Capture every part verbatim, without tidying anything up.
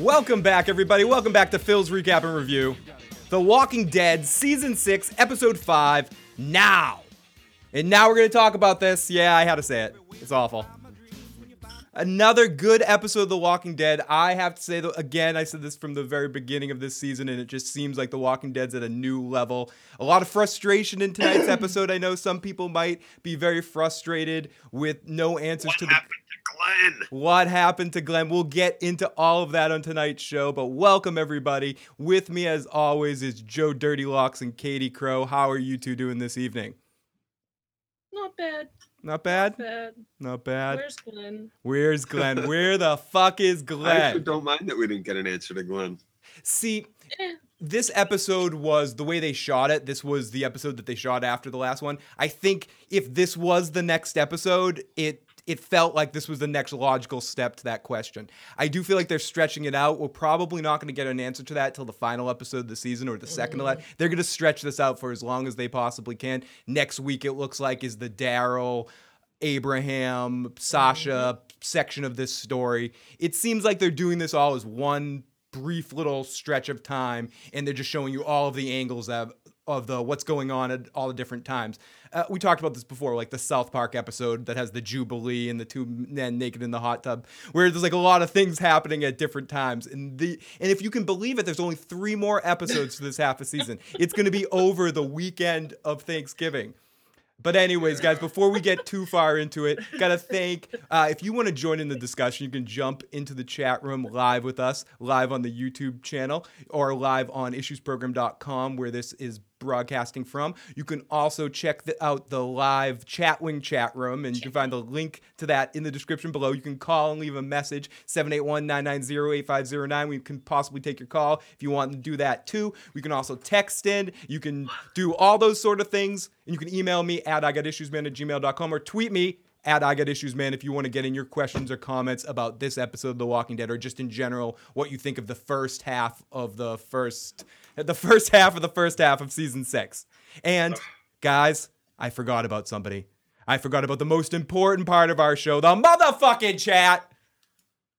Welcome back, everybody. Welcome back to Phil's Recap and Review. The Walking Dead, Season six, Episode five, Now. And now we're going to talk about this. Yeah, I had to say it. It's awful. Another good episode of The Walking Dead. I have to say, though, again, I said this from the very beginning of this season, and it just seems like The Walking Dead's at a new level. A lot of frustration in tonight's episode. I know some people might be very frustrated with no answers what to the... Glenn. What happened to Glenn? We'll get into all of that on tonight's show, but welcome everybody. With me as always is Joe Dirty Locks and Katie Crow. How are you two doing this evening? Not bad. Not bad? Not bad. Not bad. Where's Glenn? Where's Glenn? Where the fuck is Glenn? I actually don't mind that we didn't get an answer to Glenn. See, eh. This episode was, the way they shot it, this was the episode that they shot after the last one. I think if this was the next episode, it... It felt like this was the next logical step to that question. I do feel like they're stretching it out. We're probably not going to get an answer to that till the final episode of the season or the second to that. They're going to stretch this out for as long as they possibly can. Next week, it looks like, is the Daryl, Abraham, Sasha section of this story. It seems like they're doing this all as one brief little stretch of time, and they're just showing you all of the angles of of the what's going on at all the different times. Uh, we talked about this before, like the South Park episode that has the Jubilee and the two men naked in the hot tub, where there's like a lot of things happening at different times. And the and if you can believe it, there's only three more episodes to this half a season. It's going to be over the weekend of Thanksgiving. But anyways, guys, before we get too far into it, got to thank, uh, if you want to join in the discussion, you can jump into the chat room live with us, live on the YouTube channel, or live on issues program dot com where this is broadcasting from. You can also check the, out the live Chatwing chat room, and you can find the link to that in the description below. You can call and leave a message, seven eight one, nine nine zero, eight five zero nine. We can possibly take your call if you want to do that too. We can also text in. You can do all those sort of things, and you can email me at I got issues man at gmail dot com or tweet me at I got issues man if you want to get in your questions or comments about this episode of The Walking Dead, or just in general what you think of the first half of the first the first half of the first half of season six. And guys, I forgot about somebody. I forgot about the most important part of our show, the motherfucking chat.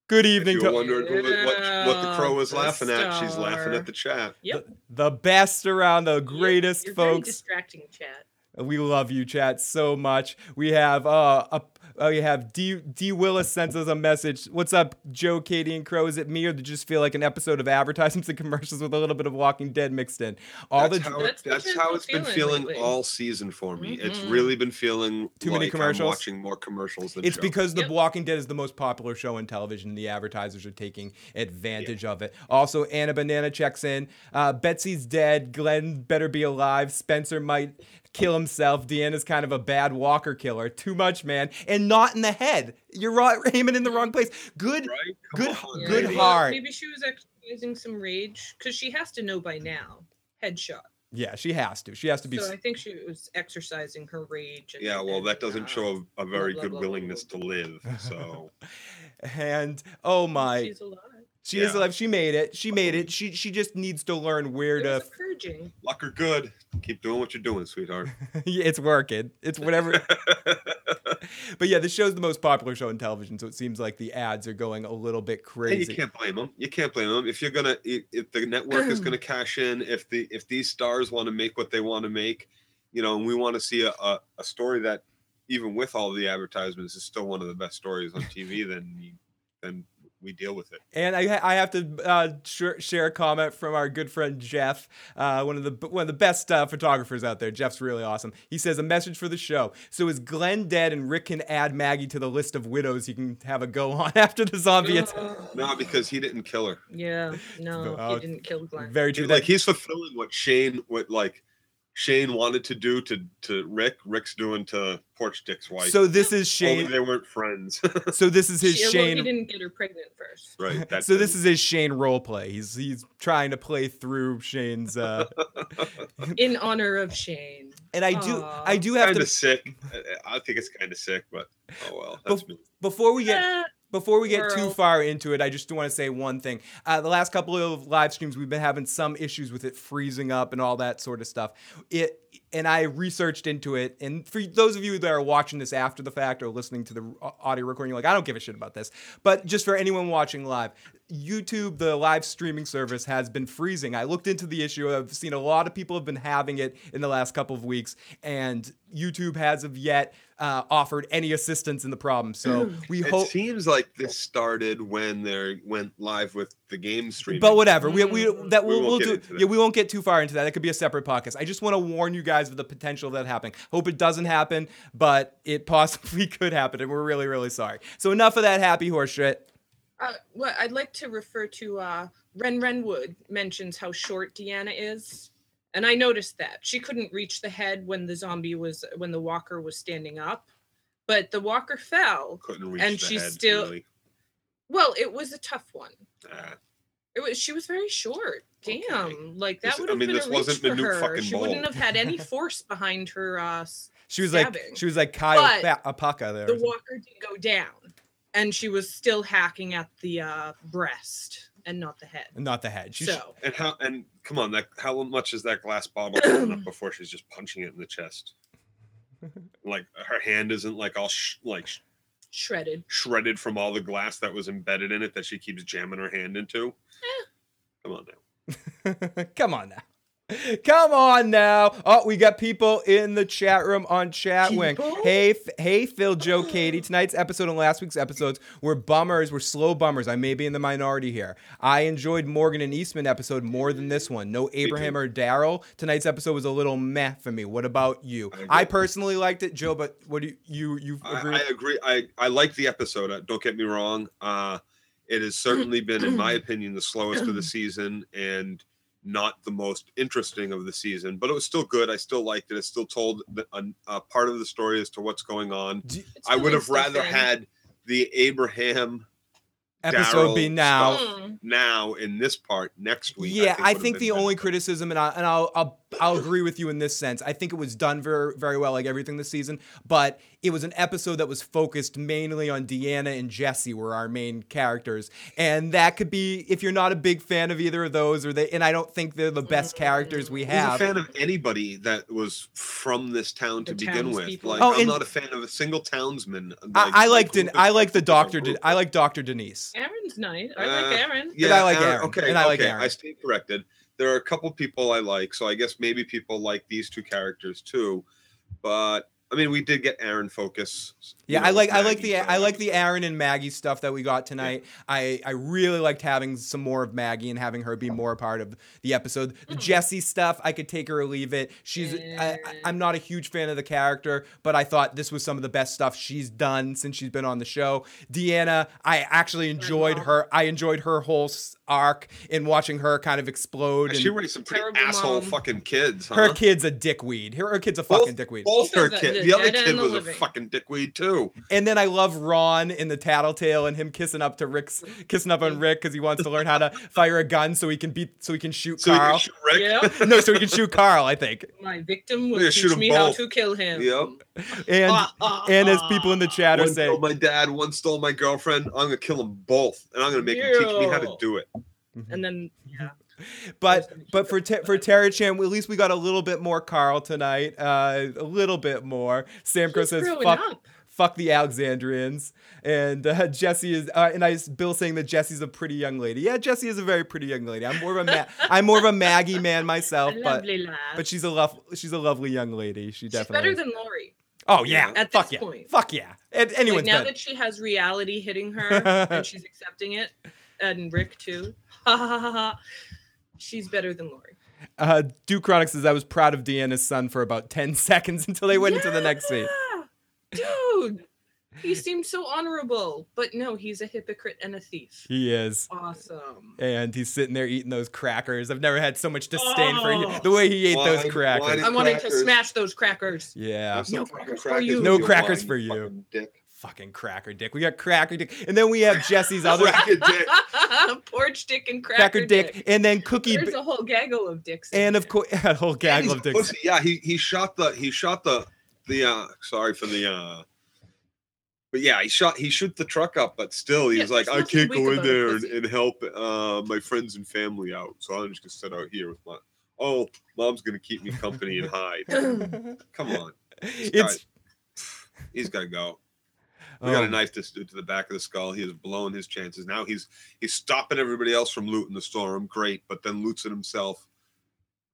Good evening. If you're to wondering yeah, what, what the crow was laughing star. at, she's laughing at the chat. Yep. The, the best around, the greatest you're, you're folks. Very distracting chat. We love you, chat, so much. We have uh, a, uh we have D D Willis sends us a message. What's up, Joe, Katie, and Crow? Is it me, or did it just feel like an episode of advertisements and commercials with a little bit of Walking Dead mixed in? All that's the how it, that's, that's how it's been feeling, feeling all season for me. Mm-hmm. It's really been feeling too like many commercials. I'm watching more commercials than it's show. because yep. The Walking Dead is the most popular show on television, and the advertisers are taking advantage yeah. of it. Also, Anna Banana checks in. Uh, Betsy's dead. Glenn better be alive. Spencer might kill himself. Deanna's kind of a bad walker killer. Too much, man. And not in the head. You're right, aiming in the wrong place. Good, right? good, on, good maybe, heart. Maybe she was exercising some rage, because she has to know by now. Headshot. Yeah, she has to. She has to be. So I think she was exercising her rage. And, yeah, well, that doesn't uh, show a, a very blah, blah, good blah, willingness blah, blah, blah. to live. So. And oh my. She's alive. She yeah. is alive. She made it. She made it. She she just needs to learn where it to. It's encouraging. Luck her good. Keep doing what you're doing, sweetheart. It's working. It's whatever. But yeah, this show's the most popular show on television, so it seems like the ads are going a little bit crazy. And you can't blame them. You can't blame them. If you're gonna, if the network is gonna cash in, if the if these stars want to make what they want to make, you know, and we want to see a, a a story that, even with all the advertisements, is still one of the best stories on T V, then you, then. we deal with it. And I, I have to uh, sh- share a comment from our good friend Jeff, uh, one of the one of the best uh, photographers out there. Jeff's really awesome. He says, a message for the show. So is Glenn dead and Rick can add Maggie to the list of widows he can have a go on after the zombie attack? No, because he didn't kill her. Yeah, no, oh, he didn't kill Glenn. Very true. He, like he's fulfilling what Shane what like Shane wanted to do to to Rick. Rick's doing to Porch Dick's wife. So this is Shane. Only they weren't friends. So this is his she, Shane. Well, he didn't get her pregnant first. Right. That's so this is his Shane role play. He's he's trying to play through Shane's. Uh... In honor of Shane. And I Aww. do I do have kinda to. sick. I think it's kind of sick, but oh well. That's Be- before we get. Yeah. Before we get Girl. too far into it, I just want to say one thing. Uh, the last couple of live streams, we've been having some issues with it freezing up and all that sort of stuff. It and I researched into it. And for those of you that are watching this after the fact or listening to the audio recording, you're like, I don't give a shit about this. But just for anyone watching live, YouTube, the live streaming service, has been freezing. I looked into the issue. I've seen a lot of people have been having it in the last couple of weeks, and YouTube has of yet uh, offered any assistance in the problem. So we hope. It seems like this started when they went live with the game streaming. But whatever, we we that we'll, we we'll do. Yeah, we won't get too far into that. That could be a separate podcast. I just want to warn you guys of the potential of that happening. Hope it doesn't happen, but it possibly could happen, and we're really really sorry. So enough of that happy horse shit. Uh, well, I'd like to refer to uh, Ren Renwood mentions how short Deanna is. And I noticed that she couldn't reach the head when the zombie was, when the walker was standing up, but the walker fell. Couldn't reach and the she head, still, really. Well, it was a tough one. Uh, it was, she was very short. Damn. Okay. Like that would have I mean, been a reach for her. She bowl. wouldn't have had any force behind her. Uh, she was stabbing. like, she was like Kyle Apaka there. The walker did go down. And she was still hacking at the uh, breast and not the head. Not the head. She's... So and how and come on, that how much is that glass bottle filling up before she's just punching it in the chest? Like her hand isn't like all sh- like sh- shredded, shredded from all the glass that was embedded in it that she keeps jamming her hand into. Eh. Come on now. Come on now. Come on now. Oh, we got people in the chat room on Chatwing. Hey, F- hey, Phil, Joe, Katie. Tonight's episode and last week's episodes were bummers. We're slow bummers. I may be in the minority here. I enjoyed Morgan and Eastman episode more than this one. No Abraham or Daryl. Tonight's episode was a little meh for me. What about you? I, I personally liked it, Joe, but what do you, you, you agree? I, I agree. I, I like the episode. Don't get me wrong. Uh, it has certainly been, in my opinion, the slowest of the season and not the most interesting of the season, but it was still good. I still liked it. It still told the, a, a part of the story as to what's going on. It's I would have rather thing. had the Abraham episode Daryl be now. Mm. Now in this part next week. Yeah, I think, I think the only better. criticism, and, I, and I'll, I'll I'll agree with you in this sense. I think it was done very very well, like everything this season. But it was an episode that was focused mainly on Deanna and Jessie were our main characters, and that could be if you're not a big fan of either of those, or they. And I don't think they're the best characters we have. I'm not a fan of anybody that was from this town to the begin with. People. Like oh, I'm not a fan of a single townsman. Like, I, I liked like, Den- I like the doctor. De- I like Doctor Denise. Aaron's nice. I like Aaron. Uh, yeah, and I like Aaron. Aaron. Okay, and I okay. like Aaron. I stay corrected. There are a couple people I like, so I guess maybe people like these two characters too. But I mean, we did get Aaron focus. Yeah, know, I like Maggie I like the stuff. I like the Aaron and Maggie stuff that we got tonight. Yeah. I, I really liked having some more of Maggie and having her be more a part of the episode. The Jessie stuff, I could take her or leave it. She's I, I'm not a huge fan of the character, but I thought this was some of the best stuff she's done since she's been on the show. Deanna, I actually enjoyed her. I enjoyed her whole arc in watching her kind of explode. And she raised some pretty asshole mom. fucking kids. Huh? Her kid's a dickweed. Her, her kid's a both, fucking dickweed. Both her kids. The other kid was a fucking dickweed too. And then I love Ron in the Tattletale and him kissing up to Rick's, kissing up on Rick because he wants to learn how to fire a gun so he can beat, so he can shoot so Carl. So he can shoot Rick. Yep. No, so he can shoot Carl. I think my victim will yeah, teach me both. how to kill him. Yep. And uh, uh, and as people in the chat are saying, my dad, one stole my girlfriend. I'm gonna kill them both, and I'm gonna make Ew. them teach me how to do it. Mm-hmm. And then yeah. But but for te- for Tara Chan, at least we got a little bit more Carl tonight. Uh, a little bit more. Sam Crow says, fuck, fuck the Alexandrians. And uh, Jessie is, uh, and I Bill saying that Jessie's a pretty young lady. Yeah, Jessie is a very pretty young lady. I'm more of a Ma- I'm more of a Maggie man myself, but but she's a love she's a lovely young lady. She definitely she's better than Lori. Oh yeah, at fuck this yeah. point. Fuck yeah. And anyone's like, now good. that she has reality hitting her and she's accepting it, and Rick too. Ha ha ha ha. She's better than Lori. Uh, Duke Chronic says, I was proud of Deanna's son for about ten seconds until they went yeah! into the next scene. Dude, he seemed so honorable. But no, he's a hypocrite and a thief. He is. Awesome. And he's sitting there eating those crackers. I've never had so much disdain oh! for him. The way he ate why, those crackers. I wanted to smash those crackers. Yeah. No, no crackers, crackers for you. No crackers for you. Fucking dick. Fucking cracker dick. We got cracker dick. And then we have Jesse's other cracker dick. Porch dick and cracker, cracker dick. dick. And then cookie. There's b- a whole gaggle of dicks. And of course, a whole gaggle of dicks. Pussy. Yeah, he he shot the he shot the the uh sorry for the uh but yeah, he shot he shoot the truck up, but still he's yeah, like, I can't go in there and, and help uh my friends and family out. So I'm just gonna sit out here with my oh mom's gonna keep me company and hide. Come on. This it's guy, he's gotta go. We um, got a knife to, to the back of the skull. He has blown his chances. Now he's he's stopping everybody else from looting the storm. Great, but then loots it himself.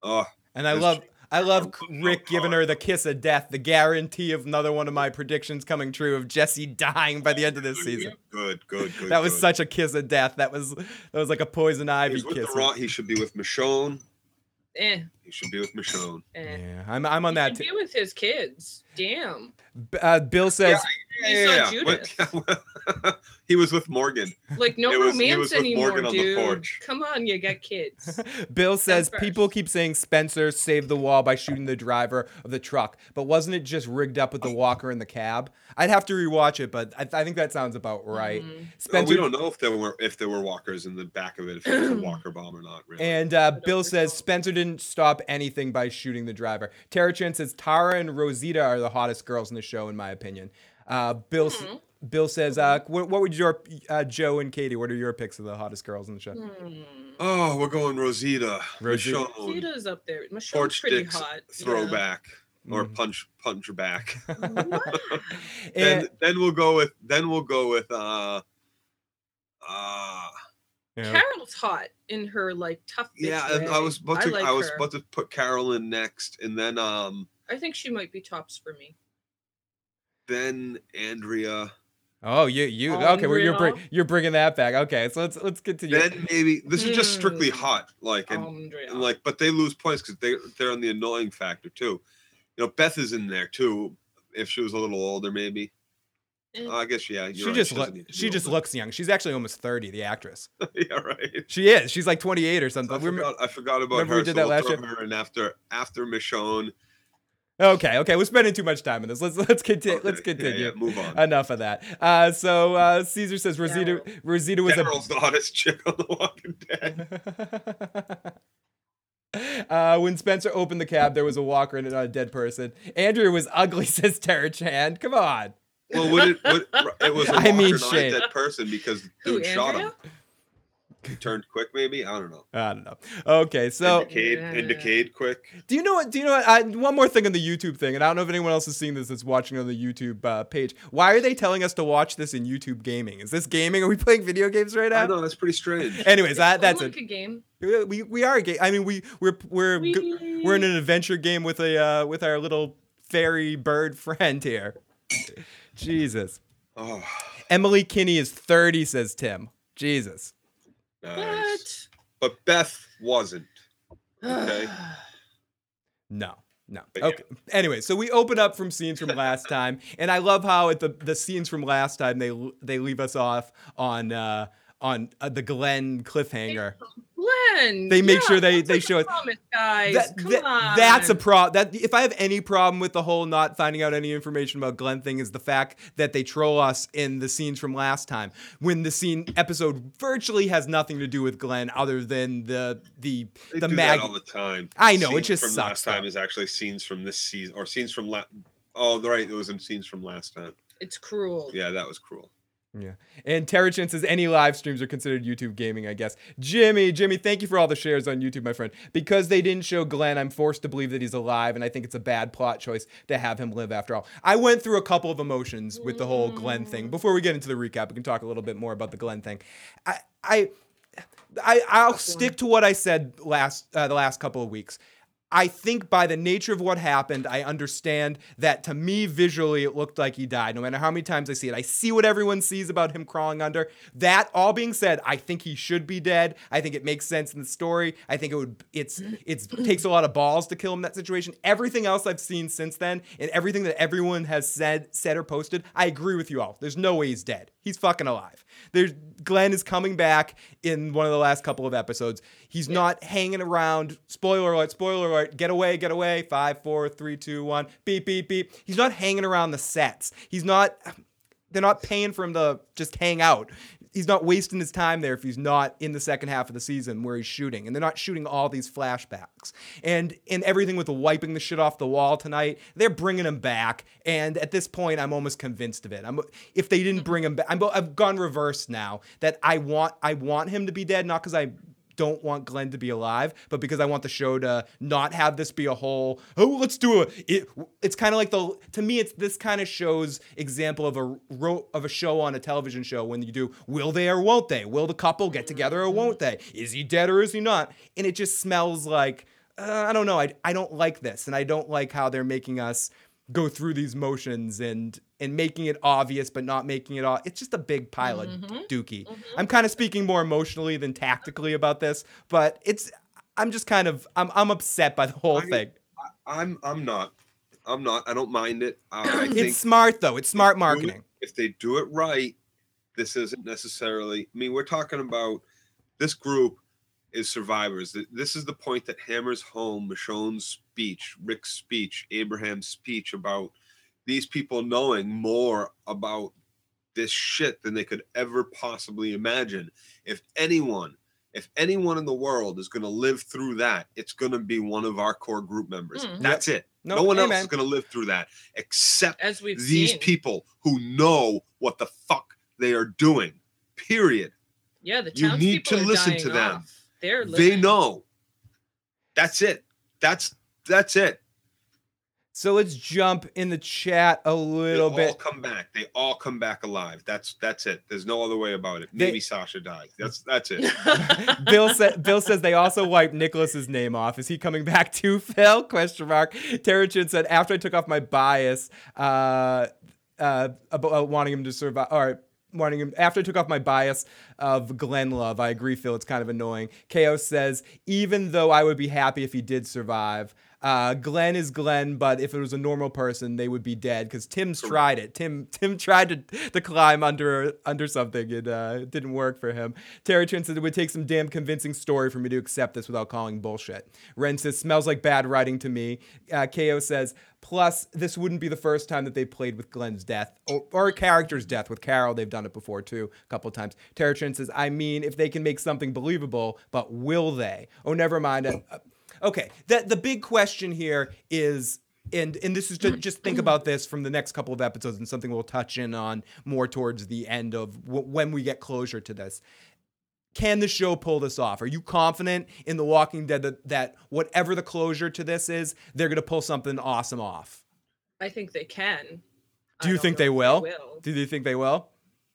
Oh, and I love change. I love Rick giving her the kiss of death, the guarantee of another one of my predictions coming true of Jessie dying by the end of this season. Good, good, good. That was good. Such a kiss of death. That was that was like a poison ivy He's kiss. With the Ron, he should be with Michonne. Eh. He should be with Michonne. Eh. Yeah, I'm I'm on he that. Should t- be with his kids. Damn. Uh, Bill says yeah, yeah, yeah, he, yeah. Judas. He was with Morgan. Like no was, romance anymore, Morgan dude. On the porch. Come on, you got kids. Bill says people keep saying Spencer saved the wall by shooting the driver of the truck, but wasn't it just rigged up with the walker in the cab? I'd have to rewatch it, but I, th- I think that sounds about right. Mm-hmm. Spencer, well, we don't know if there were if there were walkers in the back of it, if it was a walker bomb or not. Really. And uh, Bill says Spencer didn't stop anything by shooting the driver. Tara Chan says Tara and Rosita are the hottest girls in the show, in my opinion. Uh, Bill mm-hmm. Bill says, uh, what, what would your uh, Joe and Katie? What are your picks of the hottest girls in the show? Mm. Oh, we're going Rosita. Rosita. Michonne. Rosita's up there. Michonne's pretty hot. Throwback yeah. or mm-hmm. punch punch back. then then we'll go with then we'll go with uh, uh, yeah. Carol's hot in her like tough. Bitch yeah, and I was about to I, like I was her. about to put Carol in next, and then um. I think she might be tops for me. Then Andrea. Oh, you you Andrea. Okay? Well, you're bring, you're bringing that back. Okay, so let's let's continue. Then maybe this is just strictly hot, like and, and like, but they lose points because they they're on the annoying factor too. You know, Beth is in there too. If she was a little older, maybe. Uh, I guess yeah. She right. just she, lo- she just older. looks young. She's actually almost thirty. The actress. yeah, right. She is. She's like twenty-eight or something. I forgot, I forgot about Remember her. We did so that we'll last year. And after after Michonne. Okay, okay, we're spending too much time on this. Let's let's continue. Okay, let's continue. Yeah, yeah, move on. Enough of that. Uh, so uh, Caesar says Rosita. Daryl. Rosita was Daryl's a... the hottest chick on The Walking Dead. uh, when Spencer opened the cab, there was a walker and a dead person. Andrea was ugly, says Tara Chan. Come on. Well, would it? Would, it was. A walker I mean, not a dead person because the dude Who, shot Andrea? him. He turned quick, maybe? I don't know. I don't know. Okay, so indicate, yeah. indicate quick. Do you know what? Do you know what? I, one more thing on the YouTube thing, and I don't know if anyone else is seeing this that's watching on the YouTube uh, page. Why are they telling us to watch this in YouTube gaming? Is this gaming? Are we playing video games right now? I know that's pretty strange. Anyways, I, that's like it. A game. We we are a game. I mean, we we're we're Wee. we're in an adventure game with a uh, with our little fairy bird friend here. Jesus. Oh. Emily Kinney is thirty, says Tim. Jesus. Nice. But Beth wasn't. Okay. no, no. But okay. Yeah. Anyway, so we open up from scenes from last time, and I love how at the the scenes from last time they they leave us off on uh, on uh, the Glenn cliffhanger. Glenn. They make yeah, sure they, they show it. Guys, that, come that, on. That's a problem. That if I have any problem with the whole not finding out any information about Glenn thing is the fact that they troll us in the scenes from last time when the scene episode virtually has nothing to do with Glenn other than the the they the do Maggie. That all the time. I know scenes it just from sucks. Last time though. Is actually scenes from this season or scenes from la- oh right it was in scenes from last time. It's cruel. Yeah, that was cruel. Yeah. And Tara Chin says any live streams are considered YouTube gaming, I guess. Jimmy, Jimmy, thank you for all the shares on YouTube, my friend. Because they didn't show Glenn, I'm forced to believe that he's alive, and I think it's a bad plot choice to have him live after all. I went through a couple of emotions with the whole Glenn thing. Before we get into the recap, we can talk a little bit more about the Glenn thing. I I I I'll stick to what I said last uh, the last couple of weeks. I think by the nature of what happened, I understand that to me, visually, it looked like he died. No matter how many times I see it, I see what everyone sees about him crawling under. That all being said, I think he should be dead. I think it makes sense in the story. I think it would. It's it's takes a lot of balls to kill him in that situation. Everything else I've seen since then and everything that everyone has said, said or posted, I agree with you all. There's no way he's dead. He's fucking alive. There's Glenn is coming back in one of the last couple of episodes. He's yeah. not hanging around. Spoiler alert, spoiler alert. Get away, get away. Five, four, three, two, one. Beep, beep, beep. He's not hanging around the sets. He's not, they're not paying for him to just hang out. He's not wasting his time there if he's not in the second half of the season where he's shooting. And they're not shooting all these flashbacks. And and everything with the wiping the shit off the wall tonight, they're bringing him back. And at this point, I'm almost convinced of it. I'm if they didn't bring him back, I'm, I've gone reverse now that I want I want him to be dead, not because I don't want Glenn to be alive, but because I want the show to not have this be a whole, oh, let's do it. it it's kind of like the, to me, it's this kind of show's example of a of a show on a television show when you do, will they or won't they? Will the couple get together or won't they? Is he dead or is he not? And it just smells like, uh, I don't know. I, I don't like this. And I don't like how they're making us go through these motions and and making it obvious but not making it all. It's just a big pile of mm-hmm. dookie. Mm-hmm. I'm kind of speaking more emotionally than tactically about this, but it's I'm just kind of I'm I'm upset by the whole I, thing. I, I'm I'm not I'm not I don't mind it. Uh, I think it's smart though. It's smart marketing. If they do it right, this isn't necessarily. I mean, we're talking about this group is survivors. This is the point that hammers home Michonne's speech, Rick's speech, Abraham's speech about these people knowing more about this shit than they could ever possibly imagine. If anyone, if anyone in the world is going to live through that, it's going to be one of our core group members. Mm. That's it. No, no one amen. else is going to live through that except As we've these seen. people who know what the fuck they are doing. Period. Yeah, the townspeople you need to listen to them. Off. They're living. They know. That's it. That's that's it. So let's jump in the chat a little bit. They all come back. They all come back alive. That's that's it. There's no other way about it. Maybe they, Sasha dies. That's that's it. Bill said. Bill says they also wiped Nicholas's name off. Is he coming back too, Phil? Question mark. Tara Chin said after I took off my bias, uh, uh, about wanting him to survive. All right. Wanting him after I took off my bias of Glenn love. I agree, Phil. It's kind of annoying. K O says, even though I would be happy if he did survive, uh, Glenn is Glenn, but if it was a normal person, they would be dead because Tim's tried it. Tim Tim tried to, to climb under under something. It uh, didn't work for him. Terry Trin said, it would take some damn convincing story for me to accept this without calling bullshit. Ren says, smells like bad writing to me. Uh, K O says, plus, this wouldn't be the first time that they played with Glenn's death or, or a character's death. With Carol, they've done it before, too, a couple of times. Tara Chin says, I mean, if they can make something believable, but will they? Oh, never mind. Uh, okay, the, the big question here is, and and this is to just think about this from the next couple of episodes and something we'll touch in on more towards the end of w- when we get closure to this. Can the show pull this off? Are you confident in The Walking Dead that, that whatever the closure to this is, they're going to pull something awesome off? I think they can. Do you think they will? they will? Do you think they will?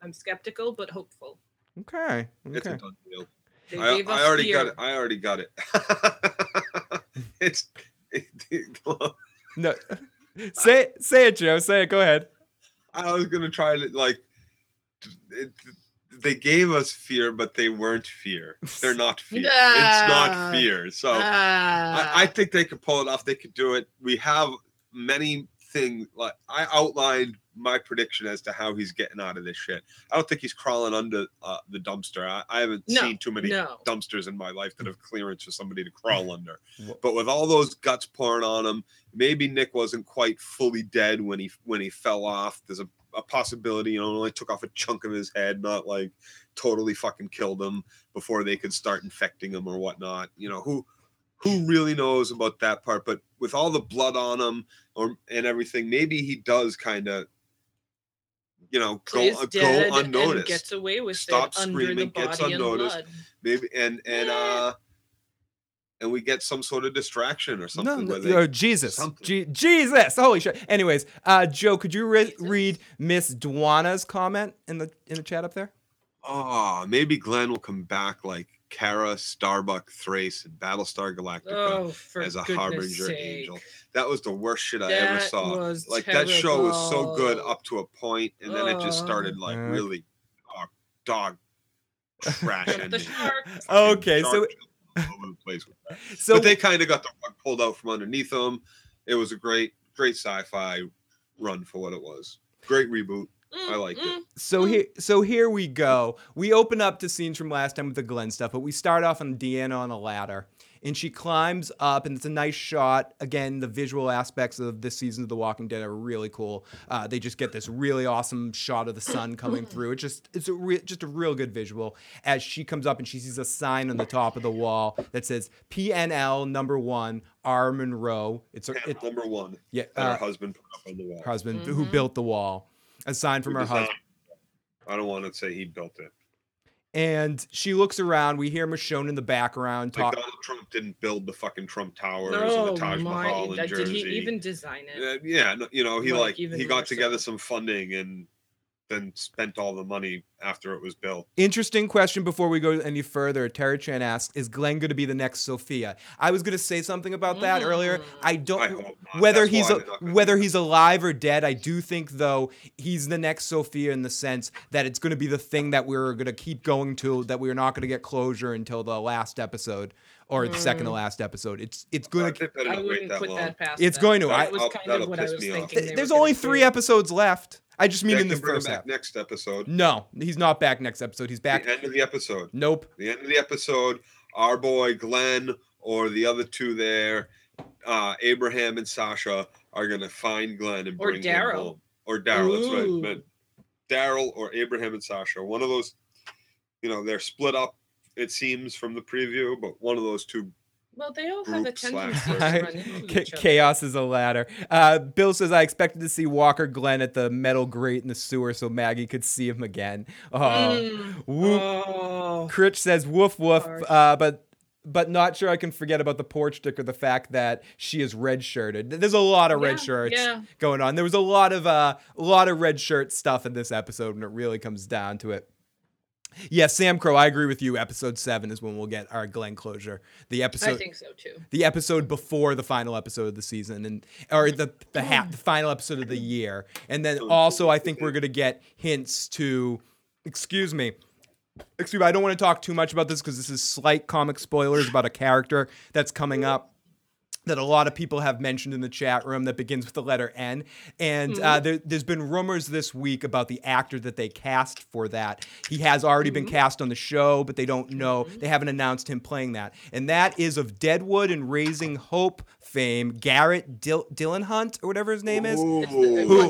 I'm skeptical, but hopeful. Okay. okay. It's a done deal. I, I already fear. got it. I already got it. it's it, it, no. Say it, say it, Joe. Say it. Go ahead. I was going to try to like. It, They gave us fear, but they weren't fear. They're not fear. Ah, it's not fear. So ah. I, I think they could pull it off. They could do it. We have many things. Like I outlined my prediction as to how he's getting out of this shit. I don't think he's crawling under uh, the dumpster. I, I haven't no, seen too many no. dumpsters in my life that have clearance for somebody to crawl under. But with all those guts pouring on him, maybe Nick wasn't quite fully dead when he when he fell off. There's a a possibility, you know, only took off a chunk of his head, not like totally fucking killed him before they could start infecting him or whatnot. You know, who, who really knows about that part, but with all the blood on him or, and everything, maybe he does kind of, you know, go, go unnoticed, gets away with stop screaming, gets unnoticed, and maybe. And, and, uh, and we get some sort of distraction or something. No, no, they, oh, Jesus. Something. Je- Jesus. Holy shit. Anyways, uh, Joe, could you re- read Miss Duana's comment in the in the chat up there? Oh, maybe Glenn will come back like Kara, Starbuck, Thrace, and Battlestar Galactica oh, as a harbinger sake. angel. That was the worst shit I that ever saw. Was like terrible. That show was so good up to a point, and then oh. it just started like yeah. really oh, dog trash ending. Okay, so... over the place with that. So, but they kind of got the rug pulled out from underneath them. It was a great, great sci-fi run for what it was. Great reboot. Mm, I liked mm, it. So mm. here, so here we go. We open up to scenes from last time with the Glenn stuff, but we start off on Deanna on a ladder, and she climbs up, and it's a nice shot. Again, the visual aspects of this season of The Walking Dead are really cool. Uh, they just get this really awesome shot of the sun coming through. It just it's a re- just a real good visual as she comes up and she sees a sign on the top of the wall that says P N L number one. R. Monroe. It's, a, it's number one. Yeah, uh, her husband put up on the wall. Her husband mm-hmm. who built the wall. A sign from who her husband. Not, I don't want to say he built it. And she looks around. We hear Michonne in the background talk. Like Donald Trump didn't build the fucking Trump Towers no, and the Taj my, Mahal in that, Jersey. Did he even design it? Uh, yeah, you know, he like, like he got together so. some funding and then spent all the money after it was built. Interesting question before we go any further. Terry Chan asks, is Glenn going to be the next Sophia? I was going to say something about that mm. earlier. I don't I hope not. whether That's he's a, whether he's alive or dead. I do think though he's the next Sophia in the sense that it's going to be the thing that we're going to keep going to, that we're not going to get closure until the last episode or mm. the second to last episode. It's it's going to I wouldn't that put long. that past. It's that. going to. That I, was kind I'll, of what I was thinking. There's only three do. episodes left. I just mean yeah, in the first back next episode. No, he's not back next episode. He's back. The end of the episode. Nope. The end of the episode, our boy Glenn or the other two there, uh, Abraham and Sasha, are going to find Glenn and or bring Daryl. him home. Or Daryl. That's right. Man. Daryl or Abraham and Sasha. One of those, you know, they're split up, it seems, from the preview, but one of those two. Well, they all have a tendency to run into each other. Chaos is a ladder. Uh, Bill says, I expected to see Walker Glenn at the metal grate in the sewer so Maggie could see him again. Oh. Mm. Woof. Oh. Critch says, woof, woof. Uh, but but not sure I can forget about the porch dick or the fact that she is red-shirted. There's a lot of yeah, red shirts yeah. going on. There was a lot of uh, a lot of red shirt stuff in this episode when it really comes down to it. Yeah, Sam Crow, I agree with you. Episode seven is when we'll get our Glenn closure. The episode, I think so too. The episode before the final episode of the season, and or the the, half, the final episode of the year, and then also I think we're gonna get hints to. Excuse me, excuse me. I don't want to talk too much about this because this is slight comic spoilers about a character that's coming up that a lot of people have mentioned in the chat room that begins with the letter N. And mm-hmm. uh, there, there's been rumors this week about the actor that they cast for that. He has already mm-hmm. been cast on the show, but they don't know. Mm-hmm. They haven't announced him playing that. And that is of Deadwood and Raising Hope fame, Garrett Dil- Dillahunt or whatever his name is. Ooh. Who,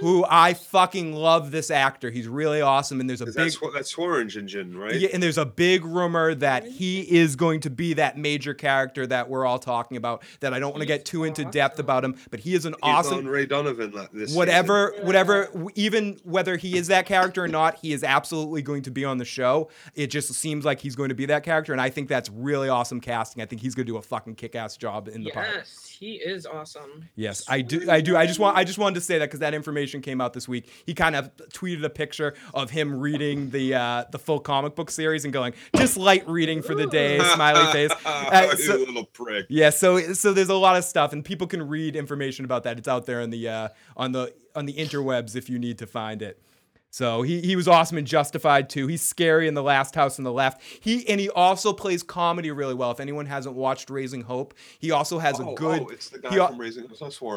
who I fucking love this actor. He's really awesome. And there's a big... That's, that's Swearinge Engine, right? Yeah, and there's a big rumor that he is going to be that major character that we're all talking about. That I don't want to get too into depth about him, but he is an He's awesome on Ray Donovan. This whatever, season. whatever, even whether he is that character or not, he is absolutely going to be on the show. It just seems like he's going to be that character, and I think that's really awesome casting. I think he's going to do a fucking kick-ass job in the yes, part. Yes, he is awesome. Yes, I do. I do. I just want. I just wanted to say that because that information came out this week. He kind of tweeted a picture of him reading the uh, the full comic book series and going, "Just light reading for the day." Smiley face. Uh, so, you little prick. Yeah. So. So there's a lot of stuff, and people can read information about that. It's out there on the uh, on the on the interwebs if you need to find it. So he he was awesome in Justified too. He's scary in The Last House on the Left. He and he also plays comedy really well. If anyone hasn't watched Raising Hope, he also has oh, a good. Oh, it's the guy he, from Raising Hope. Oh,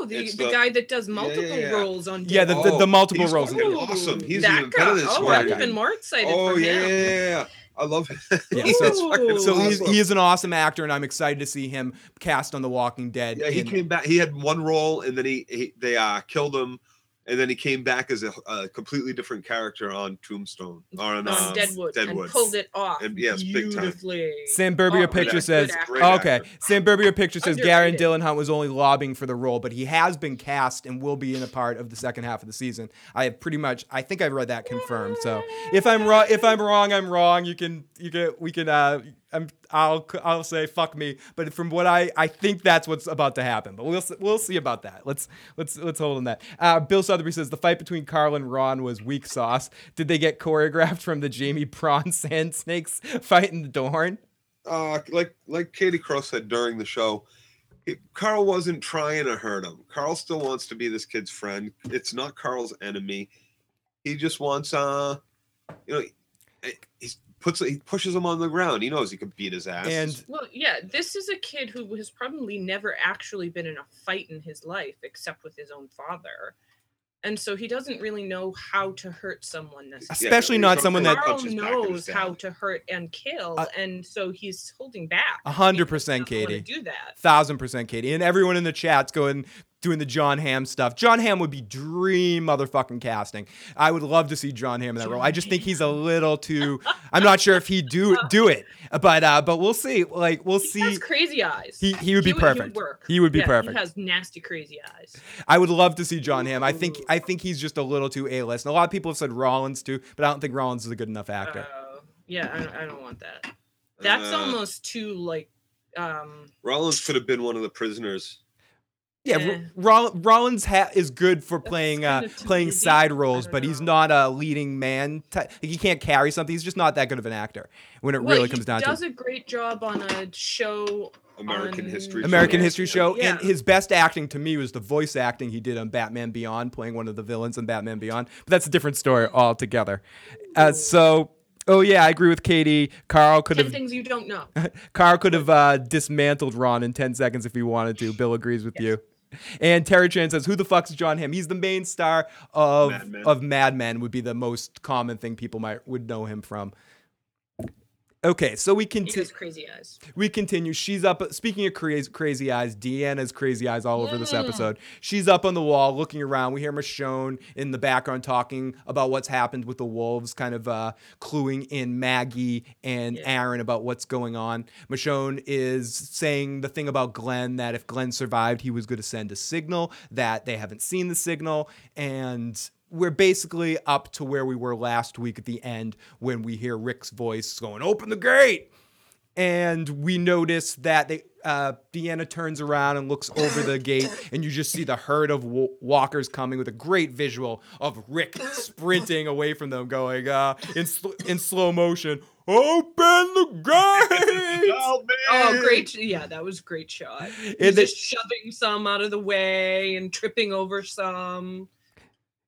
oh, the, the, the guy that does multiple yeah, yeah, yeah. roles on. Yeah, the, the, the multiple oh, roles. He's awesome. He's that even guy. better than Oh, I'm even more excited. Oh for yeah, him. yeah, yeah. I love him. Yeah. so so he's, he is an awesome actor, and I'm excited to see him cast on The Walking Dead. Yeah, he in... came back. He had one role, and then he, he they uh, killed him, and then he came back as a, a completely different character on Tombstone or on um, Deadwood, Deadwood, and pulled it off. And, yes, beautifully. Big time. Sam Burbia oh, picture says, oh, "Okay." Sam Burbia picture says, "Garrett Dillahunt was only lobbying for the role, but he has been cast and will be in a part of the second half of the season." I have pretty much, I think I've read that confirmed. So if I'm wrong, if I'm wrong, I'm wrong. You can, you can, we can. Uh, I'm, I'll, I'll say fuck me. But from what I, I think that's what's about to happen. But we'll, we'll see about that. Let's, let's, let's hold on that. Uh, Bill Sotheby says the fight between Carl and Ron was weak sauce. Did they get choreographed from the Jamie Prawn Sand Snakes fight in the Dorn? Uh, like, like Katie Crow said during the show, it, Carl wasn't trying to hurt him. Carl still wants to be this kid's friend. It's not Carl's enemy. He just wants, uh, you know, he's. Puts, he pushes him on the ground. He knows he could beat his ass. And well, yeah, this is a kid who has probably never actually been in a fight in his life except with his own father. And so he doesn't really know how to hurt someone necessarily. Especially yeah, not someone that Carl knows how to hurt and kill, uh, and so he's holding back. A hundred percent, Katie. Do that. Thousand percent, Katie. And everyone in the chat's going... doing the John Hamm stuff. John Hamm would be dream motherfucking casting. I would love to see John Hamm in that role. I just think he's a little too. I'm not sure if he'd do do it, but uh, but we'll see. Like we'll he see. He has crazy eyes. He he would be he perfect. Would, he, would work. he would be yeah, perfect. He has nasty crazy eyes. I would love to see John Hamm. I think I think he's just a little too A-list. And a lot of people have said Rollins too, but I don't think Rollins is a good enough actor. Uh, yeah, I don't, I don't want that. That's uh, almost too like. Um, Rollins could have been one of the prisoners. Yeah, yeah. Roll, Rollins ha- is good for playing uh, playing easy. side roles, but know. he's not a leading man. Type. He can't carry something. He's just not that good of an actor when it well, really comes down to it. He does a great job on a show. American on... History Show. American History Show. Yeah. And his best acting to me was the voice acting he did on Batman Beyond, playing one of the villains in Batman Beyond. But that's a different story altogether. Uh, so... Oh, yeah, I agree with Katie. Carl could have... ten things you don't know. Carl could have uh, dismantled Ron in ten seconds if he wanted to. Bill agrees with yes. you. And Terry Chan says, who the fuck's John Hamm? He's the main star of Mad Men. Of Mad Men would be the most common thing people might would know him from. Okay, so we continue. He has crazy eyes. We continue. She's up. Speaking of crazy, crazy eyes, Deanna's crazy eyes all over yeah. this episode. She's up on the wall looking around. We hear Michonne in the background talking about what's happened with the wolves, kind of uh, cluing in Maggie and yeah. Aaron about what's going on. Michonne is saying the thing about Glenn, that if Glenn survived, he was going to send a signal, that they haven't seen the signal, and... We're basically up to where we were last week at the end when we hear Rick's voice going, open the gate. And we notice that they, uh, Deanna turns around and looks over the gate, and you just see the herd of w- walkers coming with a great visual of Rick sprinting away from them going uh, in, sl- in slow motion. Open the gate! Oh, great. Yeah, that was a great shot. He's just shoving some out of the way and tripping over some.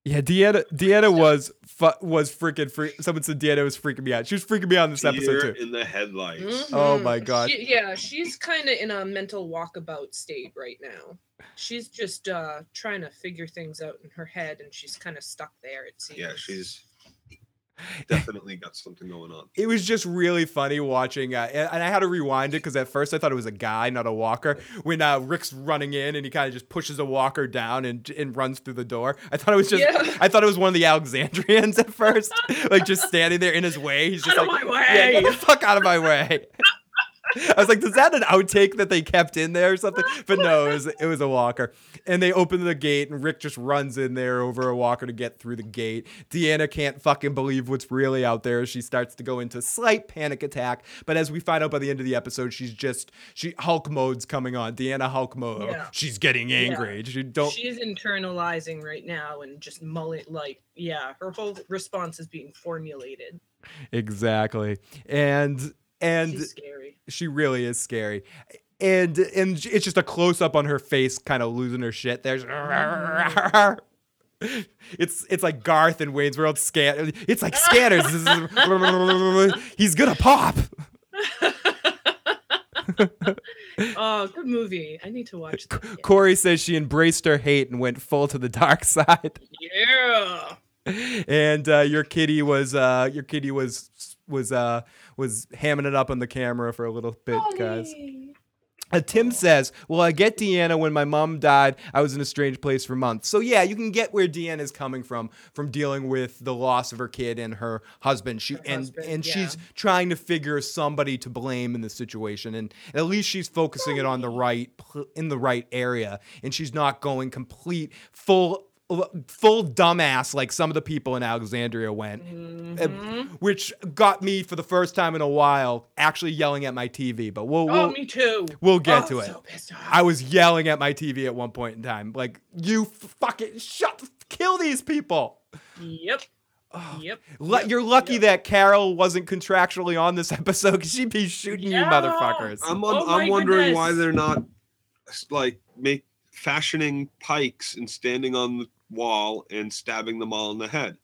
Yeah, Deanna, Deanna was fu- was freaking free. Someone said Deanna was freaking me out. She was freaking me out in this Deer episode too. In the headlights. Mm-hmm. Oh my god. She, yeah, she's kind of in a mental walkabout state right now. She's just uh, trying to figure things out in her head, and she's kind of stuck there. It seems. Yeah, she's definitely got something going on. It was just really funny watching, uh, and I had to rewind it because at first I thought it was a guy, not a walker. When uh, Rick's running in and he kind of just pushes a walker down and and runs through the door, I thought it was just, yeah. I thought it was one of the Alexandrians at first, like just standing there in his way. He's just out like, of my way. Yeah, get the fuck out of my way. I was like, is that an outtake that they kept in there or something? But no, it was, it was a walker. And they open the gate, and Rick just runs in there over a walker to get through the gate. Deanna can't fucking believe what's really out there. She starts to go into slight panic attack. But as we find out by the end of the episode, she's just she Hulk mode's coming on. Deanna Hulk mode. Yeah. She's getting angry. Yeah. She don't. She's internalizing right now and just mullet like yeah. Her whole response is being formulated. Exactly, and. And she's scary. She really is scary. And and it's just a close-up on her face kind of losing her shit. There's it's it's like Garth in Wayne's World scan. It's like Scanners. He's gonna pop. Oh, good movie. I need to watch that. Again. Corey says she embraced her hate and went full to the dark side. Yeah. And uh, your kitty was uh, your kitty was was uh was hamming it up on the camera for a little bit, guys. Uh, Tim says, well, I get Deanna. When my mom died, I was in a strange place for months. So, yeah, you can get where Deanna's coming from, from dealing with the loss of her kid and her husband. She her And, husband, and yeah. she's trying to figure somebody to blame in the situation. And at least she's focusing it on the right, in the right area. And she's not going complete, full... full dumbass like some of the people in Alexandria went, mm-hmm. which got me for the first time in a while actually yelling at my T V. But we'll, we'll oh, me too. We'll get oh, to it. So pissed off. I was yelling at my T V at one point in time, like, you fucking shut, kill these people. Yep. Oh. Yep. L- yep. You're lucky yep. that Carol wasn't contractually on this episode because she'd be shooting yeah. you motherfuckers. I'm on, oh I'm wondering goodness. why they're not like make fashioning pikes and standing on the wall and stabbing them all in the head.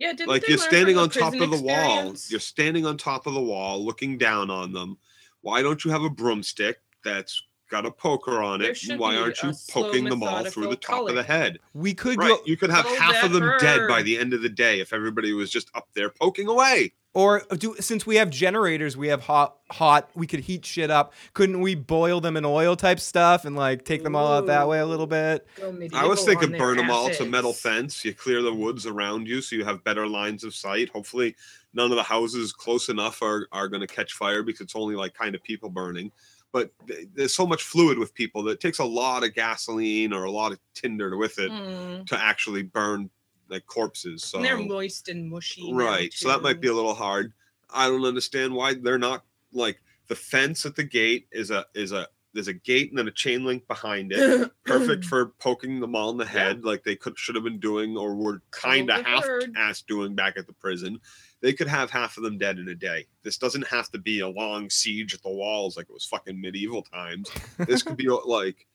Yeah, didn't like you're standing on top of the wall. You're standing on top of the wall, looking down on them. Why don't you have a broomstick that's got a poker on it. Why aren't you poking them all through the top color. of the head? We could right. go. You could have half of them hurt. dead by the end of the day if everybody was just up there poking away. Or do since we have generators, we have hot, hot. We could heat shit up. Couldn't we boil them in oil type stuff and like take them all out that way a little bit? I was thinking burn them all. It's a metal fence. You clear the woods around you so you have better lines of sight. Hopefully, none of the houses close enough are are going to catch fire because it's only like kind of people burning. But there's so much fluid with people that it takes a lot of gasoline or a lot of tinder with it mm. to actually burn like corpses. So and they're moist and mushy. Right. So that might be a little hard. I don't understand why they're not like the fence at the gate is a is a there's a gate and then a chain link behind it. Perfect for poking them all in the head, yeah. like they could should have been doing or were kind of half ass doing back at the prison. They could have half of them dead in a day. This doesn't have to be a long siege at the walls like it was fucking medieval times. This could be like,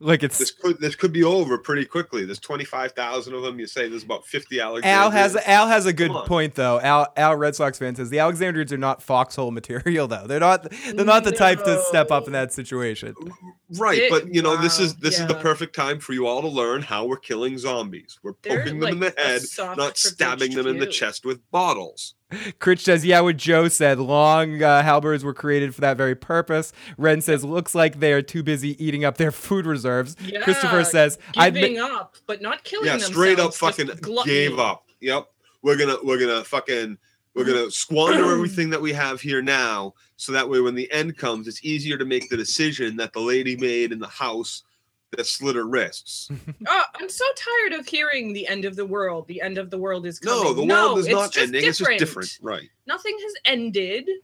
like it's this could this could be over pretty quickly. There's twenty-five thousand of them. You say there's about fifty Alexandrians. Al has Al has a good point though. Al Al Red Sox fan says the Alexandrians are not foxhole material though. They're not they're not the no. type to step up in that situation. Right, it, but you know wow. this is this yeah. is the perfect time for you all to learn how we're killing zombies. We're they're poking like them in the head, not stabbing them too. in the chest with bottles. Critch says, yeah, what Joe said. Long uh, halberds were created for that very purpose. Ren says, looks like they are too busy eating up their food reserves. Yeah, Christopher says, I'd giving ma- up, but not killing them. Yeah, straight up fucking gluttony. gave up. Yep. We're gonna we're gonna fucking we're gonna squander everything that we have here now, so that way when the end comes, it's easier to make the decision that the lady made in the house that slit her wrists. Oh, I'm so tired of hearing the end of the world. The end of the world is coming. No, the no, world is not ending. Different. It's just different. Right. Nothing has ended, yeah.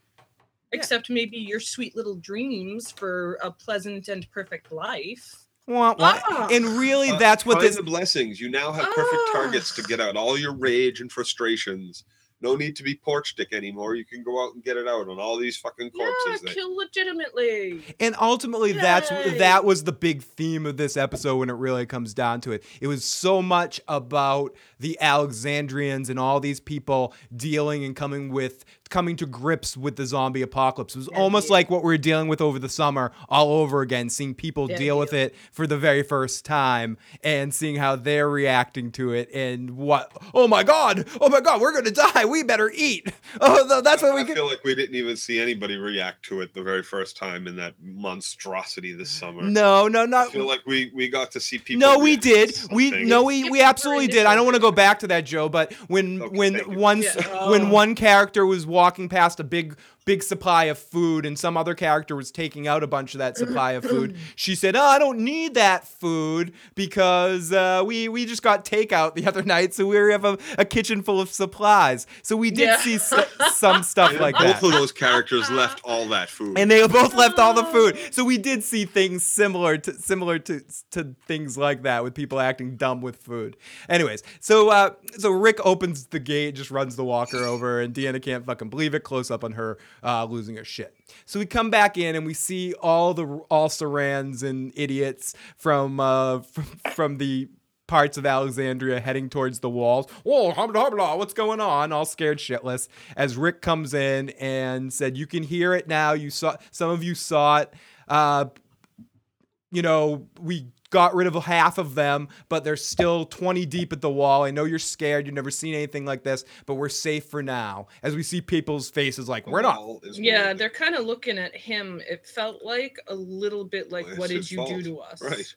except maybe your sweet little dreams for a pleasant and perfect life. Wah, wah. Ah. And really, uh, that's what this... the blessings. You now have perfect ah. targets to get out all your rage and frustrations. No need to be porch dick anymore. You can go out and get it out on all these fucking corpses. Yeah, kill legitimately. And ultimately, Yay. that's that was the big theme of this episode when it really comes down to it. It was so much about the Alexandrians and all these people dealing and coming with coming to grips with the zombie apocalypse. It was yeah, almost yeah. like what we were dealing with over the summer all over again, seeing people yeah, deal yeah. with it for the very first time and seeing how they're reacting to it and what, oh my God, oh my God, we're going to die. We better eat. Oh, that's what I, we I could... feel like we didn't even see anybody react to it the very first time in that monstrosity this summer. No, no, not. I feel like we, we got to see people. No, we did. We, no, we, we absolutely did. I don't want to go back to that, Joe, but when, okay, when one, yeah. oh. when one character was walking walking past a big big supply of food and some other character was taking out a bunch of that supply of food, she said, oh, I don't need that food because uh, we, we just got takeout the other night, so we have a, a kitchen full of supplies. So we did yeah. see so, some stuff and like both that. Both of those characters left all that food. And they both left all the food. So we did see things similar to similar to, to things like that with people acting dumb with food. Anyways, so uh, so Rick opens the gate, just runs the walker over, and Deanna can't fucking believe it. Close up on her Uh, losing her shit. So we come back in and we see all the all Sarans and idiots from uh, from, from the parts of Alexandria heading towards the walls. Whoa, blah, blah, blah, what's going on? All scared shitless. As Rick comes in and said, "You can hear it now. You saw some of you saw it. Uh, you know we." Got rid of half of them, but they're still twenty deep at the wall. I know you're scared. You've never seen anything like this, but we're safe for now." As we see people's faces like, we're not. Yeah, they're kind of looking at him. It felt like a little bit like, well, what did you fault. do to us? Right.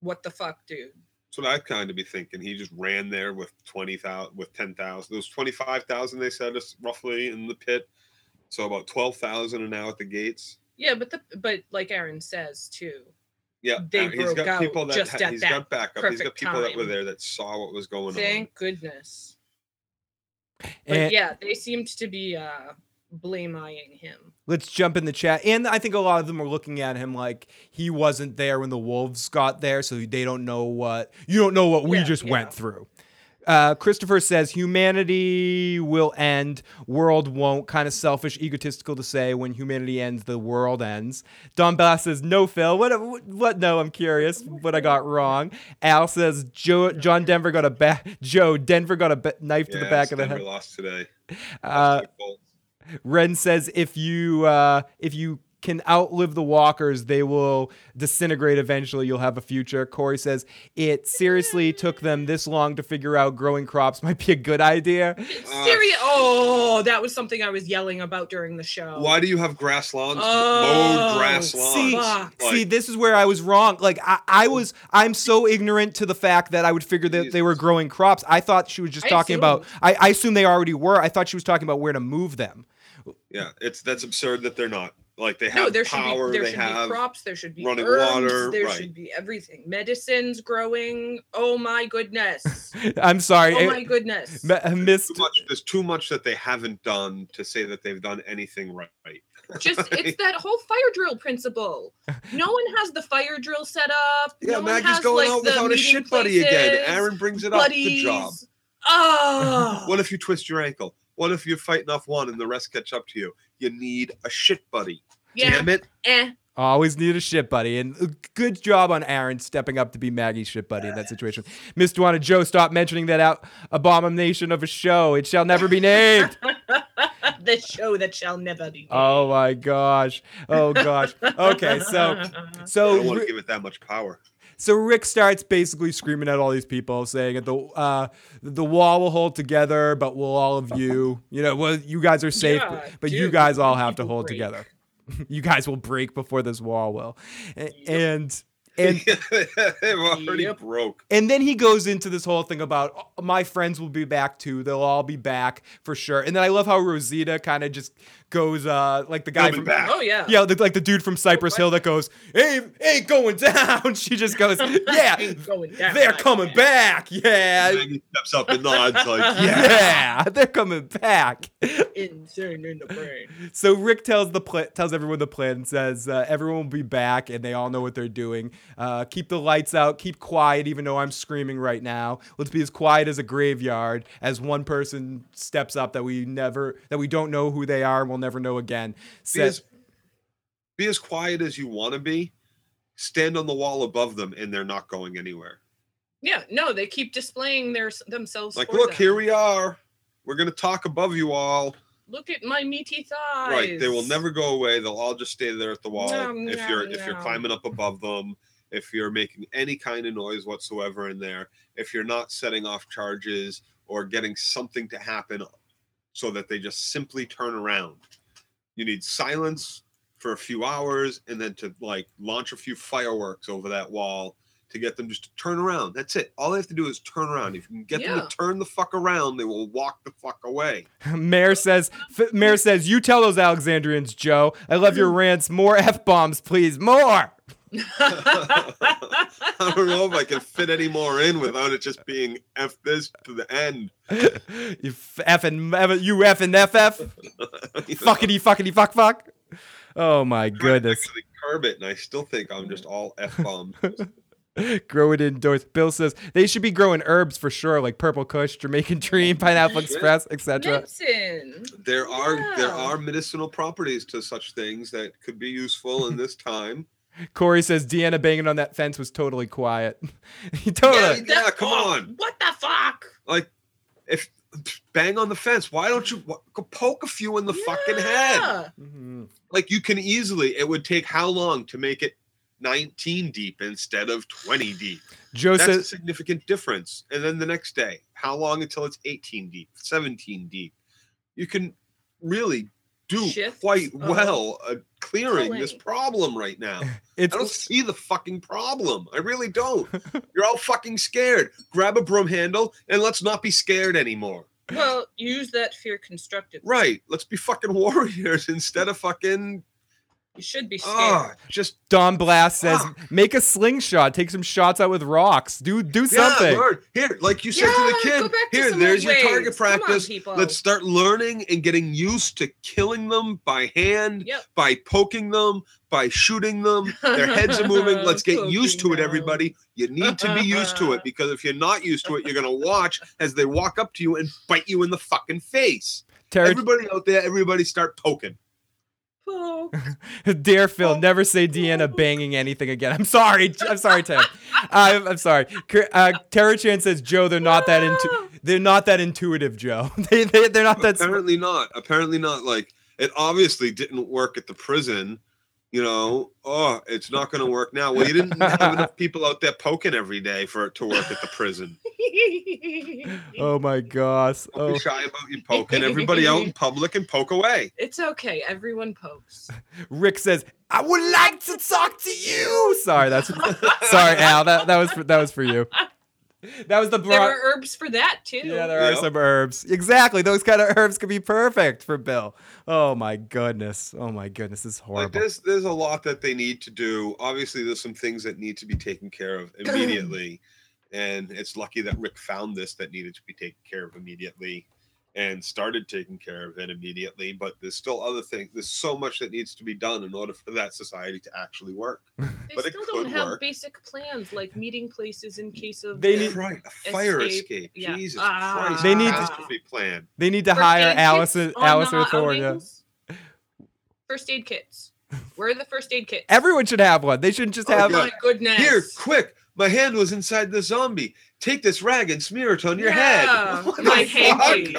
What the fuck, dude? That's what I kind of be thinking. He just ran there with twenty thousand, with ten thousand. There was twenty-five thousand, they said, us roughly in the pit. So about twelve thousand are now at the gates. Yeah, but the, but like Aaron says, too. Yeah, they he's broke got out people that ha- he's that got backup. He's got people time. that were there that saw what was going Thank on. Thank goodness. But yeah, they seemed to be uh, blame-eyeing him. Let's jump in the chat. And I think a lot of them are looking at him like he wasn't there when the wolves got there, so they don't know what you don't know what we yeah, just yeah. went through. Uh, Christopher says, humanity will end, world won't. Kind of selfish, egotistical to say when humanity ends, the world ends. Don Bass says, no, Phil. What, what? No, I'm curious what I got wrong. Al says, Joe, John Denver got a back. Joe Denver got a ba- knife yeah, to the back of the head. Denver lost today. Uh, Ren says, if you, uh, if you, can outlive the walkers, they will disintegrate eventually. You'll have a future. Corey says, it seriously took them this long to figure out growing crops might be a good idea. Seriously? Oh, that was something I was yelling about during the show. Why do you have grass lawns? Oh, mowed grass lawns. See, like, see, this is where I was wrong. Like, I, I was, I'm so ignorant to the fact that I would figure that Jesus. They were growing crops. I thought she was just I talking assume. about, I, I assume they already were. I thought she was talking about where to move them. Yeah, it's that's absurd that they're not. Like, they have no, there power, be, there they have be crops, there should be running herbs, water, there right. should be everything. Medicines growing. Oh my goodness. I'm sorry. Oh it, my goodness. I missed. There's too, much, there's too much that they haven't done to say that they've done anything right. Just it's that whole fire drill principle. No one has the fire drill set up. Yeah, no Maggie's has, going like, out without a shit buddy places, again. Aaron brings it buddies. up. Good job. Oh. What if you twist your ankle? What if you're fighting off one and the rest catch up to you? You need a shit buddy. Yeah. Damn it. Eh. Always need a shit buddy. And good job on Aaron stepping up to be Maggie's shit buddy in that situation. Miss Duana Joe, stop mentioning that out abomination of a show. It shall never be named. The show that shall never be named. Oh, my gosh. Oh, gosh. Okay, so... so I don't want to give it that much power. So Rick starts basically screaming at all these people, saying that the uh, the wall will hold together, but we'll all of you, you know, well, you guys are safe, yeah, but, but you guys all have to hold break. together. You guys will break before this wall will, and and, and they're already yep. broke. And then he goes into this whole thing about oh, my friends will be back too; they'll all be back for sure. And then I love how Rosita kind of just goes uh, like the guy from back. oh yeah yeah the, like the dude from Cypress oh, Hill that goes hey ain't going down. She just goes yeah down, they're like coming that. back yeah. And Maggie steps up and nods like yeah. yeah they're coming back. Insane in the brain. So Rick tells the pl- tells everyone the plan and says uh, everyone will be back and they all know what they're doing. Uh, keep the lights out. Keep quiet even though I'm screaming right now. Let's be as quiet as a graveyard as one person steps up that we never that we don't know who they are. We'll never know again. Be as, be as quiet as you want to be. Stand on the wall above them, and they're not going anywhere. Yeah, no, they keep displaying their themselves. Like, look, them. Here we are. We're gonna talk above you all. Look at my meaty thighs. Right, they will never go away. They'll all just stay there at the wall. No, no, if you're no. if you're climbing up above them, if you're making any kind of noise whatsoever in there, if you're not setting off charges or getting something to happen. So that they just simply turn around. You need silence for a few hours and then to like launch a few fireworks over that wall to get them just to turn around. That's it. All they have to do is turn around. If you can get yeah. them to turn the fuck around, they will walk the fuck away. Mayor says, F- Mayor says, you tell those Alexandrians, Joe, I love your rants. More F-bombs, please. More. I don't know if I can fit any more in without it just being F this to the end. You F and you F and F F. Fuckity fuckity fuck fuck. Oh my goodness. I actually curb it and I still think I'm just all F bombs. Grow it indoors. Bill says they should be growing herbs for sure, like Purple Kush, Jamaican Dream, Pineapple Express, et cetera. There are yeah. there are medicinal properties to such things that could be useful in this time. Corey says Deanna banging on that fence was totally quiet. totally. Yeah, yeah come oh, on. What the fuck? Like, if bang on the fence, why don't you wh- poke a few in the yeah. fucking head? Mm-hmm. Like, you can easily, it would take how long to make it nineteen deep instead of twenty deep? Joe That's says, a significant difference. And then the next day, how long until it's eighteen deep, seventeen deep? You can really do Shifts. quite well uh, clearing Telling. this problem right now. It's, I don't see the fucking problem. I really don't. You're all fucking scared. Grab a broom handle and let's not be scared anymore. Well, use that fear constructively. Right. Let's be fucking warriors instead of fucking... You should be scared. Uh, just Don Blast says, uh, make a slingshot. Take some shots out with rocks. Do do yeah, something. Lord. Here, like you said yeah, to the kid, here, there's your ways. target practice. On, Let's start learning and getting used to killing them by hand, yep. by poking them, by shooting them. Their heads are moving. Let's get used to it, everybody. You need to be used to it because if you're not used to it, you're going to watch as they walk up to you and bite you in the fucking face. Ter- everybody out there, everybody start poking. Oh. Dear Phil, oh. never say Deanna banging anything again. I'm sorry. I'm sorry, Tim. I'm, I'm sorry. Uh, Tara Chan says, Joe, they're not that intu- They're not that intuitive, Joe. they, they, they're not that. Apparently sp- not. Apparently not. Like, it obviously didn't work at the prison. you know, oh, it's not going to work now. Well, you didn't have enough people out there poking every day for it to work at the prison. Oh, my gosh. Don't oh. be shy about you poking. Everybody out in public and poke away. It's okay. Everyone pokes. Rick says, I would like to talk to you. Sorry, that's sorry, Al. That, that was for, that was for you. That was the bro- there were herbs for that too. Yeah, there yep. are some herbs. Exactly, those kind of herbs could be perfect for Bill. Oh my goodness! Oh my goodness! This is horrible. Like there's there's a lot that they need to do. Obviously, there's some things that need to be taken care of immediately, and it's lucky that Rick found this that needed to be taken care of immediately, and started taking care of it immediately. But there's still other things. There's so much that needs to be done in order for that society to actually work. They but still it could don't have work. Basic plans like meeting places in case of they need right, a fire escape. escape. Yeah. Jesus ah. Christ! They need ah. to be planned. They need to First hire Alice Alice or Thorne. First aid kits. Where are the first aid kits? Everyone should have one. They shouldn't just oh, have. Oh my goodness! Here, quick! My hand was inside the zombie. Take this rag and smear it on your yeah. head. What my hanky.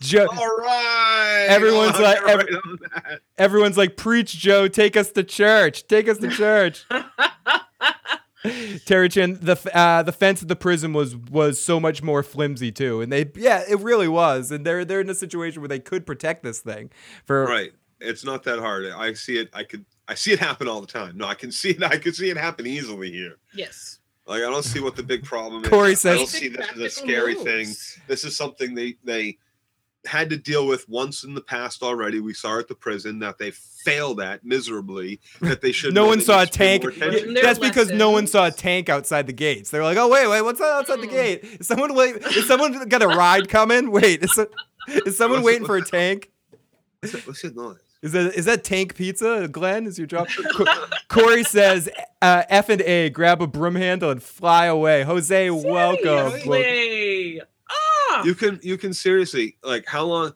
Joe, all right. Everyone's I'll like, every, right everyone's like, preach, Joe. Take us to church. Take us to church. Terry Chin, the uh, the fence of the prison was was so much more flimsy too, and they yeah, it really was. And they're they're in a situation where they could protect this thing for right. It's not that hard. I see it. I could. I see it happen all the time. No, I can see it. I can see it happen easily here. Yes. Like, I don't see what the big problem is. Corey says, I don't see this as a scary thing. This is something they, they had to deal with once in the past already. We saw at the prison that they failed at miserably, that they should. No one saw a tank. That's because no one saw a tank outside the gates. They were like, oh, wait, wait, what's outside mm. the gate? Is someone, wait, is someone got a ride coming? Wait, is, so, is someone what's waiting it, for a that? tank? What's it, what's it noise? Is that is that tank pizza, Glenn? Is your drop? Corey says, uh, "F and A, grab a broom handle and fly away." Jose, welcome. Seriously. Ah. You can you can seriously like how long?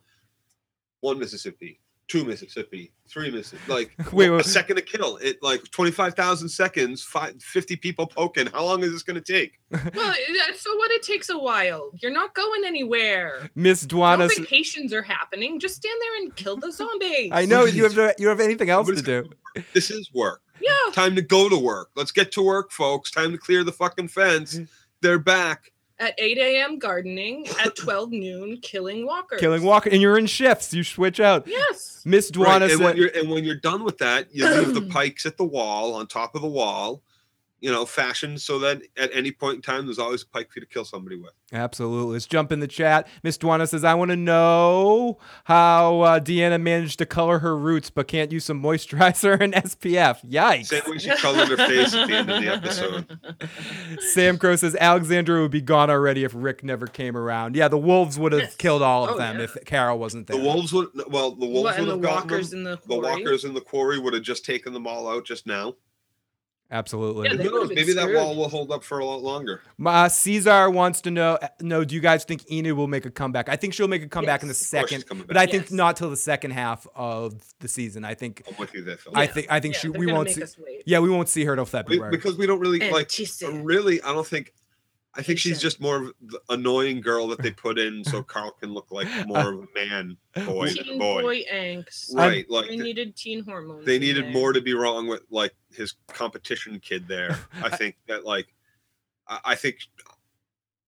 One Mississippi, two Mississippi, three Mississippi, like wait, wait, a second to kill. It like twenty five thousand seconds, five, fifty people poking. How long is this going to take? Well, so what? It takes a while. You're not going anywhere. Miss Duana, no vacations are happening. Just stand there and kill the zombies. I know you have to, you have anything else to do. This is work. Yeah. Time to go to work. Let's get to work, folks. Time to clear the fucking fence. They're back. At eight a.m. gardening, at twelve noon, killing walkers. Killing walkers. And you're in shifts. You switch out. Yes. Miss Duana right. said. When you're, and when you're done with that, you leave the pikes at the wall, on top of the wall, you know, fashioned so that at any point in time, there's always a pike for you to kill somebody with. Absolutely. Let's jump in the chat. Miss Duana says, I want to know how uh, Deanna managed to color her roots but can't use some moisturizer and S P F. Yikes. Same way she colored her face at the end of the episode. Sam Crow says, Alexandria would be gone already if Rick never came around. Yeah, the wolves would have yes. killed all of oh, them yeah. if Carol wasn't there. The wolves would, well, the wolves what, would have the gotten walkers them. In the, the walkers in the quarry would have just taken them all out just now. Absolutely. Yeah, Who knows? Maybe screwed. That wall will hold up for a lot longer. Uh, Cesar wants to know, no, do you guys think Enid will make a comeback? I think she'll make a comeback yes. in the second, but I yes. think not till the second half of the season. I think I'm with you there, Phil. I think I think yeah, she we won't see Yeah, we won't see her till February. We, because we don't really and like said, really I don't think I think she's just more of the annoying girl that they put in so Carl can look like more of a man boy teen than a boy. boy angst. Right. Like they needed teen hormones. They needed there. more to be wrong with like his competition kid there. I think that like I, I think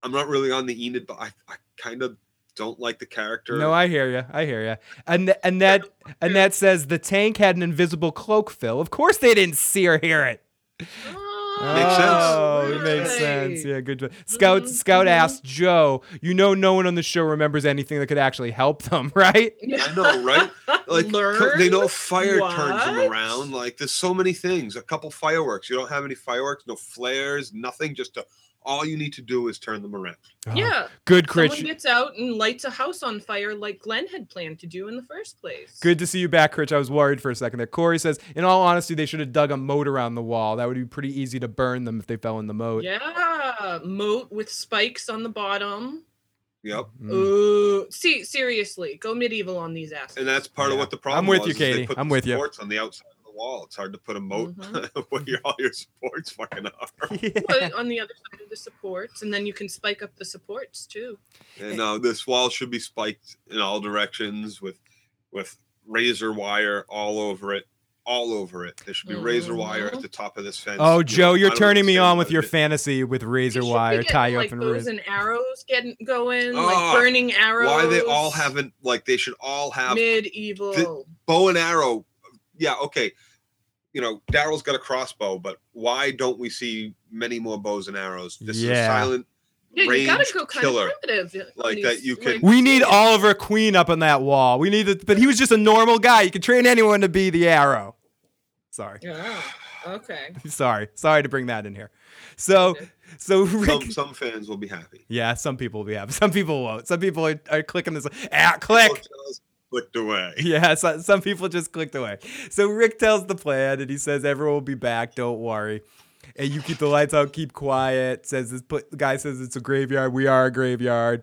I'm not really on the Enid, but I, I kind of don't like the character. No, I hear you. I hear you. And and that and that says the tank had an invisible cloak, Phil. Of course they didn't see or hear it. Makes sense. Oh, it makes right. sense. Yeah, good job. Scout mm-hmm. Scout asked Joe, you know no one on the show remembers anything that could actually help them, right? I know, right? Like Learn? They know fire what? turns them around. Like there's so many things. A couple fireworks. You don't have any fireworks, no flares, nothing. Just to, all you need to do is turn them around. Oh, yeah. Good Christian. Someone gets out and lights a house on fire like Glenn had planned to do in the first place. Good to see you back, Critch. I was worried for a second there. Corey says, in all honesty, they should have dug a moat around the wall. That would be pretty easy to burn them if they fell in the moat. Yeah. Moat with spikes on the bottom. Yep. Mm. Ooh. See, seriously, go medieval on these assets. And that's part yeah. of what the problem was. I'm with was, you, Katie. They put I'm with you. On the outside. Wall. It's hard to put a moat mm-hmm. when your all your supports fucking are. Yeah. Well, on the other side of the supports, and then you can spike up the supports too. And now uh, this wall should be spiked in all directions with with razor wire all over it. all over it. There should be mm-hmm. razor wire at the top of this fence. Oh, Joe, you know, you're turning me on with your fantasy with razor should wire, get, tie like, up and bows and arrows getting going, oh, like burning arrows. Why they all haven't like they should all have medieval the, bow and arrow. Yeah, okay. You know, Daryl's got a crossbow, but why don't we see many more bows and arrows? This yeah. is silent. Yeah, you gotta go kind killer. Of primitive. Like that you can. We need Oliver Queen up on that wall. We need it, but he was just a normal guy. You can train anyone to be the arrow. Sorry. Yeah. Okay. Sorry. Sorry to bring that in here. So, so Rick, some, some fans will be happy. Yeah, some people will be happy. Some people won't. Some people are, are clicking this. Ah, click. Clicked away. Yeah, so, some people just clicked away. So Rick tells the plan, and he says everyone will be back. Don't worry. And you keep the lights out, keep quiet. Says this pl- guy says it's a graveyard. We are a graveyard.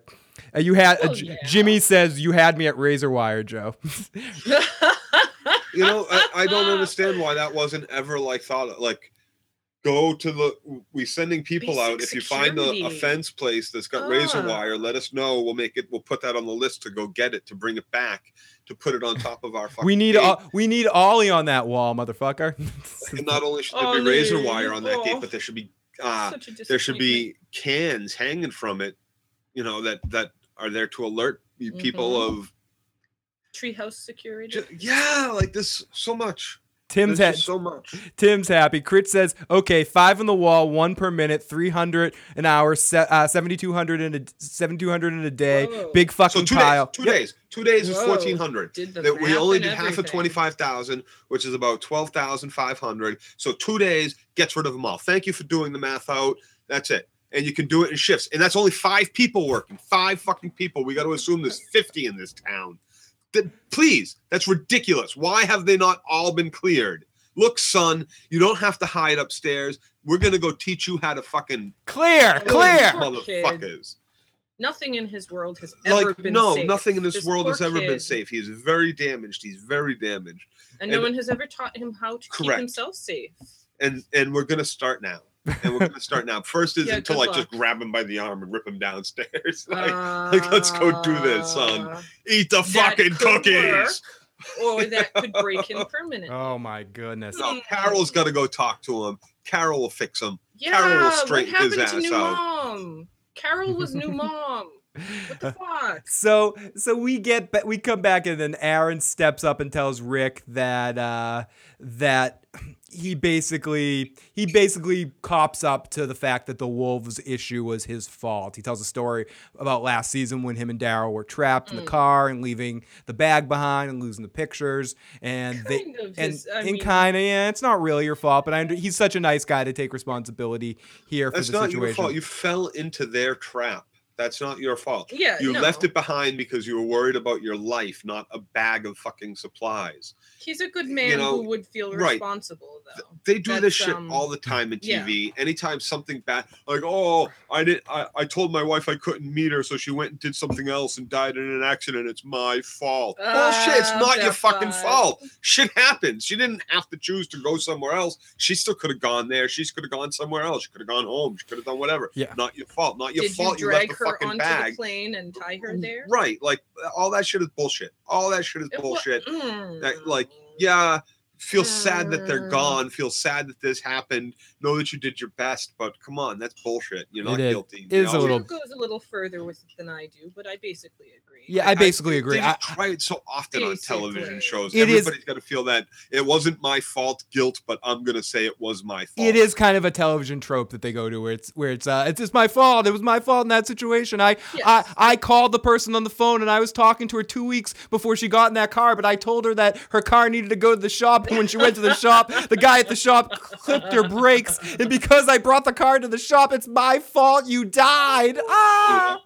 And you had oh, a, yeah. Jimmy says you had me at razor wire, Joe. You know, I, I don't understand why that wasn't ever like thought of. Like, go to the we sending people Basic out. If you security. find a, a fence place that's got oh. razor wire, let us know. We'll make it. We'll put that on the list to go get it to bring it back. To put it on top of our fucking we need all, we need Ollie on that wall, motherfucker. And not only should there Ollie. be razor wire on that oh. gate, but there should be uh, there should be cans hanging from it, you know, that that are there to alert people mm-hmm. of treehouse security. Just, yeah, like this so much. Tim's ha- so much. Tim's happy. Crit says, "Okay, five on the wall, one per minute, three hundred an hour, se- uh, seventy two hundred in a seventy two hundred in a day. Whoa. Big fucking so two pile. Days, two yeah. days." Two days Whoa. is fourteen hundred. We only did half of twenty five thousand, which is about twelve thousand five hundred. So two days gets rid of them all. Thank you for doing the math out. That's it, and you can do it in shifts. And that's only five people working. Five fucking people. We got to assume there's fifty in this town. That, please, that's ridiculous. Why have they not all been cleared? Look, son, you don't have to hide upstairs. We're gonna go teach you how to fucking clear, clear, motherfuckers. Nothing in his world has ever like, been no, safe. No, nothing in this, this world has ever kid. been safe. He is very damaged. He's very damaged. And, and no one has ever taught him how to correct. keep himself safe. And and we're going to start now. And we're going to start now. First is yeah, until like luck. just grab him by the arm and rip him downstairs. Like, uh, like let's go do this, son. Eat the fucking cookies. Work, or that could break him permanently. Oh, my goodness. No, Carol's got to go talk to him. Carol will fix him. Yeah, Carol will straighten his ass out. Mom? Carol was new mom. What the fuck? So, so we get, we come back, and then Aaron steps up and tells Rick that uh, that he basically he basically cops up to the fact that the wolves issue was his fault. He tells a story about last season when him and Daryl were trapped mm. in the car and leaving the bag behind and losing the pictures, and kind they of and, his, and mean, kind of yeah, it's not really your fault, but I, he's such a nice guy to take responsibility here for the situation. That's not your fault. You fell into their trap. That's not your fault. Yeah, you no. left it behind because you were worried about your life, not a bag of fucking supplies. He's a good man you know, who would feel right. responsible, though. They do That's, this shit um, all the time in T V. Yeah. Anytime something bad, like, oh, I didn't. I, I told my wife I couldn't meet her, so she went and did something else and died in an accident. It's my fault. Bullshit. Uh, it's not your fucking fun. fault. Shit happens. She didn't have to choose to go somewhere else. She still could have gone there. She could have gone somewhere else. She could have gone home. She could have done whatever. Yeah. Not your fault. Not your did fault. You, you left the fuck onto bag. the plane and tie her there? Right. Like, all that shit is bullshit. All that shit is bullshit. It, well, mm. that, like, yeah, feel mm. sad that they're gone. Feel sad that this happened. Know that you did your best, but come on, that's bullshit. You're not it guilty. It is a little... goes a little further with it than I do, but I basically agree. Yeah, I basically I, agree. They I, try it so often basically. on television shows. It Everybody's is... got to feel that it wasn't my fault guilt, but I'm going to say it was my fault. It is kind of a television trope that they go to where it's, where it's, uh, it's just my fault. It was my fault in that situation. I, yes. I, I called the person on the phone and I was talking to her two weeks before she got in that car, but I told her that her car needed to go to the shop. When she went to the shop, the guy at the shop clipped her brakes. And because I brought the car to the shop, it's my fault you died. Ah!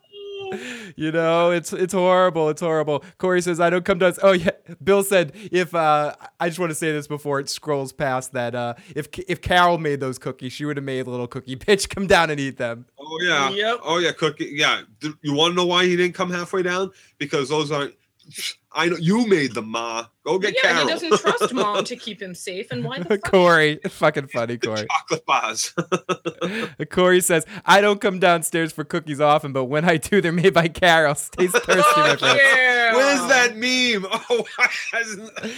You know, it's it's horrible. It's horrible. Corey says, I don't come to us. Oh, yeah. Bill said, if uh, I just want to say this before it scrolls past that uh, if if Carol made those cookies, she would have made a little cookie. Bitch, come down and eat them. Oh, yeah. Yep. Oh, yeah. Cookie. Yeah. You want to know why he didn't come halfway down? Because those aren't. I know you made them, Ma. Go get yeah, Carol. Yeah, he doesn't trust Mom to keep him safe. And why the fuck? Corey, fucking funny, Corey. Chocolate bars. Corey says, I don't come downstairs for cookies often, but when I do, they're made by Carol. Stays thirsty, my friend. Yeah. Where's that meme? Oh,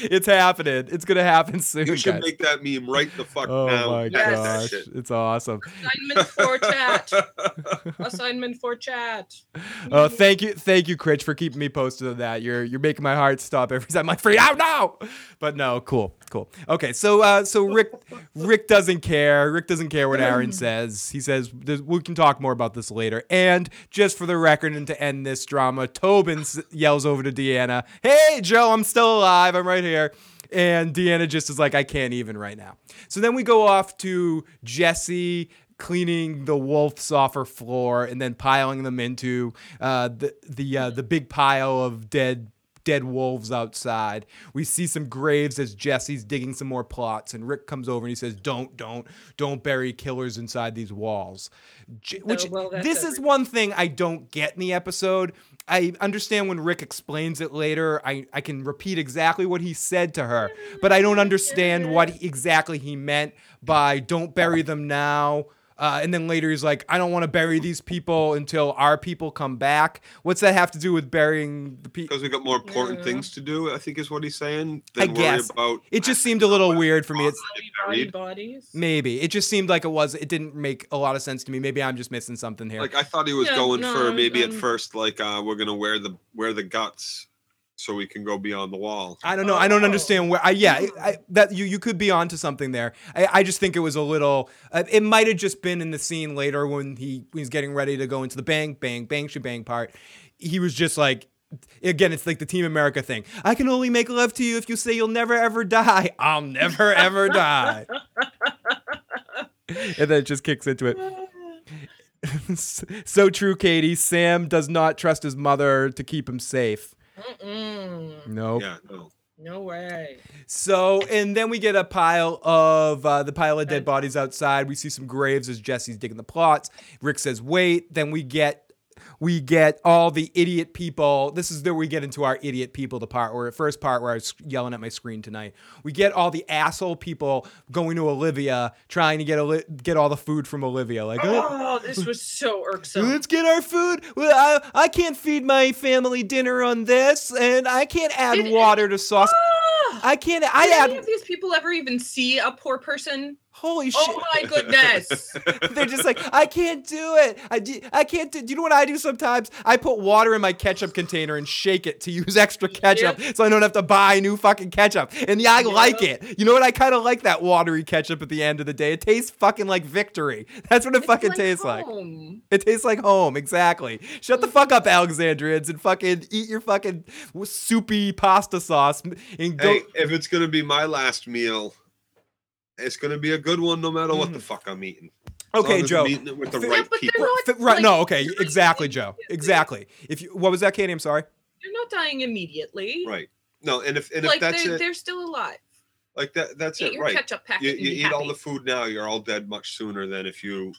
it's happening. It's going to happen soon. You should guys. make that meme right the fuck oh now. Oh, my yes. gosh. That shit. It's awesome. Assignment for chat. Assignment for chat. Oh, thank you. Thank you, Critch, for keeping me posted on that. You're, you're making my heart stop every time. I'm like, free out now. But no, cool, cool. Okay, so uh, so Rick Rick doesn't care. Rick doesn't care what Aaron says. He says, we can talk more about this later. And just for the record and to end this drama, Tobin yells over to Deanna, hey, Joe, I'm still alive. I'm right here. And Deanna just is like, I can't even right now. So then we go off to Jessie cleaning the wolves off her floor and then piling them into uh, the the uh, the big pile of dead dead wolves outside. We see some graves as Jesse's digging some more plots, and Rick comes over and he says, don't, don't, don't bury killers inside these walls. J- which oh, well, this everything. is one thing I don't get in the episode. I understand when Rick explains it later, I, I can repeat exactly what he said to her, but I don't understand what exactly he meant by don't bury them now. Uh, and then later he's like, I don't want to bury these people until our people come back. What's that have to do with burying the people? Because we got more important yeah. things to do, I think is what he's saying. Than I guess. Worry about it just seemed a little weird for me. It's body bodies. Maybe. It just seemed like it was. It didn't make a lot of sense to me. Maybe I'm just missing something here. Like I thought he was yeah, going no, for maybe um, at first, like uh, we're going to wear the wear the guts so we can go beyond the wall. I don't know. Oh. I don't understand where. I, yeah, I, I, that you you could be onto something there. I, I just think it was a little. Uh, it might have just been in the scene later when he when he's getting ready to go into the bang, bang, bang, shebang part. He was just like, again, it's like the Team America thing. I can only make love to you if you say you'll never ever die. I'll never ever die. And then it just kicks into it. So true, Katie. Sam does not trust his mother to keep him safe. Mm-mm. Nope. Yeah, no. No way. So, and then we get a pile of uh, the pile of dead bodies outside. We see some graves as Jesse's digging the plots. Rick says, "Wait." Then we get we get all the idiot people. This is where we get into our idiot people. The part where first part where I was yelling at my screen tonight. We get all the asshole people going to Olivia, trying to get get all the food from Olivia. Like, oh, oh this was so irksome. Let's get our food. Well, I, I can't feed my family dinner on this, and I can't add Did water it, to sauce. Oh, I can't. Did I add. Any of these people ever even see a poor person? Holy shit. Oh my goodness. They're just like, I can't do it. I, do, I can't do Do you know what I do sometimes? I put water in my ketchup container and shake it to use extra ketchup yep. so I don't have to buy new fucking ketchup. And yeah, I yep. like it. You know what? I kind of like that watery ketchup at the end of the day. It tastes fucking like victory. That's what it it's fucking like tastes home. like. It tastes like home. Exactly. Shut the fuck up, Alexandrians, and fucking eat your fucking soupy pasta sauce. And go- hey, if it's going to be my last meal, it's going to be a good one no matter what the fuck I'm eating. As okay, Joe. I'm eating it with the yeah, right people. Not, right, like, no, okay. Exactly, Joe. Exactly. If you, what was that, Katie? I'm sorry. They're not dying immediately. Right. No, and if, and like if that's they're, it. They're still alive. Like that. That's eat it, your right. ketchup packet you you eat happy. all the food now. You're all dead much sooner than if you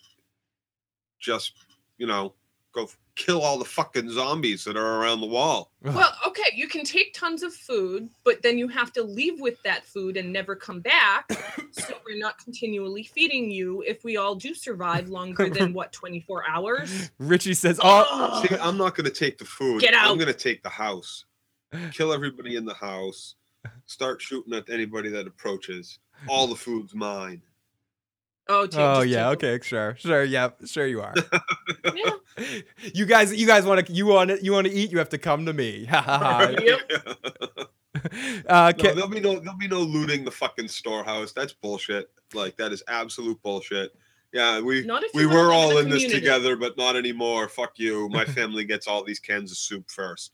just, you know, go kill all the fucking zombies that are around the wall. Well, okay, you can take tons of food, but then you have to leave with that food and never come back. So we're not continually feeding you if we all do survive longer than what, twenty-four hours? Richie says, oh, see, I'm not going to take the food. Get out. I'm going to take the house. Kill everybody in the house. Start shooting at anybody that approaches. All the food's mine. Oh, take, oh yeah, okay, it. sure, sure, yeah, sure you are. yeah. You guys, you guys want to, you want to, you want to eat? You have to come to me. yep. uh, no, there'll be no, there'll be no looting the fucking storehouse. That's bullshit. Like that is absolute bullshit. Yeah, we we were all in community. this together, but not anymore. Fuck you. My family gets all these cans of soup first.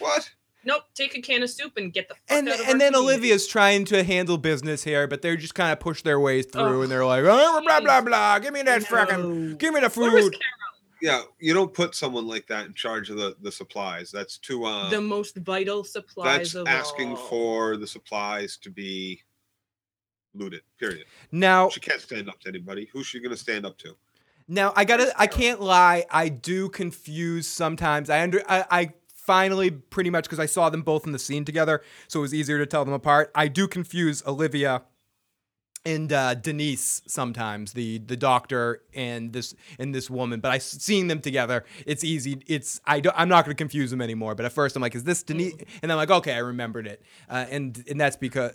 What? Nope, take a can of soup and get the fuck and, out of And then community. Olivia's trying to handle business here, but they're just kind of push their way through, oh, and they're like, oh, blah, blah, blah, give me that no. fucking, give me the food. Where was Carol? Yeah, you don't put someone like that in charge of the, the supplies. That's too... Uh, the most vital supplies that's of That's asking all. for the supplies to be looted, period. Now... She can't stand up to anybody. Who's she going to stand up to? Now, I gotta, I can't lie. I do confuse sometimes. I under... I... I finally, pretty much, because I saw them both in the scene together, so it was easier to tell them apart. I do confuse Olivia and uh, Denise sometimes, the the doctor and this and this woman. But I seeing them together, it's easy. It's I don't, I'm not going to confuse them anymore. But at first, I'm like, is this Denise? And I'm like, okay, I remembered it. Uh, and and that's because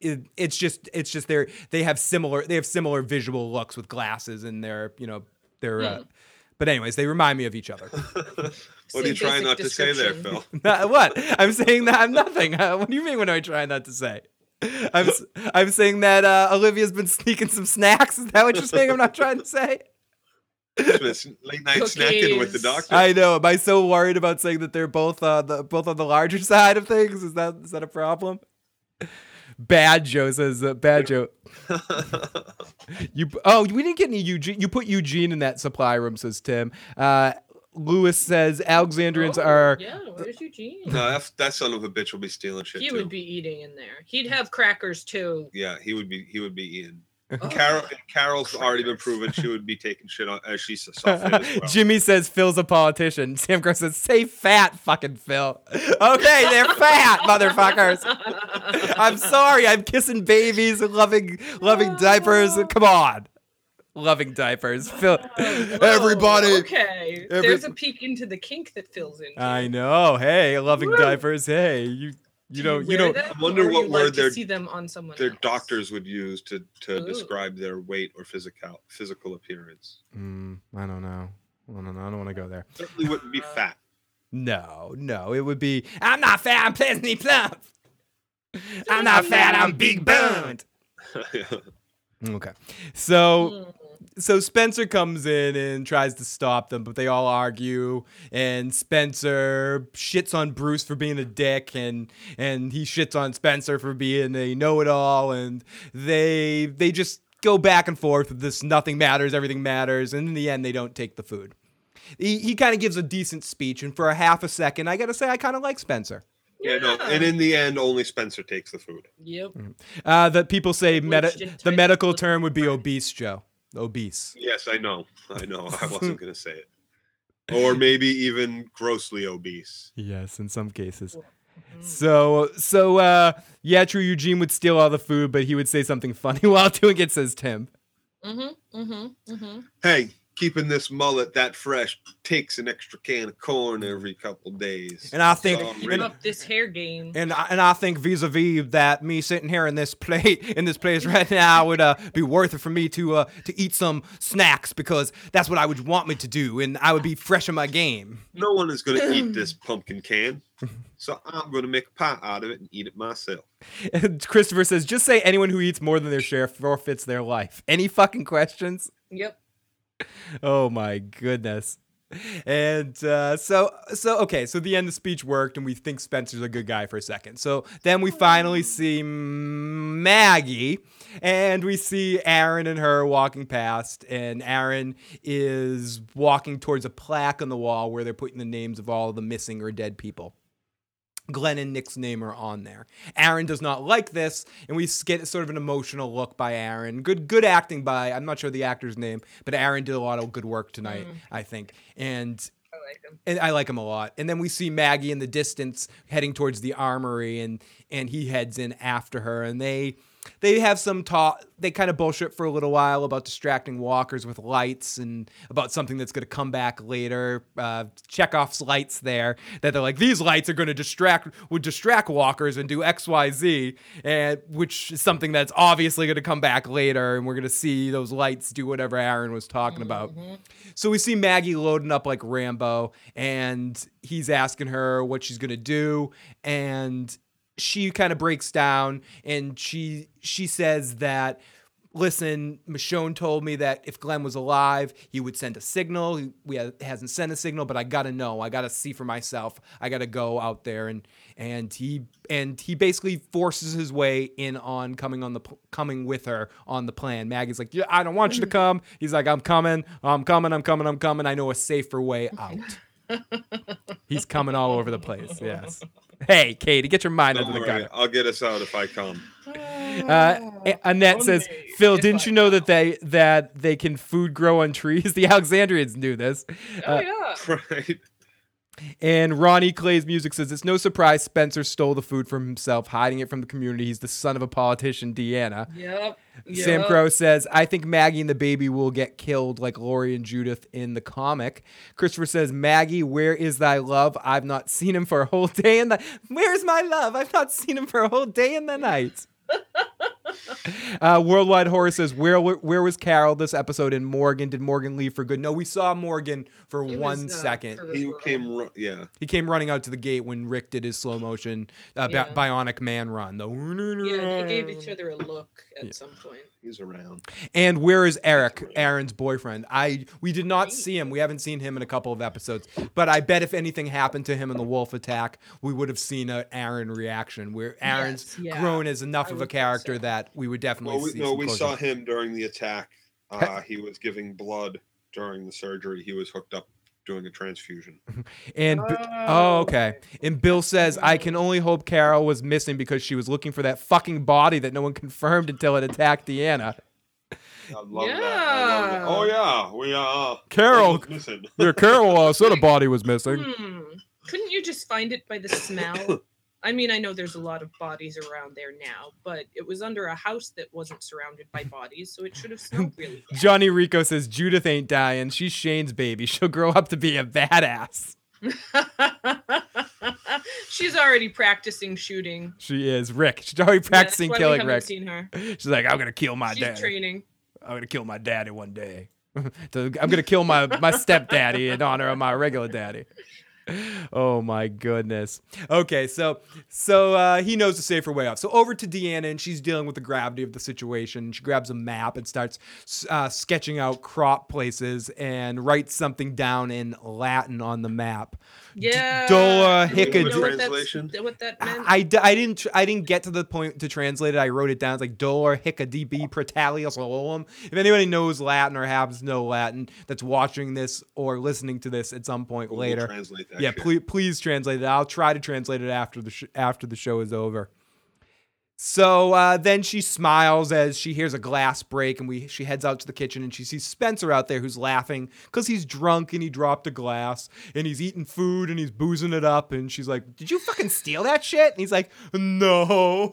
it, it's just it's just they they have similar they have similar visual looks with glasses and their you know their. Mm. Uh, But anyways, they remind me of each other. What are you trying not to say there, Phil? What? I'm saying that I'm nothing. Uh, what do you mean what am I trying not to say? I'm I'm saying that uh, Olivia's been sneaking some snacks. Is that what you're saying I'm not trying to say? Late night Cookies. Snacking with the doctor. I know. Am I so worried about saying that they're both uh, the both on the larger side of things? Is that is that a problem? Bad Joe says uh, bad Joe. you oh we didn't get any Eugene. You put Eugene in that supply room, says Tim. Uh, Lewis says Alexandrians oh, are. Yeah, where's Eugene? No, that, that son of a bitch will be stealing shit. He too. Would be eating in there. He'd have crackers too. Yeah, he would be. He would be eating. Oh. Carol, Carol's crackers. Already been proven she would be taking shit on as she's soft as well. Jimmy says Phil's a politician. Sam Gross says, say fat, fucking Phil. Okay, they're fat, motherfuckers. I'm sorry, I'm kissing babies and loving loving diapers. Come on. Loving diapers. Phil Whoa, everybody. Okay. Every, There's a peek into the kink that Phil's in. I know. Hey, loving Woo. Diapers. Hey, you You know, you know. I wonder what word their their doctors would use to to describe their weight or physical physical appearance. Mm, I don't know. I don't know. I don't want to go there. Certainly wouldn't be fat. No, no, it would be. I'm not fat. I'm pleasantly plump. I'm not fat. I'm big boned. Okay, so. So Spencer comes in and tries to stop them, but they all argue, and Spencer shits on Bruce for being a dick, and and he shits on Spencer for being a know-it-all, and they they just go back and forth with this nothing matters, everything matters, and in the end they don't take the food. He, he kind of gives a decent speech, and for a half a second, I gotta say I kind of like Spencer. Yeah, no, and in the end, only Spencer takes the food. Yep. Uh, that people say medi- the medical term would be obese, Joe. Obese. Yes, I know. I know. I wasn't going to say it. Or maybe even grossly obese. Yes, in some cases. So, so uh, yeah, true, Eugene would steal all the food, but he would say something funny while doing it, says Tim. Mm-hmm, mm-hmm, mm-hmm. Hey, keeping this mullet that fresh takes an extra can of corn every couple days. And I think so and, up this hair game. And I, and I think vis-a-vis that me sitting here in this plate in this place right now would uh, be worth it for me to uh, to eat some snacks because that's what I would want me to do, and I would be fresh in my game. No one is going to eat this pumpkin can, so I'm going to make a pie out of it and eat it myself. And Christopher says, "Just say anyone who eats more than their share forfeits their life." Any fucking questions? Yep. Oh my goodness. And uh, so, so okay, so the end of the speech worked, and we think Spencer's a good guy for a second. So then we finally see Maggie, and we see Aaron and her walking past, and Aaron is walking towards a plaque on the wall where they're putting the names of all the missing or dead people. Glenn and Nick's name are on there. Aaron does not like this, and we get sort of an emotional look by Aaron. Good good acting by, I'm not sure the actor's name, but Aaron did a lot of good work tonight, mm. I think. And I like him. And I like him a lot. And then we see Maggie in the distance heading towards the armory, and and he heads in after her, and they they have some talk. They kind of bullshit for a little while about distracting walkers with lights and about something that's going to come back later. Uh, Chekhov's lights there that they're like, these lights are going to distract, would distract walkers and do X, Y, Z, and which is something that's obviously going to come back later. And we're going to see those lights do whatever Aaron was talking about. Mm-hmm. So we see Maggie loading up like Rambo, and he's asking her what she's going to do. And she kind of breaks down, and she she says that, listen, Michonne told me that if Glenn was alive, he would send a signal. He, we ha- hasn't sent a signal, but I gotta know. I gotta see for myself. I gotta go out there, and and he and he basically forces his way in on coming on the coming with her on the plan. Maggie's like, yeah, I don't want you to come. He's like, I'm coming, I'm coming, I'm coming, I'm coming. I know a safer way out. He's coming all over the place. Yes. Hey, Katie, get your mind out of the gutter. I'll get us out if I come. Uh, Annette Only says, "Phil, didn't I you know come. that they that they can food grow on trees? The Alexandrians knew this." Oh uh, yeah. Right. And Ronnie Clay's music says, it's no surprise Spencer stole the food from himself, hiding it from the community. He's the son of a politician, Deanna. Yep. yep. Sam Crow says, I think Maggie and the baby will get killed like Lori and Judith in the comic. Christopher says, Maggie, where is thy love? I've not seen him for a whole day in the... Where's my love? I've not seen him for a whole day in the night. uh, Worldwide Horror says, where, where where was Carol this episode? And Morgan, did Morgan leave for good? No, we saw Morgan for it one was, uh, second. For he world. came, ru- yeah. He came running out to the gate when Rick did his slow motion uh, yeah. bi- Bionic Man run. The yeah, they gave each other a look at yeah. some point. He's around. And where is Eric, Aaron's boyfriend? I we did not see him. We haven't seen him in a couple of episodes. But I bet if anything happened to him in the wolf attack, we would have seen an Aaron reaction where Aaron's yes, yeah. grown as enough I of a character so. that we would definitely well, we, see. No, we saw him during the attack. Uh, he was giving blood during the surgery. He was hooked up doing a transfusion. And oh. oh, okay. And Bill says, I can only hope Carol was missing because she was looking for that fucking body that no one confirmed until it attacked Deanna. I love yeah. that. I love that. Oh yeah, we are. Uh, Carol, yeah, Carol uh, said a body was missing. Hmm. Couldn't you just find it by the smell? I mean, I know there's a lot of bodies around there now, but it was under a house that wasn't surrounded by bodies, so it should have smelled really bad. Johnny Rico says, Judith ain't dying. She's Shane's baby. She'll grow up to be a badass. She's already practicing shooting. She is. Rick. She's already practicing yeah, killing Rick. Seen her. She's like, I'm going to kill my She's dad. She's training. I'm going to kill my daddy one day. So I'm going to kill my, my stepdaddy in honor of my regular daddy. Oh my goodness. Okay, so so uh, he knows the safer way off. So over to Deanna, and she's dealing with the gravity of the situation. She grabs a map and starts uh, sketching out crop places and writes something down in Latin on the map. Yeah. Dola Hicca. Translation. What that meant? I, I didn't I didn't get to the point to translate it. I wrote it down. It's like Dola Hicca D B Pretalius Olum. If anybody knows Latin or happens to know Latin, that's watching this or listening to this at some point we'll later. Translate that. Yeah, please, please translate it. I'll try to translate it after the sh- after the show is over. So uh, then she smiles as she hears a glass break, and we she heads out to the kitchen, and she sees Spencer out there who's laughing because he's drunk and he dropped a glass, and he's eating food and he's boozing it up, and she's like, "Did you fucking steal that shit?" And he's like, "No,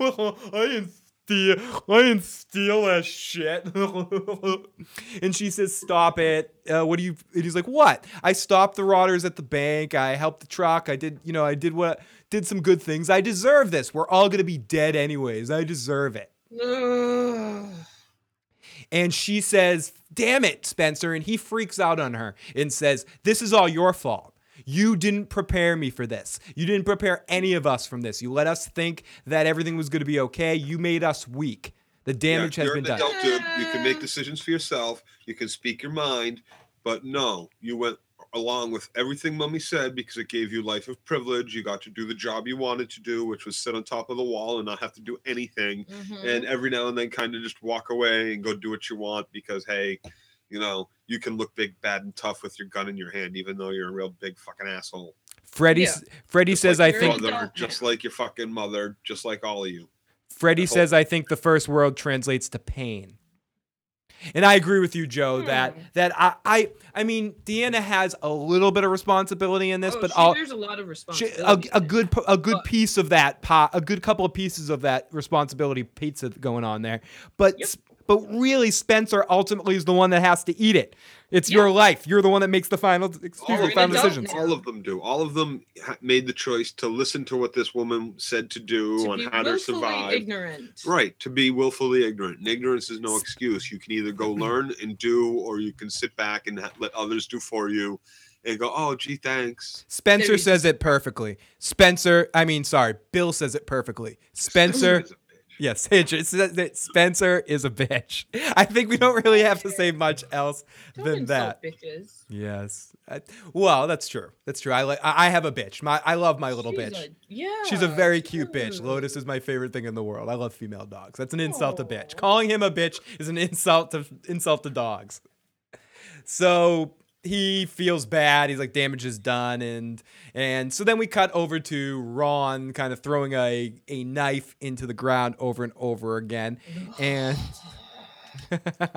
I didn't." Steal, I didn't steal that shit. And she says, stop it. Uh, what do you, and he's like, what? I stopped the rotters at the bank. I helped the truck. I did, you know, I did what, did some good things. I deserve this. We're all going to be dead anyways. I deserve it. And she says, damn it, Spencer. And he freaks out on her and says, this is all your fault. You didn't prepare me for this. You didn't prepare any of us from this. You let us think that everything was going to be okay. You made us weak. The damage yeah, has been done. You're an adult, dude. You can make decisions for yourself. You can speak your mind. But no, you went along with everything Mummy said because it gave you life of privilege. You got to do the job you wanted to do, which was sit on top of the wall and not have to do anything. Mm-hmm. And every now and then kind of just walk away and go do what you want because, hey, you know, you can look big, bad, and tough with your gun in your hand, even though you're a real big fucking asshole. Freddie, yeah. Freddie says, like I think... Mother, just like your fucking mother, just like all of you. Freddie says, I think the first word translates to pain. And I agree with you, Joe, hmm. that that I, I I mean, Deanna has a little bit of responsibility in this, oh, but she, there's a lot of responsibility. She, a, a good a good but, piece of that pot, a good couple of pieces of that responsibility pizza going on there. But... Yep. But really, Spencer ultimately is the one that has to eat it. It's yeah. your life. You're the one that makes the final, excuse me, final decisions. All of them do. All of them ha- made the choice to listen to what this woman said to do to on how to survive. Ignorant. Right, to be willfully ignorant. And ignorance is no excuse. You can either go learn and do, or you can sit back and ha- let others do for you and go, oh, gee, thanks. Spencer Maybe. says it perfectly. Spencer, I mean, sorry, Bill says it perfectly. Spencer... Yes, Spencer is a bitch. I think we don't really have to say much else don't than that. Bitches. Yes. I, well, that's true. That's true. I like. I have a bitch. My I love my little She's bitch. A, yeah. She's a very cute dude. bitch. Lotus is my favorite thing in the world. I love female dogs. That's an insult Aww. to bitch. Calling him a bitch is an insult to insult to dogs. So he feels bad. He's like, damage is done. And and so then we cut over to Ron kind of throwing a, a knife into the ground over and over again. And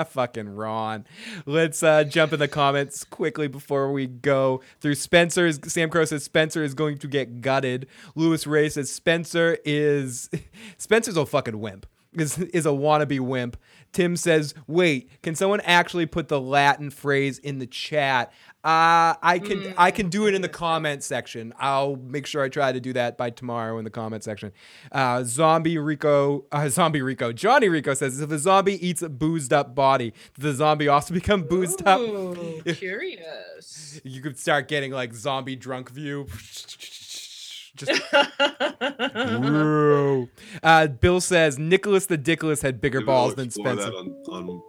Fucking Ron. Let's uh, jump in the comments quickly before we go through. Spencer, Sam Crow says Spencer is going to get gutted. Lewis Ray says Spencer is Spencer's a fucking wimp. Is is a wannabe wimp. Tim says, wait, can someone actually put the Latin phrase in the chat? Uh, I can mm. I can do it in the comment section. I'll make sure I try to do that by tomorrow in the comment section. Uh, zombie Rico, uh, Zombie Rico, Johnny Rico says, if a zombie eats a boozed up body, does the zombie also become boozed Ooh, up? If, curious. You could start getting like zombie drunk view. Just, uh, Bill says Nicholas the Dickless had bigger Maybe balls than Spencer. That on, on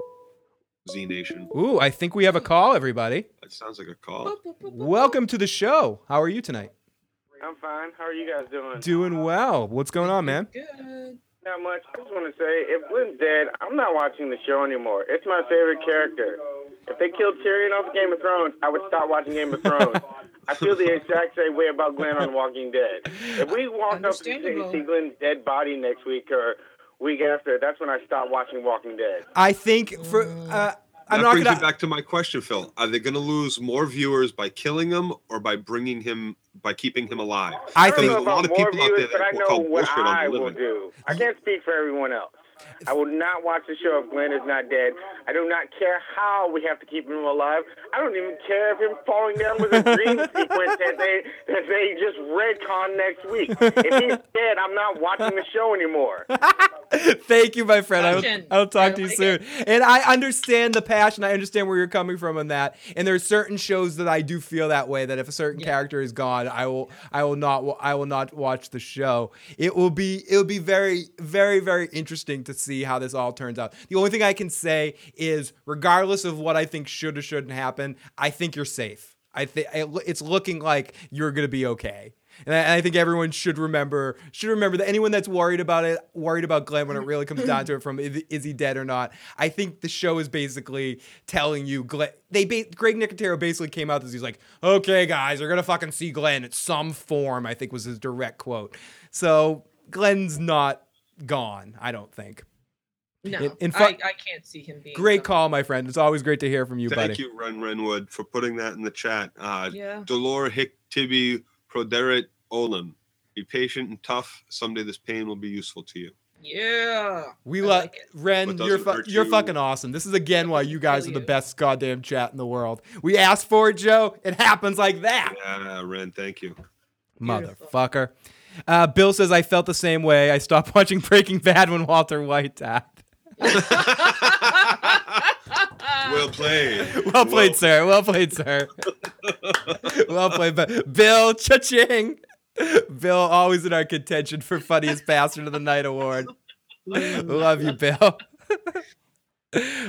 Z Nation. Ooh, I think we have a call, everybody. That sounds like a call. Welcome to the show. How are you tonight? I'm fine. How are you guys doing? Doing well. What's going on, man? Good. Not much. I just want to say, if Glenn's dead, I'm not watching the show anymore. It's my favorite character. If they killed Tyrion off of Game of Thrones, I would stop watching Game of Thrones. I feel the exact same way about Glenn on The Walking Dead. If we walk up and see Glenn's dead body next week or week after, that's when I stop watching Walking Dead. I think for uh, I'm that not brings gonna... me back to my question, Phil. Are they going to lose more viewers by killing him or by bringing him by keeping him alive? I, I think there's a lot of people viewers, out there that will call bullshit on the living. Do. I can't speak for everyone else. I will not watch the show if Glenn is not dead. I do not care how we have to keep him alive. I don't even care if him falling down with a dream sequence that they that they just retcon next week. If he's dead, I'm not watching the show anymore. Thank you, my friend. I'll, I'll talk to you soon. And I understand the passion. I understand where you're coming from on that. And there are certain shows that I do feel that way. That if a certain yeah. character is gone, I will I will not I will not watch the show. It will be it will be very very very interesting to see how this all turns out. The only thing I can say is, regardless of what I think should or shouldn't happen, I think you're safe. I think it's looking like you're going to be okay. And I, and I think everyone should remember should remember that anyone that's worried about it, worried about Glenn when it really comes down to it, from is, is he dead or not. I think the show is basically telling you Glenn. They ba- Greg Nicotero basically came out as he's like, okay, guys, you're gonna fucking see Glenn in some form. I think was his direct quote. So Glenn's not gone, I don't think. No, in, in fa- I, I can't see him being. Great call, my friend. It's always great to hear from you, Thank buddy. Thank you, Ren Renwood, for putting that in the chat. Uh, yeah. Dolor hic tibi proderet olim. Be patient and tough. Someday this pain will be useful to you. Yeah. We love like Ren. You're fu- you're you. fucking awesome. This is again why you guys are the best goddamn chat in the world. We asked for it, Joe. It happens like that. Yeah, Ren. Thank you, motherfucker. Beautiful. Uh, Bill says, I felt the same way. I stopped watching Breaking Bad when Walter White died. Well played. Well played, well. sir. Well played, sir. Well played. But Bill, cha-ching. Bill, always in our contention for funniest bastard of the night award. Love you, Bill.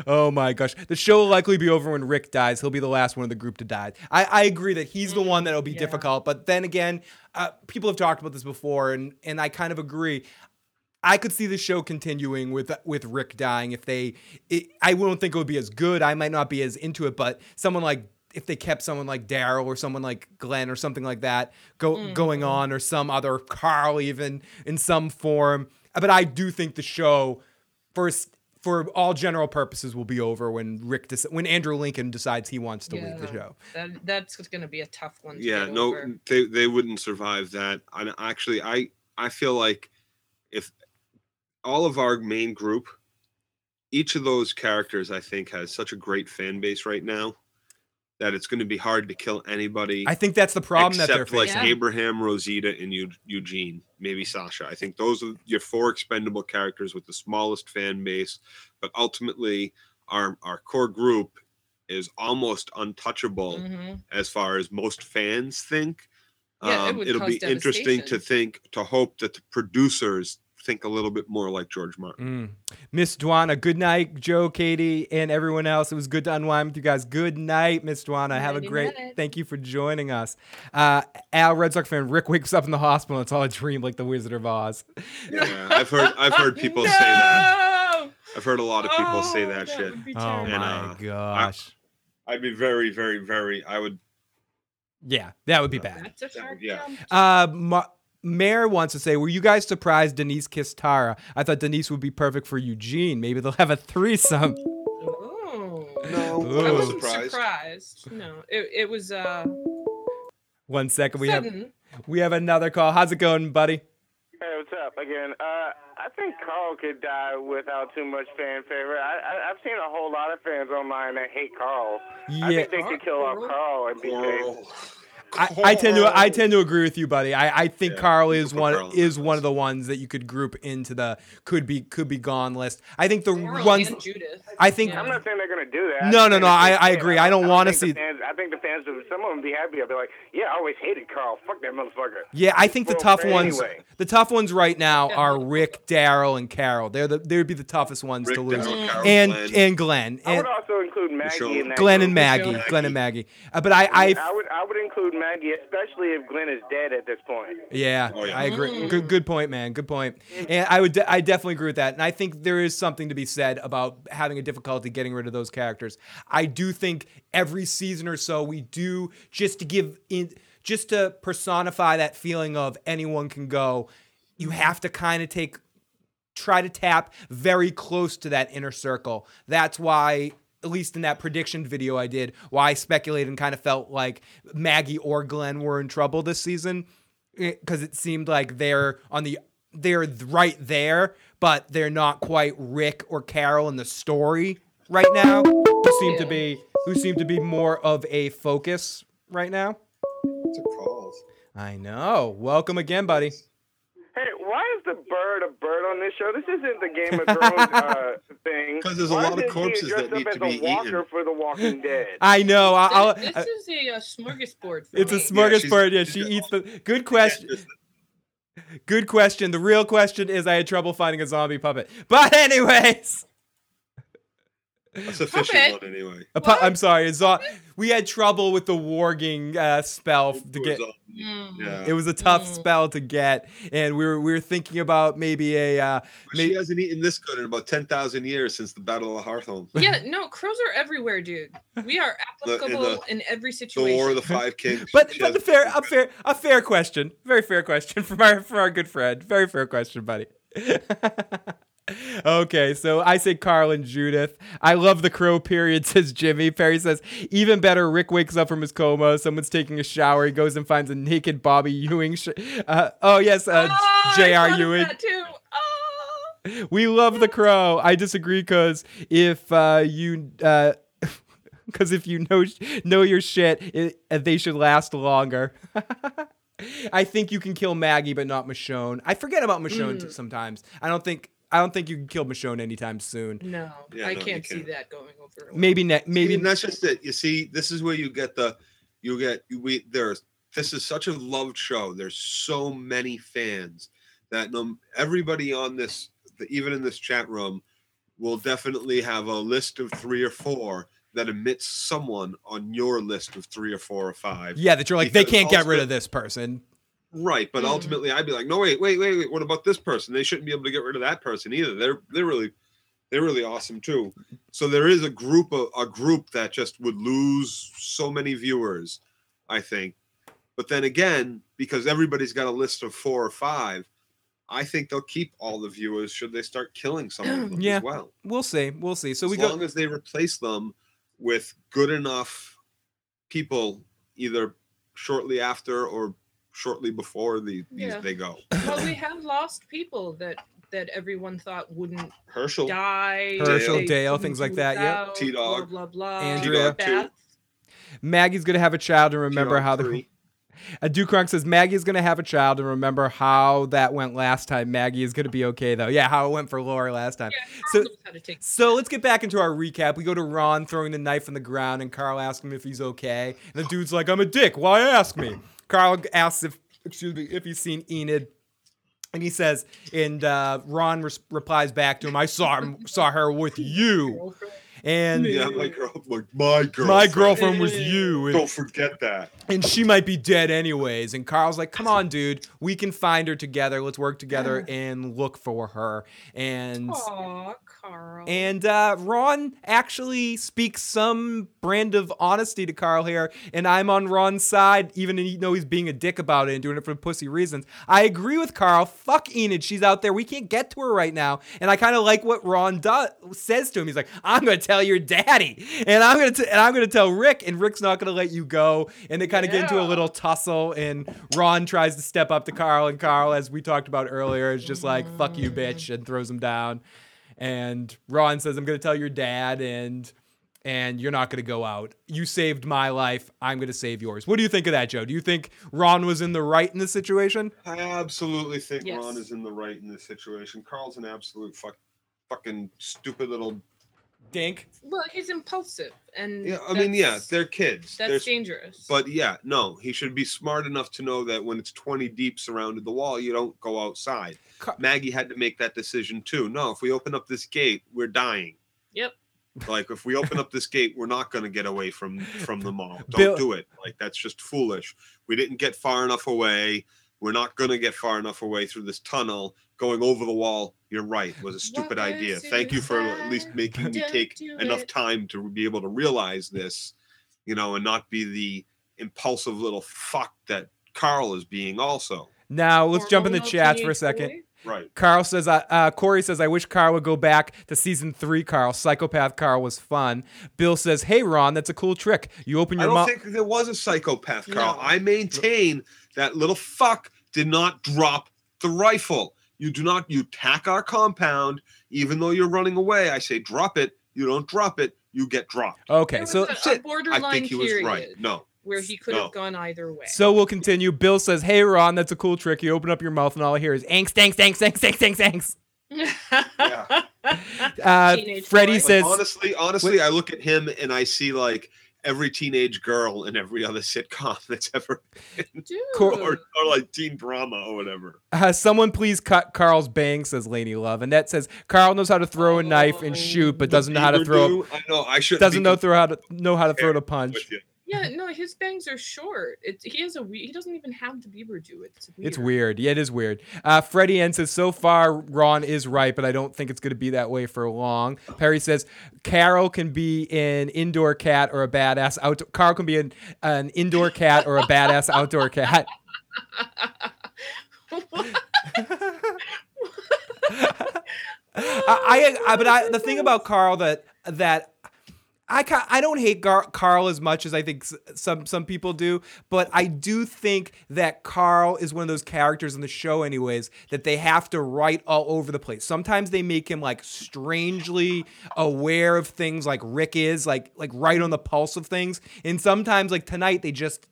Oh my gosh. The show will likely be over when Rick dies. He'll be the last one of the group to die. I, I agree that he's the one that'll be yeah. difficult. But then again, uh, people have talked about this before, and, and I kind of agree. I could see the show continuing with with Rick dying if they it, I don't think it would be as good. I might not be as into it, but someone like if they kept someone like Daryl or someone like Glenn or something like that go, mm-hmm. going on, or some other Carl even in some form. But I do think the show first for all general purposes will be over when Rick, de- when Andrew Lincoln decides he wants to yeah, leave the show. That, that's going to be a tough one. To yeah, get no, over. they they wouldn't survive that. And actually, I I feel like if all of our main group, each of those characters, I think, has such a great fan base right now that it's going to be hard to kill anybody. I think that's the problem that they're facing. Except like yeah. Abraham, Rosita, and U- Eugene, maybe Sasha. I think those are your four expendable characters with the smallest fan base. But ultimately, our our core group is almost untouchable mm-hmm. as far as most fans think. Yeah, um, it would it'll be interesting to think, to hope that the producers think a little bit more like George Martin. Mm. Miss Duana, good night, Joe, Katie, and everyone else. It was good to unwind with you guys. Good night, Miss Duana. Have a great night. Thank you for joining us. Uh, Al, Red Sox fan, Rick wakes up in the hospital and it's all a dream like the Wizard of Oz. Yeah, I've heard I've heard people no! say that. I've heard a lot of people oh, say that, that shit. Oh and, my uh, gosh. I, I'd be very, very, very, I would. Yeah, that would be uh, bad. That's a sharp yeah. Uh, Ma- Mare wants to say, were you guys surprised Denise kissed Tara? I thought Denise would be perfect for Eugene. Maybe they'll have a threesome. Ooh. No, Ooh. I wasn't surprised. surprised. No, it it was... Uh, One second. We sudden. have we have another call. How's it going, buddy? Hey, what's up? Again, uh, I think Carl could die without too much fan favor. I, I, I've seen a whole lot of fans online that hate Carl. Yeah. I think they could kill off Carl and be safe. I, I tend to I tend to agree with you, buddy. I, I think yeah, Carl is one Carl is one of the ones that you could group into the could be could be gone list. I think the Carl ones and Judith. I think yeah. I'm not saying they're gonna do that. No, no, no. I, I agree. I don't, don't want to see. Fans, I think the fans, some of them, be happy. I'll be like, yeah, I always hated Carl. Fuck that motherfucker. Yeah, I think the tough ones, anyway. the tough ones right now are Rick, Daryl, and Carol. They're the they'd be the toughest ones Rick, to lose. Darryl, Carol, and Glenn. and Glenn. And I would also include Maggie. In that Glenn and Maggie. Maggie. Glenn and Maggie. Uh, but I, I I would I would include Maggie, especially if Glenn is dead at this point. Yeah, oh, yeah. I agree. Good, good point, man. Good point. And I would, de- I definitely agree with that. And I think there is something to be said about having a difficulty getting rid of those characters. I do think every season or so we do just to give in, just to personify that feeling of anyone can go. You have to kind of take, try to tap very close to that inner circle. That's why. At least in that prediction video I did, why I speculated and kind of felt like Maggie or Glenn were in trouble this season, because it seemed like they're on the they're right there, but they're not quite Rick or Carol in the story right now. Who seem yeah. to be who seem to be more of a focus right now. It's a call. I know. Welcome again, buddy. Hey, why is the bird a bird on this show? This isn't the Game of Thrones uh, thing. Because there's a why lot of corpses that need to be eaten. Why is he dressed up as a walker eaten? For The Walking Dead? I know. I'll, this, this is a, a smorgasbord. For it's me. a smorgasbord. Yeah, yeah she eats the. Good question. Good question. The real question is, I had trouble finding a zombie puppet. But anyways. That's a fishing puppet? one anyway. A pu- I'm sorry. A zo- we had trouble with the warging uh, spell to get. Mm. Yeah. It was a tough mm. spell to get, and we were we were thinking about maybe a. Uh, maybe- she hasn't eaten this good in about ten thousand years since the Battle of Harthorn. Yeah, no, crows are everywhere, dude. We are applicable in, the, in every situation. The War of the Five Kings. but she but the fair a fair a fair question, very fair question from our from our good friend. Very fair question, buddy. Okay, so I say Carl and Judith. I love the crow period, says Jimmy. Perry says, even better, Rick wakes up from his coma. Someone's taking a shower. He goes and finds a naked Bobby Ewing. Sh- uh, oh, yes, uh, oh, J R Ewing. Oh. We love the crow. I disagree because if uh, you... Uh, because if you know know your shit, it, they should last longer. I think you can kill Maggie, but not Michonne. I forget about Michonne mm. sometimes. I don't think... I don't think you can kill Michonne anytime soon. No, yeah, I no, can't see that going over. Maybe next. Maybe and that's just it. You see, this is where you get the, you get we there's. This is such a loved show. There's so many fans that no, everybody on this, even in this chat room, will definitely have a list of three or four that admits someone on your list of three or four or five. Yeah, that you're like they can't get rid of this person. Right, but ultimately I'd be like, no, wait, wait, wait, wait. What about this person? They shouldn't be able to get rid of that person either. They're they're really, they're really awesome too. So there is a group of a group that just would lose so many viewers, I think. But then again, because everybody's got a list of four or five, I think they'll keep all the viewers should they start killing some of them yeah, as well. We'll see, we'll see. So as we go- long as they replace them with good enough people, either shortly after or. Shortly before the, yeah. these they go. Well, we have lost people that, that everyone thought wouldn't Herschel. die. Herschel, Dale, Dale things like that. Yeah, T-Dog. Blah, blah, blah. Andrea. T-Dog Maggie's going to have a child and remember T-Dog how the... Uh, Dukronk says, Maggie's going to have a child and remember how that went last time. Maggie is going to be okay, though. Yeah, how it went for Laura last time. Yeah, so so let's get back into our recap. We go to Ron throwing the knife on the ground, and Carl asks him if he's okay. And the dude's like, I'm a dick. Why ask me? Carl asks if, excuse me, if he's seen Enid, and he says, and uh, Ron re- replies back to him, I saw him, saw her with you. And yeah, my girl, like, my girlfriend, my girlfriend was you. And, don't forget that. And she might be dead anyways. And Carl's like, come on, dude, we can find her together. Let's work together and look for her. And aww, Carl. And uh, Ron actually speaks some brand of honesty to Carl here, and I'm on Ron's side, even though he's being a dick about it and doing it for pussy reasons. I agree with Carl. Fuck Enid. She's out there. We can't get to her right now. And I kind of like what Ron does says to him. He's like, I'm going to tell your daddy, and I'm going to and I'm going to tell Rick, and Rick's not going to let you go. And they kind of yeah. get into a little tussle, and Ron tries to step up to Carl, and Carl, as we talked about earlier, is just like, fuck you, bitch, and throws him down. And Ron says, I'm going to tell your dad, and and you're not going to go out. You saved my life. I'm going to save yours. What do you think of that, Joe? Do you think Ron was in the right in this situation? I absolutely think yes. Ron is in the right in this situation. Carl's an absolute fuck, fucking stupid little dink. Well, he's impulsive. And yeah, I mean, yeah, they're kids. That's they're, dangerous. But yeah, no, he should be smart enough to know that when it's twenty deep surrounded the wall, you don't go outside. Car- Maggie had to make that decision too. No, if we open up this gate, we're dying. Yep. Like, if we open up this gate, we're not going to get away from, from the mall. Don't Bill- do it. Like, that's just foolish. We didn't get far enough away. We're not going to get far enough away through this tunnel. Going over the wall, you're right, was a stupid Walker idea. Suicide. Thank you for at least making me take enough time to be able to realize this, you know, and not be the impulsive little fuck that Carl is being also. Now, let's Hormonal jump in the chat for a second. Boy? Right. Carl says, uh, uh, Corey says, I wish Carl would go back to season three, Carl. Psychopath Carl was fun. Bill says, hey, Ron, that's a cool trick. You open your mouth. I don't mo- think there was a psychopath, Carl. No. I maintain that little fuck did not drop the rifle. You do not, you attack our compound, even though you're running away. I say, drop it. You don't drop it. You get dropped. Okay. So a, a borderline I think he was right. No. Where he could have no. gone either way. So we'll continue. Bill says, hey, Ron, that's a cool trick. You open up your mouth and all I hear is angst, angst, angst, angst, angst, angst, angst. yeah. uh, Freddie says. Like, honestly, honestly, I look at him and I see like every teenage girl in every other sitcom that's ever been. Or, or like teen drama or whatever. Uh, someone please cut Carl's bang, says Lainey Love. And that says, Carl knows how to throw a knife and shoot, but doesn't know how to throw. I know, I shouldn't Doesn't know, throw how to, know how to throw a punch. Yeah, no, his bangs are short. It's, he has a he doesn't even have the Bieber do it. It's weird. It's weird. Yeah, it is weird. Uh, Freddie N says, so far, Ron is right, but I don't think it's going to be that way for long. Perry says, Carol can be an indoor cat or a badass outdoor... Carl can be an, an indoor cat or a badass outdoor cat. What? I, I, I, but I, the thing about Carl that... that I I don't hate Gar- Carl as much as I think some some people do, but I do think that Carl is one of those characters in the show anyways that they have to write all over the place. Sometimes they make him like strangely aware of things like Rick is, like like right on the pulse of things. And sometimes like tonight they just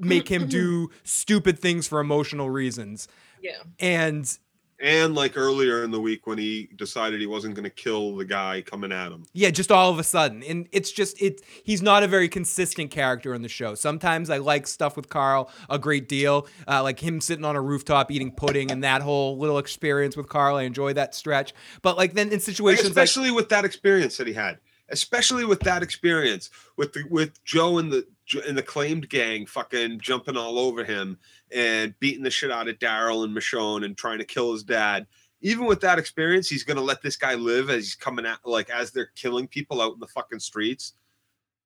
make him do stupid things for emotional reasons. Yeah. And And like earlier in the week when he decided he wasn't going to kill the guy coming at him. Yeah, just all of a sudden. And it's just, it. he's not a very consistent character in the show. Sometimes I like stuff with Carl a great deal. Uh, like him sitting on a rooftop eating pudding and that whole little experience with Carl. I enjoy that stretch. But like then in situations like... Especially like, with that experience that he had. Especially with that experience with the, with Joe and the and the claimed gang fucking jumping all over him and beating the shit out of Daryl and Michonne and trying to kill his dad. Even with that experience, he's gonna let this guy live as he's coming out, like as they're killing people out in the fucking streets.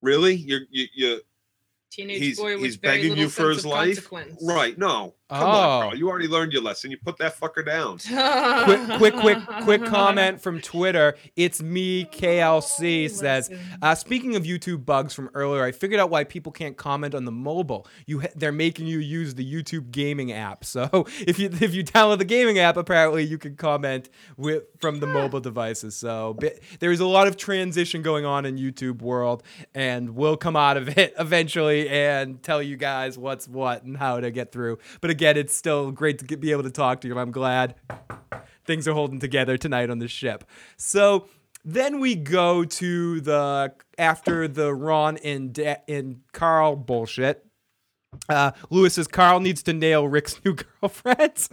Really, you're you you. Teenage he's, boy with he's very begging you for his life, right? No, come oh. on, Carl. You already learned your lesson. You put that fucker down. quick, quick, quick, quick comment from Twitter. It's me, K L C says. Uh, speaking of YouTube bugs from earlier, I figured out why people can't comment on the mobile. You ha- they're making you use the YouTube gaming app. So if you if you download the gaming app, apparently you can comment with from the mobile devices. So but there's a lot of transition going on in YouTube world, and we'll come out of it eventually. And tell you guys what's what and how to get through. But again, it's still great to get, be able to talk to you. I'm glad things are holding together tonight on the ship. So then we go to the after the Ron and da- and Carl bullshit. Uh, Lewis says Carl needs to nail Rick's new girlfriend.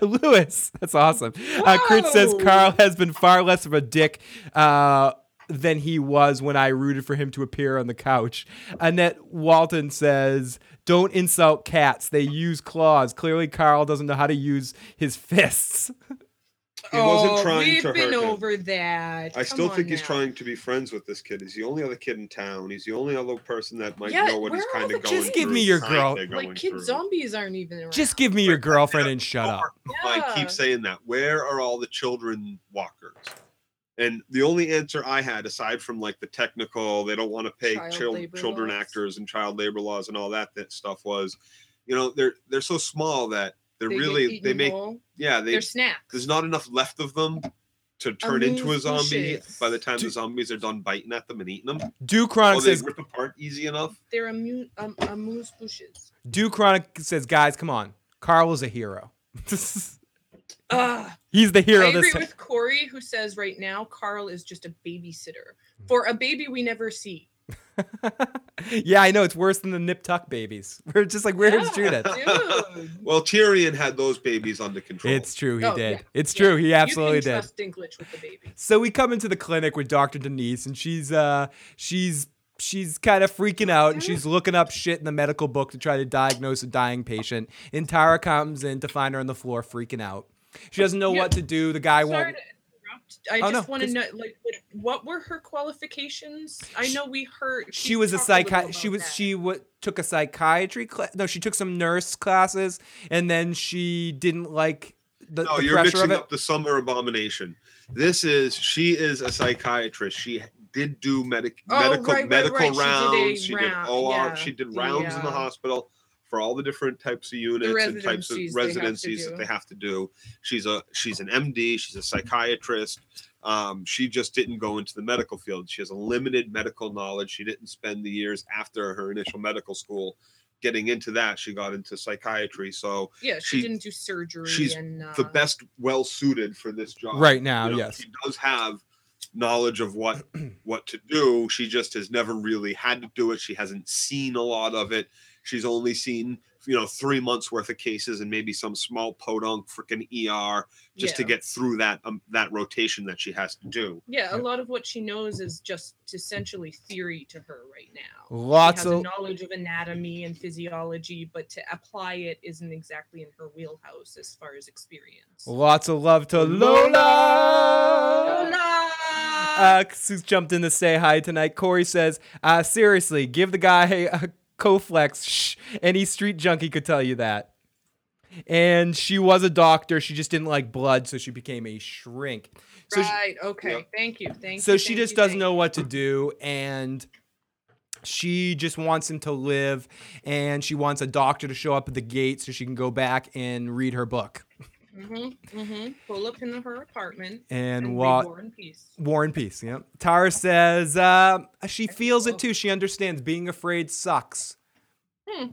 Lewis, that's awesome. Uh, Crit says Carl has been far less of a dick. Uh, than he was when I rooted for him to appear on the couch. Annette Walton says, don't insult cats. They use claws. Clearly, Carl doesn't know how to use his fists. He oh, wasn't trying we've to been hurt over him. That. I Come still think he's now. trying to be friends with this kid. He's the only other kid in town. He's the only other person that might yeah, know what he's kind of going through. Just give me your girl. Like, kid through. zombies aren't even around. Just give me your girlfriend and shut up. Yeah. I keep saying that. Where are all the children walkers? And the only answer I had, aside from like the technical, they don't want to pay chil- children laws. actors and child labor laws and all that, that stuff was, you know, they're they're so small that they're they really they make whole. yeah they, they're snacks. There's not enough left of them to turn a into a zombie fishes. by the time do, the zombies are done biting at them and eating them. Do Chronic oh, says rip apart easy enough. They're amuse um, amuse bushes. Do Chronic says, guys, come on, Carl is a hero. Uh, He's the hero. I agree this with Corey, who says right now Carl is just a babysitter for a baby we never see. Yeah, I know, it's worse than the Nip Tuck babies. We're just like, where's yeah, Judith? Dude. Well, Tyrion had those babies under control. It's true, he oh, did. Yeah. It's true, yeah. he absolutely you can trust did. Dinklage with the baby. So we come into the clinic with Doctor Denise, and she's uh, she's. She's kind of freaking out, and she's looking up shit in the medical book to try to diagnose a dying patient. And Tara comes in to find her on the floor freaking out. She doesn't know yeah. what to do. The guy Sorry won't. I oh, just no. want to know, like, what were her qualifications? I know we heard she, she was a psychiatrist. She was that. she w- took a psychiatry class. No, she took some nurse classes, and then she didn't like the, no, the pressure of it. No, you're mixing up the summer abomination. This is she is a psychiatrist. She did do medic oh, medical right, medical right, right. rounds. She did, she round. did O R. Yeah. She did rounds yeah. in the hospital for all the different types of units and types of residencies they that they have to do. She's a she's an M D. She's a psychiatrist. Um, she just didn't go into the medical field. She has a limited medical knowledge. She didn't spend the years after her initial medical school getting into that. She got into psychiatry. So yeah, she, she didn't do surgery. She's and, uh, the best well suited for this job right now. You know, yes, she does have knowledge of what what to do. She just has never really had to do it. She hasn't seen a lot of it. She's only seen, you know, three months worth of cases and maybe some small podunk freaking E R just yeah. to get through that um, that rotation that she has to do. Yeah, a lot of what she knows is just essentially theory to her right now. Lots she has of a knowledge of anatomy and physiology, but to apply it isn't exactly in her wheelhouse as far as experience. Lots of love to Lola. Lola. Uh, who's jumped in to say hi tonight? Corey says, uh, seriously, give the guy a Coflex. Shh. Any street junkie could tell you that. And she was a doctor. She just didn't like blood, so she became a shrink. So right. She, okay. Yep. Thank you. Thank so you. So she just you, doesn't know you. what to do, and she just wants him to live, and she wants a doctor to show up at the gate so she can go back and read her book. Mm-hmm, mm-hmm. Pull up into her apartment and, and wa- War and Peace. War and Peace, yeah. Tara says uh, she feels it too. She understands being afraid sucks. Hmm.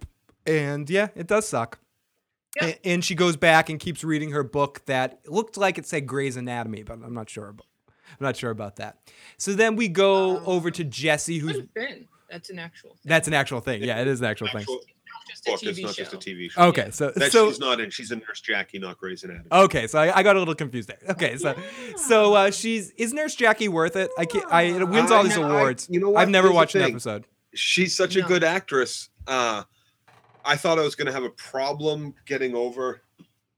And yeah, it does suck. Yeah. A- and she goes back and keeps reading her book that looked like it said Grey's Anatomy, but I'm not sure about, I'm not sure about that. So then we go um, over to Jessie, who's been. That's an actual thing. That's an actual thing. Yeah, it is an actual, actual- thing. Book. It's not show. just a T V show. Okay, so, that so she's not in. She's a Nurse Jackie, not Grey's Anatomy. Okay, so I, I got a little confused there. Okay, so yeah. so uh, she's is Nurse Jackie worth it? I can't. I it wins I, all these I, awards. I, you know what? I've never Here's watched an episode. She's such no. a good actress. Uh, I thought I was going to have a problem getting over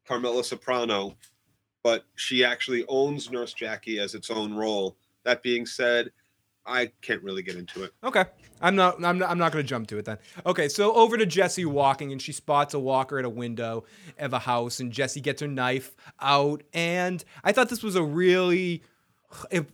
Carmela Soprano, but she actually owns Nurse Jackie as its own role. That being said, I can't really get into it. Okay. I'm not I'm not I'm not going to jump to it then. Okay, so over to Jessie walking, and she spots a walker at a window of a house, and Jessie gets her knife out, and I thought this was a really in,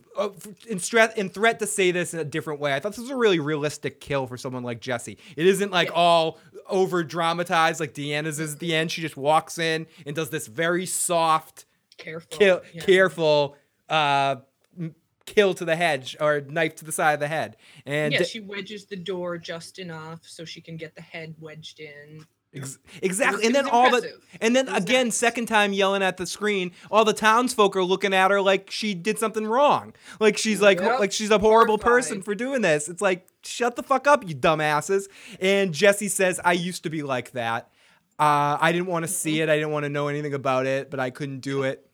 in threat to say this in a different way. I thought this was a really realistic kill for someone like Jessie. It isn't like all over dramatized like Deanna's is at the end. She just walks in and does this very soft careful kill, yeah. careful uh kill to the head or knife to the side of the head. And yeah, she wedges the door just enough so she can get the head wedged in. Ex- exactly. And then all the and then again, nice. second time yelling at the screen, all the townsfolk are looking at her like she did something wrong. Like she's like yep. like she's a horrible Horrified. person for doing this. It's like, shut the fuck up, you dumbasses. And Jessie says, I used to be like that. Uh, I didn't want to see it. I didn't want to know anything about it, but I couldn't do it.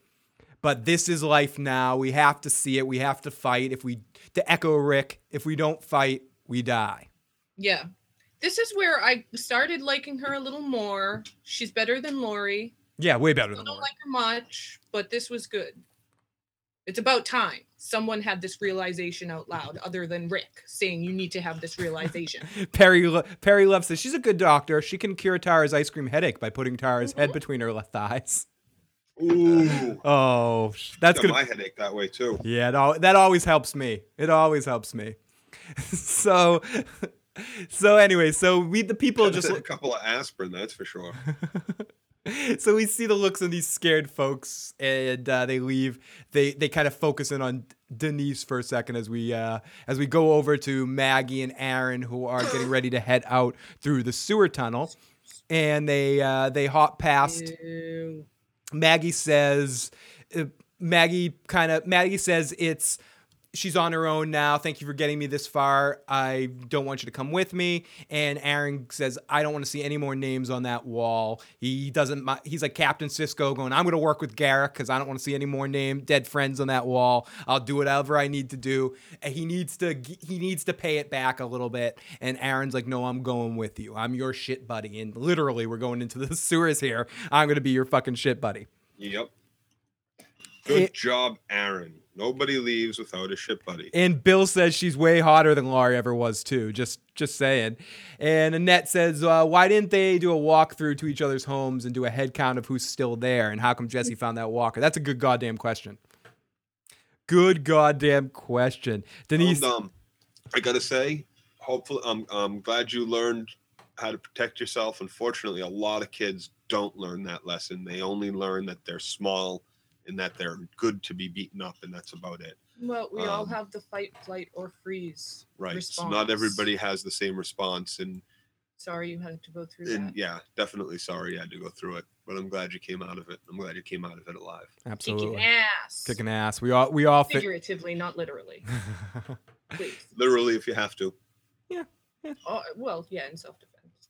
But this is life now. We have to see it. We have to fight. If we, to echo Rick, if we don't fight, we die. Yeah. This is where I started liking her a little more. She's better than Lori. Yeah, way better than Lori. I don't like her much, but this was good. It's about time someone had this realization out loud, other than Rick saying you need to have this realization. Perry lo- Perry Love says she's a good doctor. She can cure Tara's ice cream headache by putting Tara's mm-hmm. head between her left thighs. Ooh. Oh, that's good. My headache that way too. Yeah, no, that always helps me. It always helps me. so, so anyway, so we the people just look- a couple of aspirin, that's for sure. So we see the looks of these scared folks, and uh, they leave. They they kind of focus in on Denise for a second as we uh, as we go over to Maggie and Aaron, who are getting ready to head out through the sewer tunnel, and they uh, they hop past. Ew. Maggie says, uh, Maggie kind of Maggie says it's. She's on her own now. Thank you for getting me this far. I don't want you to come with me. And Aaron says, I don't want to see any more names on that wall. He doesn't, he's like Captain Cisco going, I'm going to work with Garrick because I don't want to see any more name dead friends on that wall. I'll do whatever I need to do. And he needs to, he needs to pay it back a little bit. And Aaron's like, no, I'm going with you. I'm your shit buddy. And literally we're going into the sewers here. I'm going to be your fucking shit buddy. Yep. Good it, job, Aaron. Nobody leaves without a shit buddy. And Bill says she's way hotter than Laurie ever was, too. Just just saying. And Annette says, uh, why didn't they do a walkthrough to each other's homes and do a head count of who's still there? And how come Jessie found that walker? That's a good goddamn question. Good goddamn question. Denise. And, um, I got to say, hopefully, I'm, I'm glad you learned how to protect yourself. Unfortunately, a lot of kids don't learn that lesson. They only learn that they're small and that they're good to be beaten up, and that's about it. Well, we um, all have the fight, flight, or freeze right. response. So not everybody has the same response. And sorry you had to go through and, that. Yeah, definitely sorry you had to go through it. But I'm glad you came out of it. I'm glad you came out of it alive. Absolutely. Kicking ass. Kicking ass. We all, we all figuratively, fi- not literally. Please. Literally, if you have to. Yeah. yeah. Oh, well, yeah, in self-defense.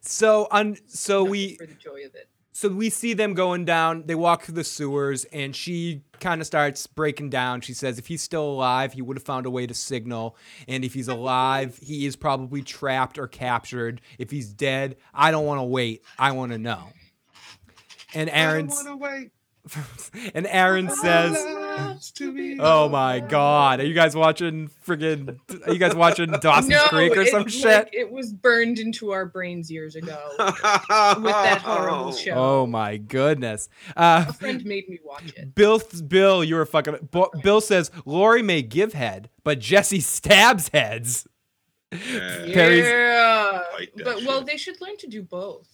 So, un- so not we for the joy of it. So we see them going down. They walk through the sewers, and she kind of starts breaking down. She says if he's still alive, he would have found a way to signal. And if he's alive, he is probably trapped or captured. If he's dead, I don't want to wait. I want to know. And Aaron, and Aaron says, oh, my God. Are you guys watching friggin' – are you guys watching Dawson's no, Creek or it, some like, shit? It was burned into our brains years ago with that horrible show. Oh, my goodness. Uh, A friend made me watch it. Bill, Bill, you were fucking – Bill says, Lori may give head, but Jessie stabs heads. Yeah. yeah. But, well, they should learn to do both.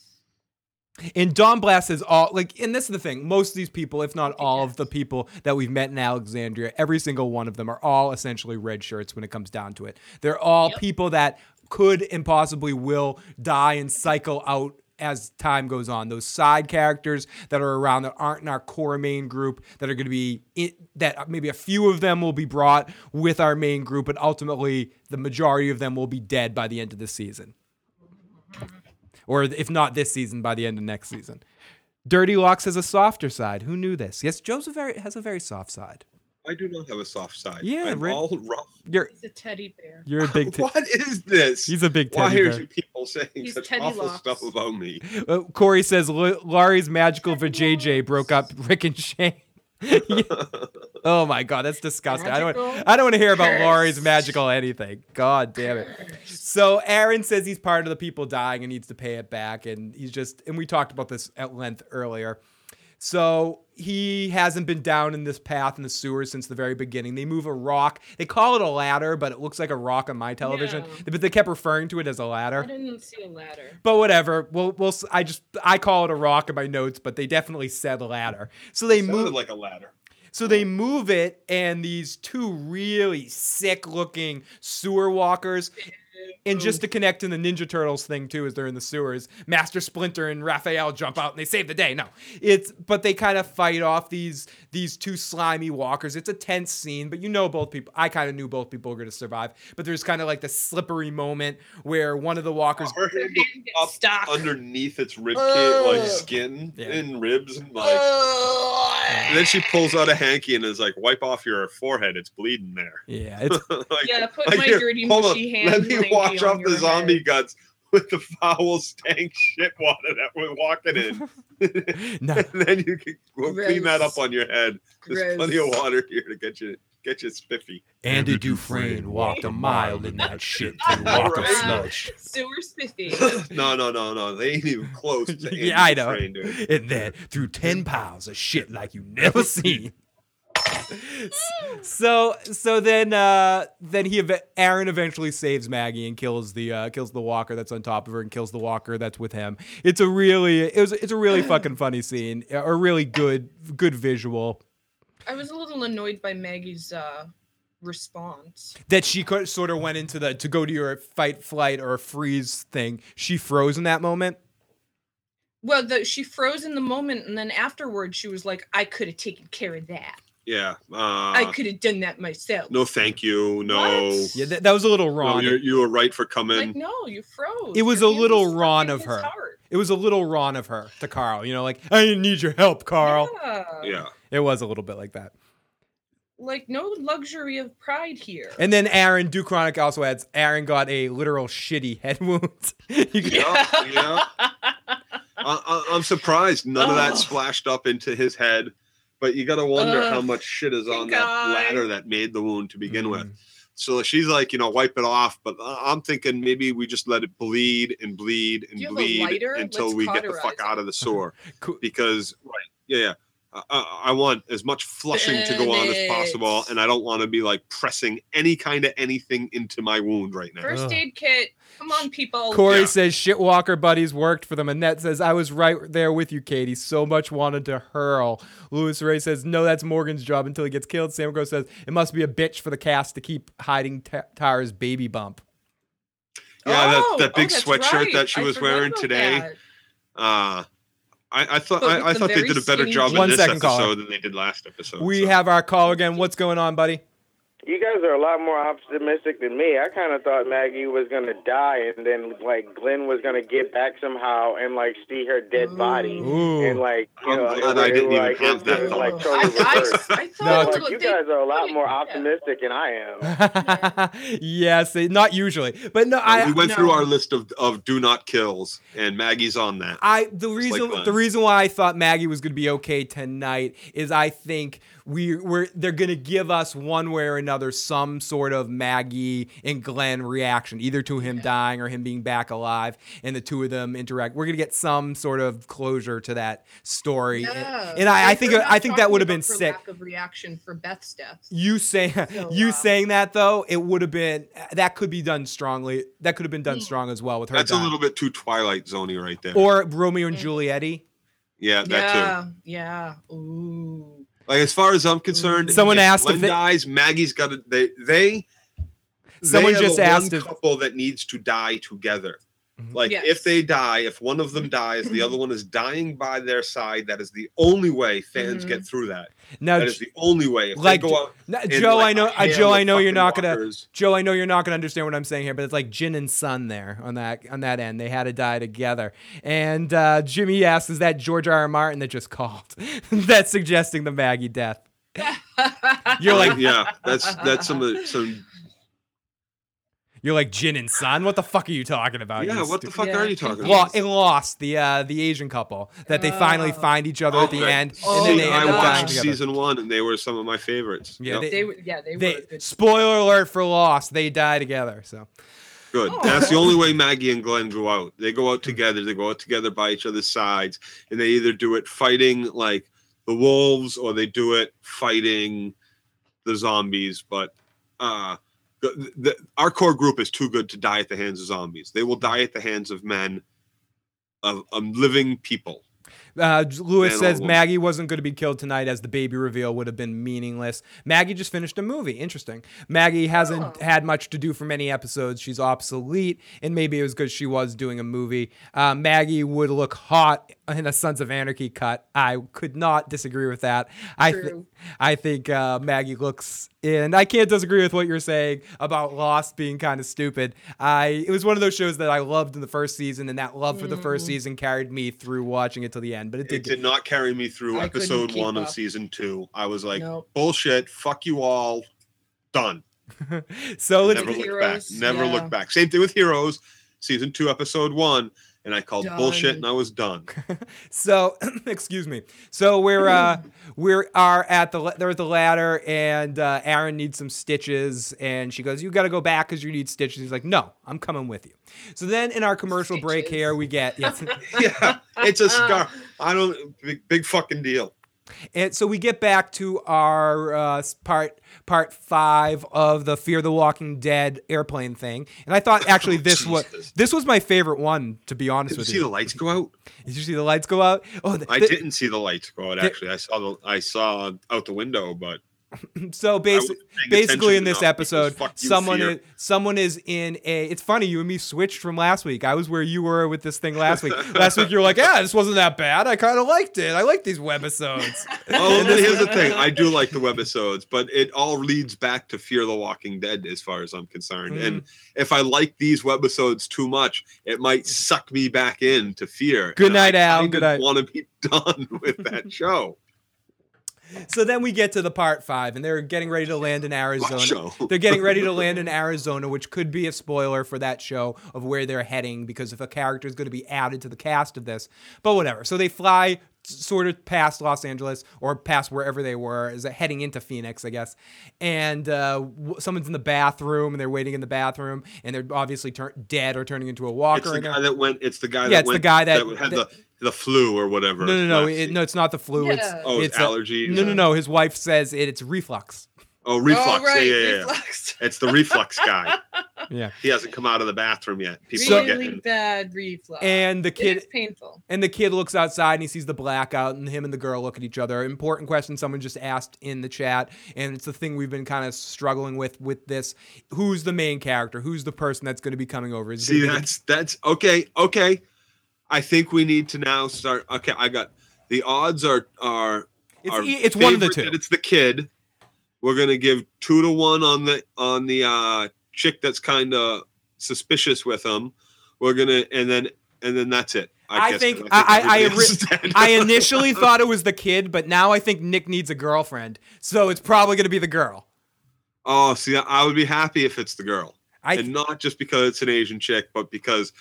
And Don Blast says all like, and this is the thing. Most of these people, if not all of the people that we've met in Alexandria, every single one of them are all essentially red shirts when it comes down to it. They're all yep. people that could and possibly will die and cycle out as time goes on. Those side characters that are around that aren't in our core main group that are going to be in, that maybe a few of them will be brought with our main group, but ultimately the majority of them will be dead by the end of the season. Or if not this season, by the end of next season. Dirty Locks has a softer side. Who knew this? Yes, Joe's a very has a very soft side. I do not have a soft side. Yeah, I'm Rick, all rough. You're, He's a teddy bear. You're a big teddy. What is this? He's a big teddy bear. Why are people saying He's such awful locks. stuff about me? Uh, Corey says, Laurie's magical for J J broke up Rick and Shane. yeah. Oh my God, that's disgusting. Magical? I don't want, I don't want to hear about Laurie's magical anything. God damn it. So Aaron says he's part of the people dying and needs to pay it back, and he's just and we talked about this at length earlier. So he hasn't been down in this path in the sewers since the very beginning. They move a rock. They call it a ladder, but it looks like a rock on my television. Yeah. But they kept referring to it as a ladder. I didn't see a ladder. But whatever. Well, we'll. I just I call it a rock in my notes, but they definitely said ladder. So they move it like a ladder. So they move it, and these two really sick-looking sewer walkers. And just to connect to the Ninja Turtles thing too, as they're in the sewers, Master Splinter and Raphael jump out and they save the day. No, it's but they kind of fight off these these two slimy walkers. It's a tense scene, but you know both people. I kind of knew both people were going to survive, but there's kind of like this slippery moment where one of the walkers oh, her hand up stuck underneath its rib cage, uh, like skin yeah. and ribs and like. Uh, And then she pulls out a hanky and is like, wipe off your forehead. It's bleeding there. Yeah. It's... like, yeah, put like my here, dirty, mushy hand. Let me wash off the zombie head. Guts with the foul, stank shit water that we're walking in. No. And then you can we'll clean that up on your head. There's Grizz. Plenty of water here to get you. Get you spiffy. Andy Dufresne walked a mile in that shit to walk a sludge. So we're spiffy. No, no, no, no. They ain't even close to Andy yeah, I know. Dufresne, dude. And then through ten piles of shit like you never seen. so, so then, uh, then he, ev- Aaron eventually saves Maggie and kills the uh, kills the walker that's on top of her and kills the walker that's with him. It's a really, it was, it's a really fucking funny scene. A really good, good visual. I was a little annoyed by Maggie's uh, response. That she could, sort of went into the to go to your fight, flight, or freeze thing. She froze in that moment. Well, the, she froze in the moment, and then afterwards she was like, I could have taken care of that. Yeah. Uh, I could have done that myself. No, thank you. No. What? Yeah, that, that was a little Ron. No, you were right for coming. Like, no, you froze. It was your a little Ron of her. Heart. It was a little Ron of her to Carl. You know, like, I didn't need your help, Carl. Yeah. yeah. It was a little bit like that. Like, no luxury of pride here. And then Aaron, Duchronic also adds, Aaron got a literal shitty head wound. yeah, yeah. I, I'm surprised none oh. of that splashed up into his head. But you got to wonder uh, how much shit is on God. that ladder that made the wound to begin mm-hmm. with. So she's like, you know, wipe it off. But I'm thinking maybe we just let it bleed and bleed and bleed until Let's we get the fuck it. out of the sore. cool. Because, right, yeah, yeah. I, I want as much flushing Bennett. to go on as possible, and I don't want to be like pressing any kind of anything into my wound right now. First aid kit, come on, people. Corey yeah. says shitwalker buddies worked for them. Annette says I was right there with you, Katie. So much wanted to hurl. Louis Ray says no, that's Morgan's job until he gets killed. Sam Gross says it must be a bitch for the cast to keep hiding t- Tara's baby bump. Yeah, oh, that that big oh, sweatshirt right. that she I was wearing today. That. Uh I, I thought I, I thought they did a better job in this episode caller. than they did last episode. We so. have our call again. What's going on, buddy? You guys are a lot more optimistic than me. I kind of thought Maggie was going to die, and then like Glenn was going to get back somehow and like see her dead Ooh. body. Ooh. And like, you I'm know, glad I didn't even like, have that thought. Like, I, I, I thought no, you they, guys are a lot more optimistic yeah. than I am. yes, they, not usually, but no. I, we went no. through our list of, of do not kills, and Maggie's on that. I the reason like the reason why I thought Maggie was going to be okay tonight is I think. We we're they're gonna give us one way or another some sort of Maggie and Glenn reaction, either to him yeah. dying or him being back alive, and the two of them interact. We're gonna get some sort of closure to that story, yeah. and, and I, I think I think that would have been for sick. Lack of reaction for Beth's death. You saying so, you um, saying that though, it would have been that could be done strongly. That could have been done yeah. strong as well with her. That's dying. a little bit too Twilight Zone-y right there. Or Romeo and yeah. Juliet-y. Yeah, that too. Yeah. yeah. Ooh. Like as far as I'm concerned, someone if asked Glenn if they, dies, Maggie's got to. They they. Someone they just are the asked one if, couple that needs to die together. Mm-hmm. Like yes. if they die, if one of them dies, the other one is dying by their side. That is the only way fans mm-hmm. get through that. Now, that is the only way. If like they go out, no, Joe, like, I know, I Joe, I know you're not gonna. Walkers. Joe, I know you're not gonna understand what I'm saying here, but it's like Jin and Sun there on that on that end. They had to die together. And uh, Jimmy asks, "Is that George R. R. Martin that just called?" That's suggesting the Maggie death. You're like, yeah, that's that's some of the, some. You're like Jin and Sun. What the fuck are you talking about? Yeah, what stupid? the fuck yeah. are you talking about? It Lost the uh, the Asian couple that they oh. finally find each other oh, at the right. end. Oh, and then they I watched season together. one, and they were some of my favorites. Yeah, yep. they, they, yeah, they, they were. Spoiler alert for Lost: they die together. So good. Oh. That's the only way Maggie and Glenn go out. They go out together. They go out together by each other's sides, and they either do it fighting like the wolves, or they do it fighting the zombies. But. uh The, the, our core group is too good to die at the hands of zombies. They will die at the hands of men, of, of living people. Uh, Lewis says Maggie wasn't going to be killed tonight as the baby reveal would have been meaningless. Maggie just finished a movie. Interesting. Maggie hasn't oh. had much to do for many episodes. She's obsolete, and maybe it was because she was doing a movie. Uh, Maggie would look hot in a Sons of Anarchy cut. I could not disagree with that. I, th- I think uh, Maggie looks... And I can't disagree with what you're saying about Lost being kind of stupid. I It was one of those shows that I loved in the first season, and that love for mm. the first season carried me through watching it till the end. end, but it did. It did not carry me through episode one of season two. I was like, nope. Bullshit, fuck you all, done. So it's never looked back. Never looked back. Same thing with Heroes, season two, episode one, and I called bullshit, and I was done. So, excuse me. So we're uh, we are at the they're at the ladder, and uh, Aaron needs some stitches, and she goes, "You got to go back because you need stitches." He's like, "No, I'm coming with you." So then, in our commercial stitches. break here, we get yes, yeah, it's a scar. I don't big, big fucking deal. And so we get back to our uh, part part five of the Fear the Walking Dead airplane thing, and I thought actually this was this was my favorite one, to be honest with you. Did you see the lights go out? Did you see the lights go out? Oh, the, I the, didn't see the lights go out. Actually, I saw the I saw out the window, but so basically, basically in this episode, someone is, someone is in a. It's funny, you and me switched from last week. I was where you were with this thing last week. Last week you were like, "Yeah, this wasn't that bad. I kind of liked it. I like these webisodes." Oh, and then here's the thing: I do like the webisodes, but it all leads back to Fear the Walking Dead, as far as I'm concerned. Mm. And if I like these webisodes too much, it might suck me back in to Fear. Good night, Al. Good night. I want to be done with that show. So then we get to the part five, and they're getting ready to land in Arizona. They're getting ready to land in Arizona, which could be a spoiler for that show of where they're heading, because if a character is going to be added to the cast of this, but whatever. So they fly sort of past Los Angeles, or past wherever they were, is heading into Phoenix, I guess. And uh, w- someone's in the bathroom, and they're waiting in the bathroom, and they're obviously tur- dead or turning into a walker. It's the guy that went. It's the guy. Yeah, that it's went, the guy that, that had the. the The flu or whatever. No, no, no. It, no, it's not the flu. Yeah. It's, oh, it's, it's allergies. A, no, no, no. His wife says it, it's reflux. Oh, reflux. Oh, right. Yeah, yeah, yeah. Reflux. It's the reflux guy. Yeah. He hasn't come out of the bathroom yet. People really are getting... bad reflux. And the kid, it's painful. And the kid looks outside and he sees the blackout, and him and the girl look at each other. Important question someone just asked in the chat, and it's the thing we've been kind of struggling with with this. Who's the main character? Who's the person that's going to be coming over? Is See, that's be... that's okay. Okay. I think we need to now start. Okay, I got the odds are are it's, are it's one of the two. It's the kid. We're gonna give two to one on the on the uh, chick that's kind of suspicious with him. We're gonna and then and then that's it. I, I, guess, think, I think I I, ri- I initially thought it was the kid, but now I think Nick needs a girlfriend, so it's probably gonna be the girl. Oh, see, I would be happy if it's the girl, I, and not just because it's an Asian chick, but because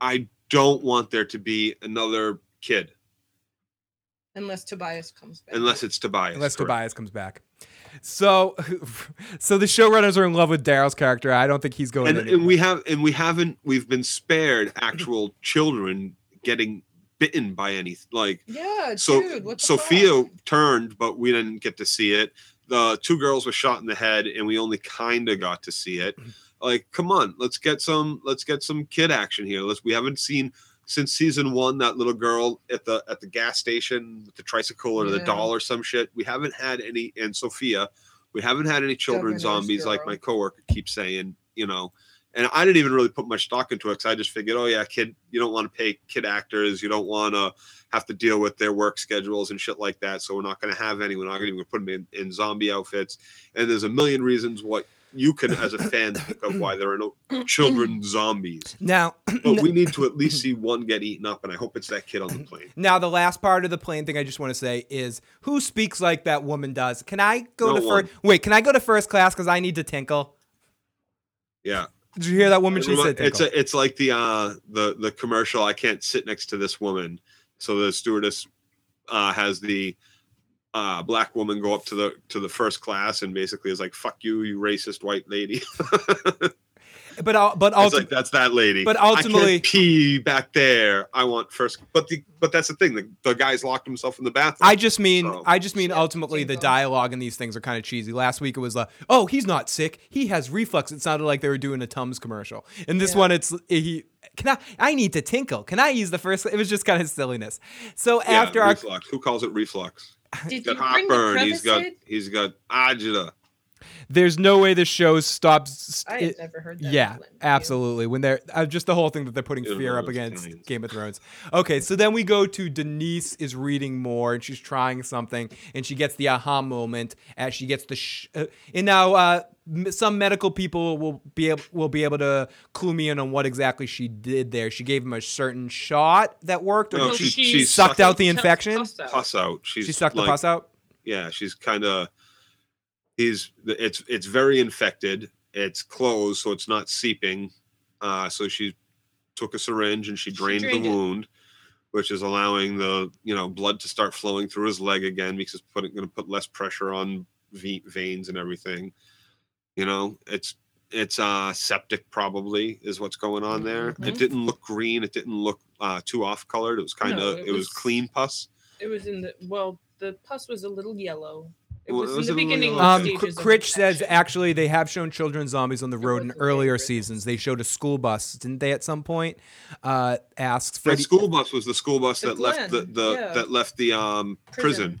I. don't want there to be another kid. Unless Tobias comes back. Unless it's Tobias. Unless correct. Tobias comes back. So so the showrunners are in love with Daryl's character. I don't think he's going and, and we have and we haven't we've been spared actual children getting bitten by anything. Like yeah, so dude, what the Sophia fuck? Turned, but we didn't get to see it. The two girls were shot in the head and we only kinda got to see it. Like, come on, let's get some, let's get some kid action here. Let's, we haven't seen since season one, that little girl at the, at the gas station with the tricycle or yeah. the doll or some shit. We haven't had any, and Sophia, we haven't had any children zombies like my coworker keeps saying, you know, and I didn't even really put much stock into it because I just figured, oh yeah, kid, you don't want to pay kid actors. You don't want to have to deal with their work schedules and shit like that. So we're not going to have any, we're not going to put them in, in zombie outfits. And there's a million reasons what, you can, as a fan, think of why there are no children zombies. Now, but no. we need to at least see one get eaten up, and I hope it's that kid on the plane. Now, the last part of the plane thing I just want to say is, who speaks like that woman does? Can I go no to first? Wait, can I go to first class because I need to tinkle? Yeah. Did you hear that woman? She said tinkle. It's a, it's like the uh the the commercial. I can't sit next to this woman. So the stewardess uh, has the. Uh, black woman go up to the to the first class and basically is like, "Fuck you, you racist white lady." But uh, but ulti- it's like, that's that lady. But ultimately, I can't pee back there. I want first. But the but that's the thing. The, the guy's locked himself in the bathroom. I just mean so. I just mean ultimately the dialogue in these things are kind of cheesy. Last week it was like, "Oh, he's not sick. He has reflux." It sounded like they were doing a Tums commercial. And this yeah. one, it's he. Can I? I need to tinkle. Can I use the first? It was just kind of silliness. So yeah, after reflux. Our who calls it reflux. Did he's got heartburn. He's got he's got agita. There's no way the show stops. St- I've never heard that. Yeah, absolutely. When they're uh, just the whole thing that they're putting Game fear up against Thrones. Game of Thrones. Okay, so then we go to Denise is reading more and she's trying something and she gets the aha moment as she gets the sh- uh, and now uh, m- some medical people will be able will be able to clue me in on what exactly she did there. She gave him a certain shot that worked, or no, she, she, she sucked, sucked out the infection. Pus out. She's she sucked like, the pus out. Yeah, she's kind of. He's it's it's very infected. It's closed, so it's not seeping. Uh, so she took a syringe and she drained, she drained the it. wound, which is allowing the you know blood to start flowing through his leg again because it's putting going to put less pressure on ve- veins and everything. You know, it's it's uh, septic probably is what's going on there. Mm-hmm. It didn't look green. It didn't look uh, too off colored. It was kind of no, it, it was, was clean pus. It was in the well. The pus was a little yellow. It was, well, in was the beginning. Little, um, Critch says actually they have shown children zombies on the road in earlier seasons. They showed a school bus, didn't they? At some point, uh, asked. The Freddie, school bus was the school bus the that Glenn. left the, the yeah. that left the um, prison. prison.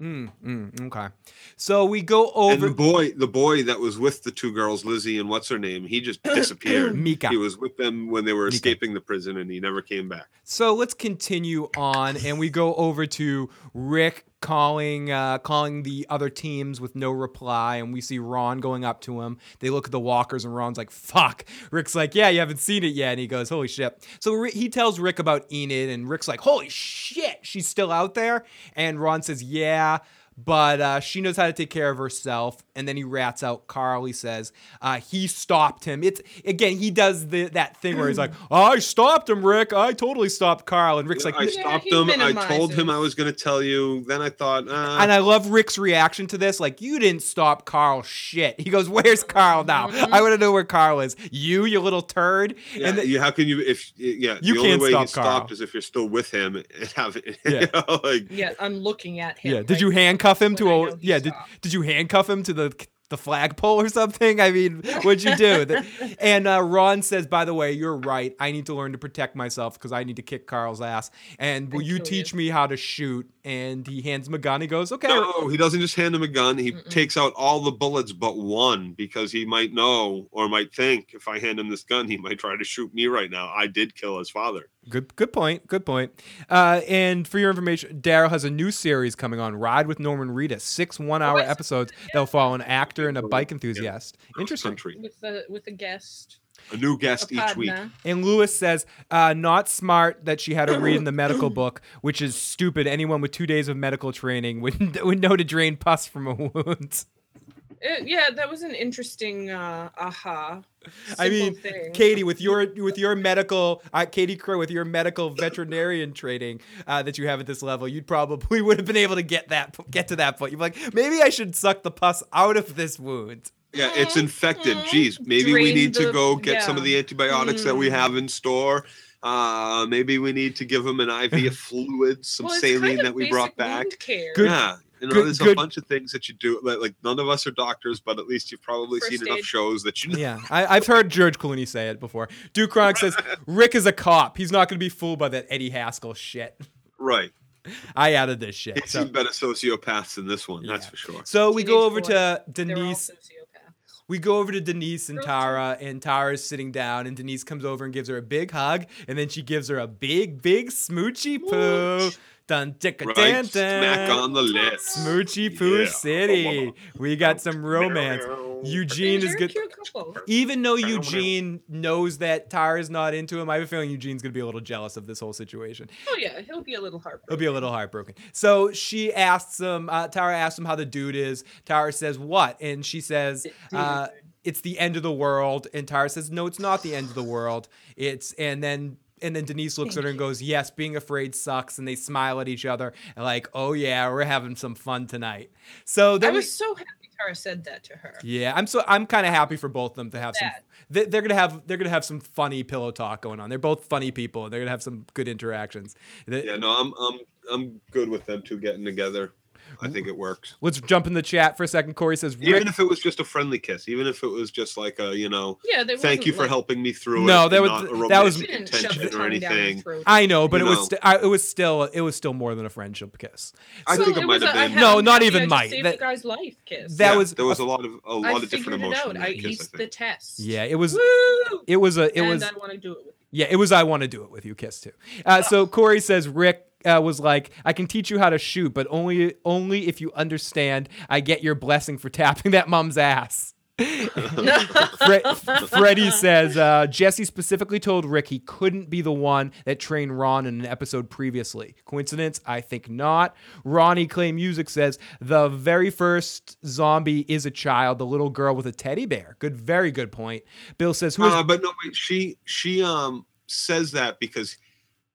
Mm, mm, okay, so we go over. And the boy, the boy that was with the two girls, Lizzie and what's her name, he just disappeared. Mika. He was with them when they were Mika. escaping the prison, and he never came back. So let's continue on, and we go over to Rick. calling uh, calling the other teams with no reply, and we see Ron going up to him. They look at the walkers, and Ron's like, fuck. Rick's like, yeah, you haven't seen it yet, and he goes, holy shit. So Rick, he tells Rick about Enid, and Rick's like, holy shit, she's still out there? And Ron says, yeah, but uh, she knows how to take care of herself. And then he rats out Carl. He says uh, he stopped him. It's again, he does the, that thing where he's like, I stopped him, Rick. I totally stopped Carl. And Rick's yeah, like, I stopped yeah, him. Minimizes. I told him I was going to tell you. Then I thought. Uh. And I love Rick's reaction to this. Like, you didn't stop Carl shit. He goes, where's Carl now? Mm-hmm. I want to know where Carl is. You, you little turd. Yeah, and the, you, how can you, if, yeah, you the only way stop he Carl. stopped is if you're still with him. And have, yeah. You know, like, yeah, I'm looking at him. Yeah. Did like, you handcuff? Cuff him to a yeah did, did you handcuff him to the the flagpole or something? I mean, what'd you do? And uh, Ron says, by the way, you're right, I need to learn to protect myself because I need to kick Carl's ass, and will you teach me how to shoot? And he hands him a gun. He goes, okay. No, he doesn't just hand him a gun. He Mm-mm. takes out all the bullets but one, because he might know or might think, if I hand him this gun, he might try to shoot me right now. I did kill his father. Good good point. Good point. Uh, and for your information, Daryl has a new series coming on, Ride with Norman Reedus. Six one-hour oh, episodes yeah. that will follow an actor and a bike enthusiast. Yeah. Interesting. With the, with a guest. A new guest a each week. And Lewis says, uh, not smart that she had to read in the medical book, which is stupid. Anyone with two days of medical training would, would know to drain pus from a wound. It, yeah, that was an interesting uh, aha. Simple I mean, thing. Katie, with your with your medical, uh, Katie Crow, with your medical veterinarian training uh, that you have at this level, you'd probably would have been able to get that get to that point. You'd be like, maybe I should suck the pus out of this wound. Yeah, it's infected. Geez, maybe Drain we need the, to go get yeah. some of the antibiotics mm. that we have in store. Uh, maybe we need to give him an I V of fluids, some well, saline kind of that we brought back. Care. Good. Yeah. You know, good, there's a good. bunch of things that you do. Like, none of us are doctors, but at least you've probably First seen aid. enough shows that you know. Yeah, I, I've heard George Clooney say it before. Duke Cronk says, Rick is a cop. He's not going to be fooled by that Eddie Haskell shit. Right. I added this shit. He's so. seen better sociopaths than this one, yeah. that's for sure. So we Teenage go over boys. to Denise. We go over to Denise and Tara, and Tara's sitting down, and Denise comes over and gives her a big hug, and then she gives her a big, big smoochy poo. Dun, dicka, right. dun, dun. Smack on the lips. Smoochy poo yeah. city. We got some romance. Eugene is good. Even though Eugene knows that Tara's not into him, I have a feeling Eugene's going to be a little jealous of this whole situation. Oh, yeah. He'll be a little heartbroken. He'll be a little heartbroken. So she asks him, uh, Tara asks him how the dude is. Tara says, what? And she says, uh, it's the end of the world. And Tara says, no, it's not the end of the world. It's, and then, And then Denise looks Thank at her and goes, yes, being afraid sucks. And they smile at each other and like, oh, yeah, we're having some fun tonight. So I was we, so happy Tara said that to her. Yeah, I'm so I'm kind of happy for both of them to have that. some. They, they're going to have they're going to have some funny pillow talk going on. They're both funny people. They're going to have some good interactions. Yeah, no, I'm I'm I'm good with them two getting together. I think it works. Let's jump in the chat for a second. Corey says, Rick, even if it was just a friendly kiss, even if it was just like a, you know, yeah, thank you for like, helping me through no, it. No, that was not a that was intention or anything. I know, but you it know. was st- I, it was still it was still more than a friendship kiss. I so think it, it might have been. No, not even might. That guy's life kiss. That yeah, was there was a lot of a lot I of different emotions. I aced the test. Yeah, it was. Woo! It was a it and was. I want to do it with you. Yeah, it was. I want to do it with you. Kiss too. Uh, oh. So Corey says, Rick. Uh, was like, I can teach you how to shoot, but only only if you understand I get your blessing for tapping that mom's ass. Fred, Freddie says, uh, Jessie specifically told Rick he couldn't be the one that trained Ron in an episode previously. Coincidence? I think not. Ronnie Clay Music says, the very first zombie is a child, the little girl with a teddy bear. Good, very good point. Bill says, who is... Uh, but no, wait, she, she um says that because...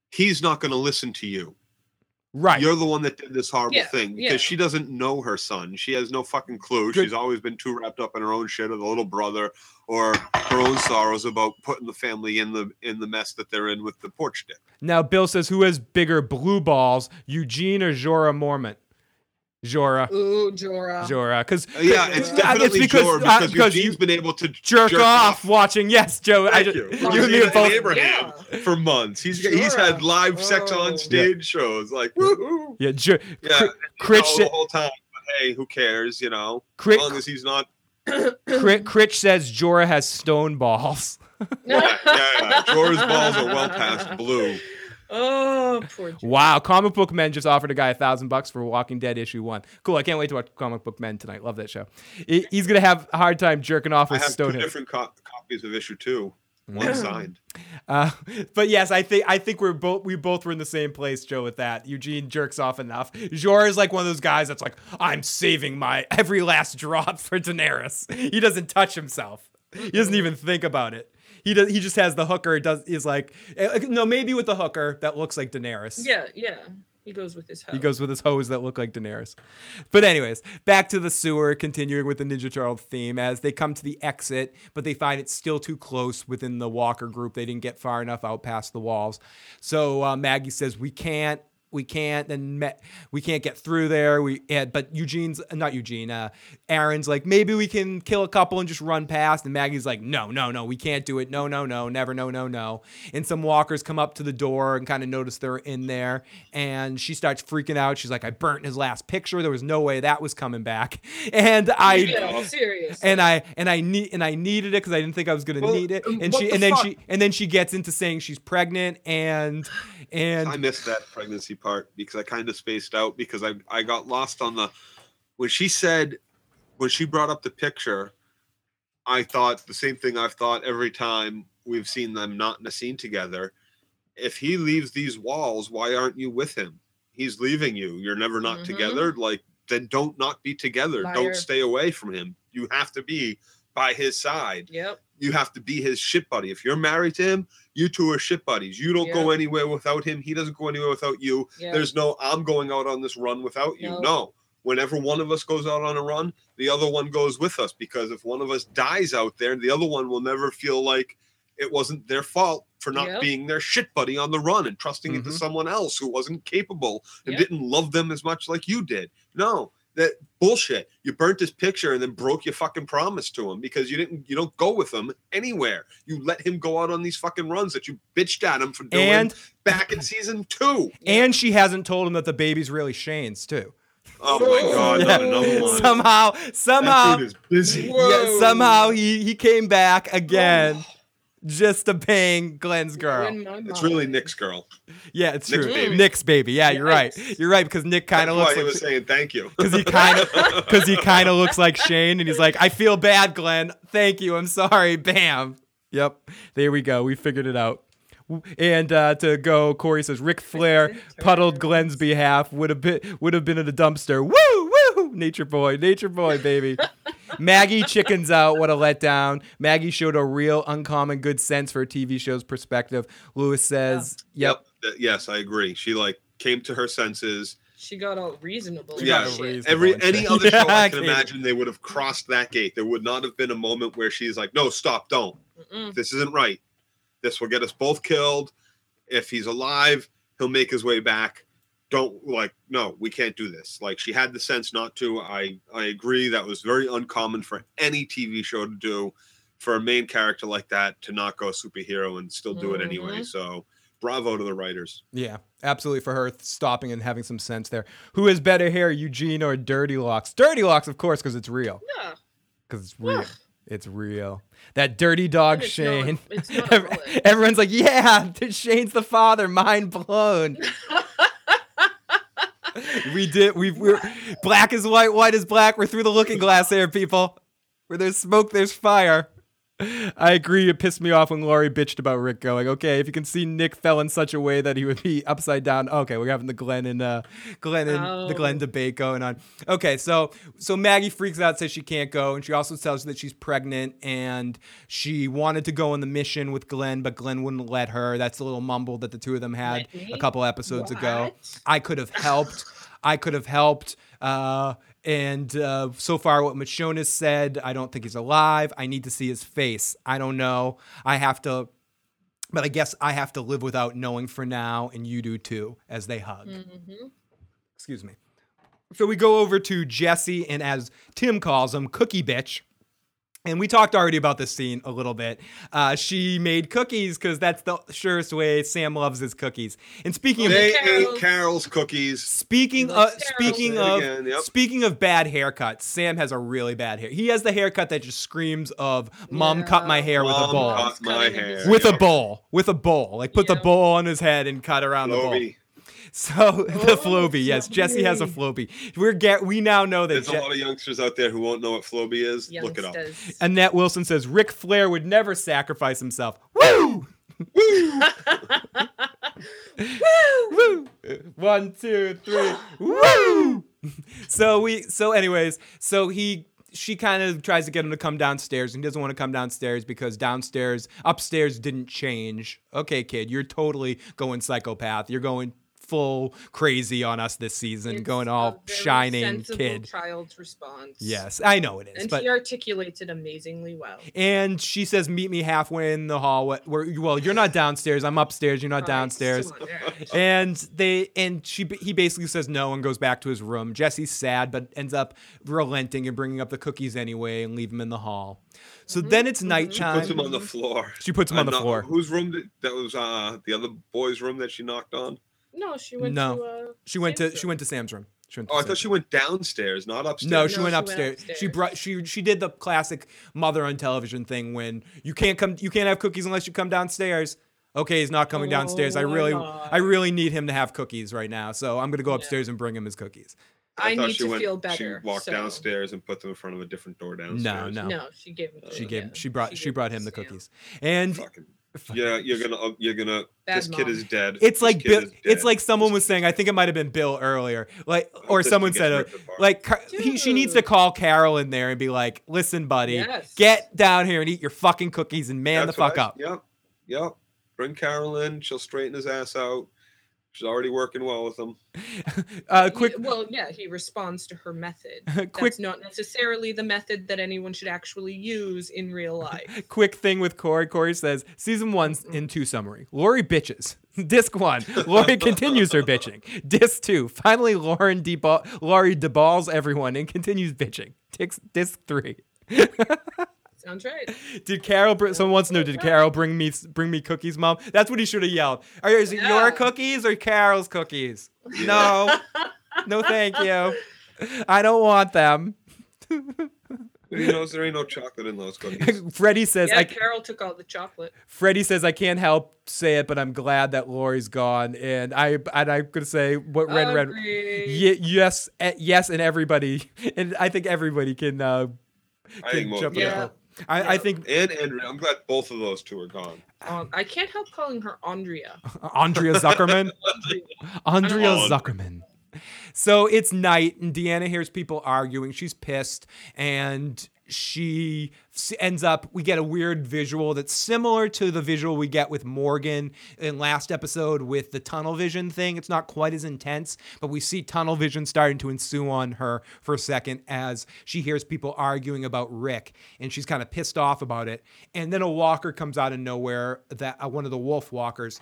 he's not going to listen to you. Right. You're the one that did this horrible yeah, thing because yeah. she doesn't know her son. She has no fucking clue. Good. She's always been too wrapped up in her own shit or the little brother or her own sorrows about putting the family in the in the mess that they're in with the porch dip. Now, Bill says, who has bigger blue balls, Eugene or Jorah Mormont? Jorah. Ooh, Jorah. Jorah. Cause, uh, yeah, it's definitely it's because, Jorah because, uh, because Eugene's been able to jerk, jerk off, off watching. Yes, Joe. Thank I just, you. You me both. Abraham yeah. for months. He's Jorah. He's had live oh. sex on stage yeah. shows. Like, woohoo. Yeah, Jer- yeah. Cr- Critch all, the whole time. But hey, who cares, you know? Cr- as long as he's not... Critch says Jorah has stone balls. yeah, yeah, yeah. Jorah's balls are well past blue. Oh, poor Jorah. Wow. Comic Book Men just offered a guy a thousand bucks for Walking Dead issue one. Cool. I can't wait to watch Comic Book Men tonight. Love that show. He's going to have a hard time jerking off with Stonehead. I have two different co- copies of issue two. One signed. Uh, but yes, I think I think we're both we both were in the same place, Joe, with that. Eugene jerks off enough. Jorah is like one of those guys that's like, I'm saving my every last drop for Daenerys. He doesn't touch himself. He doesn't even think about it. He does. He just has the hooker. Does is like no, maybe with the hooker that looks like Daenerys. Yeah, yeah. He goes with his hoe. He goes with his hoes that look like Daenerys. But anyways, back to the sewer, continuing with the Ninja Turtle theme as they come to the exit, but they find it's still too close within the walker group. They didn't get far enough out past the walls. So uh, Maggie says, "We can't. We can't. And me- we can't get through there." We yeah, but Eugene's not Eugene. Uh, Aaron's like, maybe we can kill a couple and just run past. And Maggie's like, no, no, no, we can't do it. No, no, no, never, no, no, no. And some walkers come up to the door and kind of notice they're in there. And she starts freaking out. She's like, I burnt his last picture. There was no way that was coming back. And I yeah, serious. And I and I need and I needed it because I didn't think I was gonna well, need it. And she the and fuck? then she and then she gets into saying she's pregnant and and I missed that pregnancy part because I kind of spaced out because I, I got lost on the when she said when she brought up the picture I thought the same thing I've thought every time we've seen them not in a scene together. If he leaves these walls, why aren't you with him? He's leaving you. You're never not mm-hmm. together. Like then don't not be together. Liar. Don't stay away from him. You have to be by his side. Yep. You have to be his shit buddy. If you're married to him, you two are shit buddies. You don't yeah. go anywhere without him. He doesn't go anywhere without you. Yeah. There's no, I'm going out on this run without you. No. no. Whenever one of us goes out on a run, the other one goes with us. Because if one of us dies out there, the other one will never feel like it wasn't their fault for not yep. being their shit buddy on the run and trusting mm-hmm. it to someone else who wasn't capable and yep. didn't love them as much like you did. No. That bullshit. You burnt his picture and then broke your fucking promise to him because you didn't. You don't go with him anywhere. You let him go out on these fucking runs that you bitched at him for doing and, back in season two. And she hasn't told him that the baby's really Shane's too. Oh my God! Yeah. Not another one. Somehow, somehow, that dude is busy. Yeah, somehow he he came back again. Oh. Just to bang Glenn's girl. It's really Nick's girl. Yeah, it's Nick's true. Baby. Nick's baby. Yeah, you're right. You're right because Nick kind of looks. Why like he was saying thank you because he kind of because he kind of looks like Shane, and he's like, I feel bad, Glenn. Thank you. I'm sorry. Bam. Yep. There we go. We figured it out. And uh, to go, Corey says Ric Flair puddled Glenn's behalf. Would have been would have been in a dumpster. Woo woo. Nature boy. Nature boy, baby. Maggie chickens out. What a letdown. Maggie showed a real uncommon good sense for a T V show's perspective. Lewis says, yeah. yep. yep. Yes, I agree. She like came to her senses. She got all reasonable. Yeah, every any shit. other yeah, show I can Katie. imagine they would have crossed that gate. There would not have been a moment where she's like, no, stop, don't. Mm-mm. This isn't right. This will get us both killed. If he's alive, he'll make his way back. don't, like, no, we can't do this. Like, she had the sense not to. I, I agree. That was very uncommon for any T V show to do, for a main character like that to not go superhero and still do mm-hmm. it anyway. So bravo to the writers. Yeah, absolutely, for her stopping and having some sense there. Who has better hair, Eugene or Dirty Locks? Dirty Locks, of course, because it's real. Yeah. Because it's real. Ugh. It's real. That dirty dog, it's Shane. Not, it's not Everyone's like, yeah, Shane's the father. Mind blown. we did. We we're black is white, white is black. We're through the looking glass here, people. Where there's smoke, there's fire. I agree. It pissed me off when Laurie bitched about Rick going, okay, if you can see Nick fell in such a way that he would be upside down. Okay, we're having the Glenn and uh, Glenn and oh. the Glenn debate going on. Okay, so so Maggie freaks out, says she can't go, and she also tells her that she's pregnant and she wanted to go on the mission with Glenn, but Glenn wouldn't let her. That's a little mumble that the two of them had a couple episodes what? ago. I could have helped. I could have helped. Uh, and uh, so far what Michonne has said, I don't think he's alive. I need to see his face. I don't know. I have to, but I guess I have to live without knowing for now, and you do too, as they hug. Mm-hmm. Excuse me. So we go over to Jessie, and as Tim calls him, Cookie Bitch. And we talked already about this scene a little bit. Uh, she made cookies because that's the surest way Sam loves his cookies. And speaking they of Carol. ate Carol's cookies. Speaking of speaking of again, yep. speaking of bad haircuts, Sam has a really bad hair. He has the haircut that just screams of "Mom yeah. cut my hair Mom with a bowl." Cut my hair with yep. a bowl, with a bowl. Like put yep. the bowl on his head and cut around Floby. the bowl. So the oh, Floby, yes, Jessie has a Floby. We're get we now know that there's Je- a lot of youngsters out there who won't know what Floby is. Youngsters. Look it up. Annette Wilson says Ric Flair would never sacrifice himself. Woo! Woo! Woo! Woo! One, two, three. Woo! So we. So anyways. So he. She kind of tries to get him to come downstairs, and he doesn't want to come downstairs because downstairs, upstairs didn't change. Okay, kid, you're totally going psychopath. You're going full crazy on us this season, it's going all a very shining sensible kid. Child's response. Yes, I know it is. And but... she articulates it amazingly well. And she says, "Meet me halfway in the hallway." Where, well, you're not downstairs. I'm upstairs. You're not all downstairs. Right, and they and she he basically says no and goes back to his room. Jessie's sad, but ends up relenting and bringing up the cookies anyway and leave him in the hall. So mm-hmm. then it's nighttime. She puts him on the floor. She puts him on the know, floor. Whose room? Did, that was uh, the other boy's room that she knocked on. No, she went no. to uh, she went Sam's to room. she went to Sam's room. She went to oh, Sam's I thought she went downstairs, not upstairs. No, she, no, went, she upstairs. went upstairs. She brought she she did the classic mother on television thing when you can't come you can't have cookies unless you come downstairs. Okay, he's not coming oh, downstairs. I really God. I really need him to have cookies right now, so I'm gonna go upstairs yeah. and bring him his cookies. I, I need she to went, feel better. She walked so. downstairs and put them in front of a different door downstairs. No, no, no. She gave him. She gave. Him. She brought. She, she brought him the Sam. cookies. And Fucking. Yeah, you're gonna, uh, you're gonna. Bad this mom. kid is dead. It's this like Bill. It's like someone was saying. I think it might have been Bill earlier. Like, or someone said, uh, like, Car- he, she needs to call Carol in there and be like, "Listen, buddy, yes. get down here and eat your fucking cookies and man That's the fuck I, up." Yep, yep. Bring Carol in. She'll straighten his ass out. She's already working well with him. uh, quick. Well, yeah, he responds to her method. Quick, that's not necessarily the method that anyone should actually use in real life. Quick thing with Corey. Corey says, season one's in two summary. Lori bitches. Disc one, Laurie continues her bitching. Disc two, finally Lauren deba- Laurie deballs everyone and continues bitching. Disc, disc three. Sounds right. Did Carol? Br- Someone wants to know. Did Carol bring me bring me cookies, Mom? That's what he should have yelled. Are is it yeah. your cookies or Carol's cookies? Yeah. No, no, thank you. I don't want them. He knows there ain't no chocolate in those cookies. Freddie says, yeah, I, Carol took all the chocolate. Freddie says, I can't help say it, but I'm glad that Lori's gone. And, I, and I'm and going to say, what red, red, y- yes, yes, and everybody. And I think everybody can, uh, can I think jump in. Yeah. I, yeah. I think and Andrea. I'm glad both of those two are gone. Um, I can't help calling her Andrea. Andrea Zuckerman. Andrea Zuckerman. So it's night, and Deanna hears people arguing. She's pissed, and she ends up. We get a weird visual that's similar to the visual we get with Morgan in last episode with the tunnel vision thing. It's not quite as intense, but we see tunnel vision starting to ensue on her for a second as she hears people arguing about Rick, and she's kind of pissed off about it. And then a walker comes out of nowhere, that uh, one of the wolf walkers,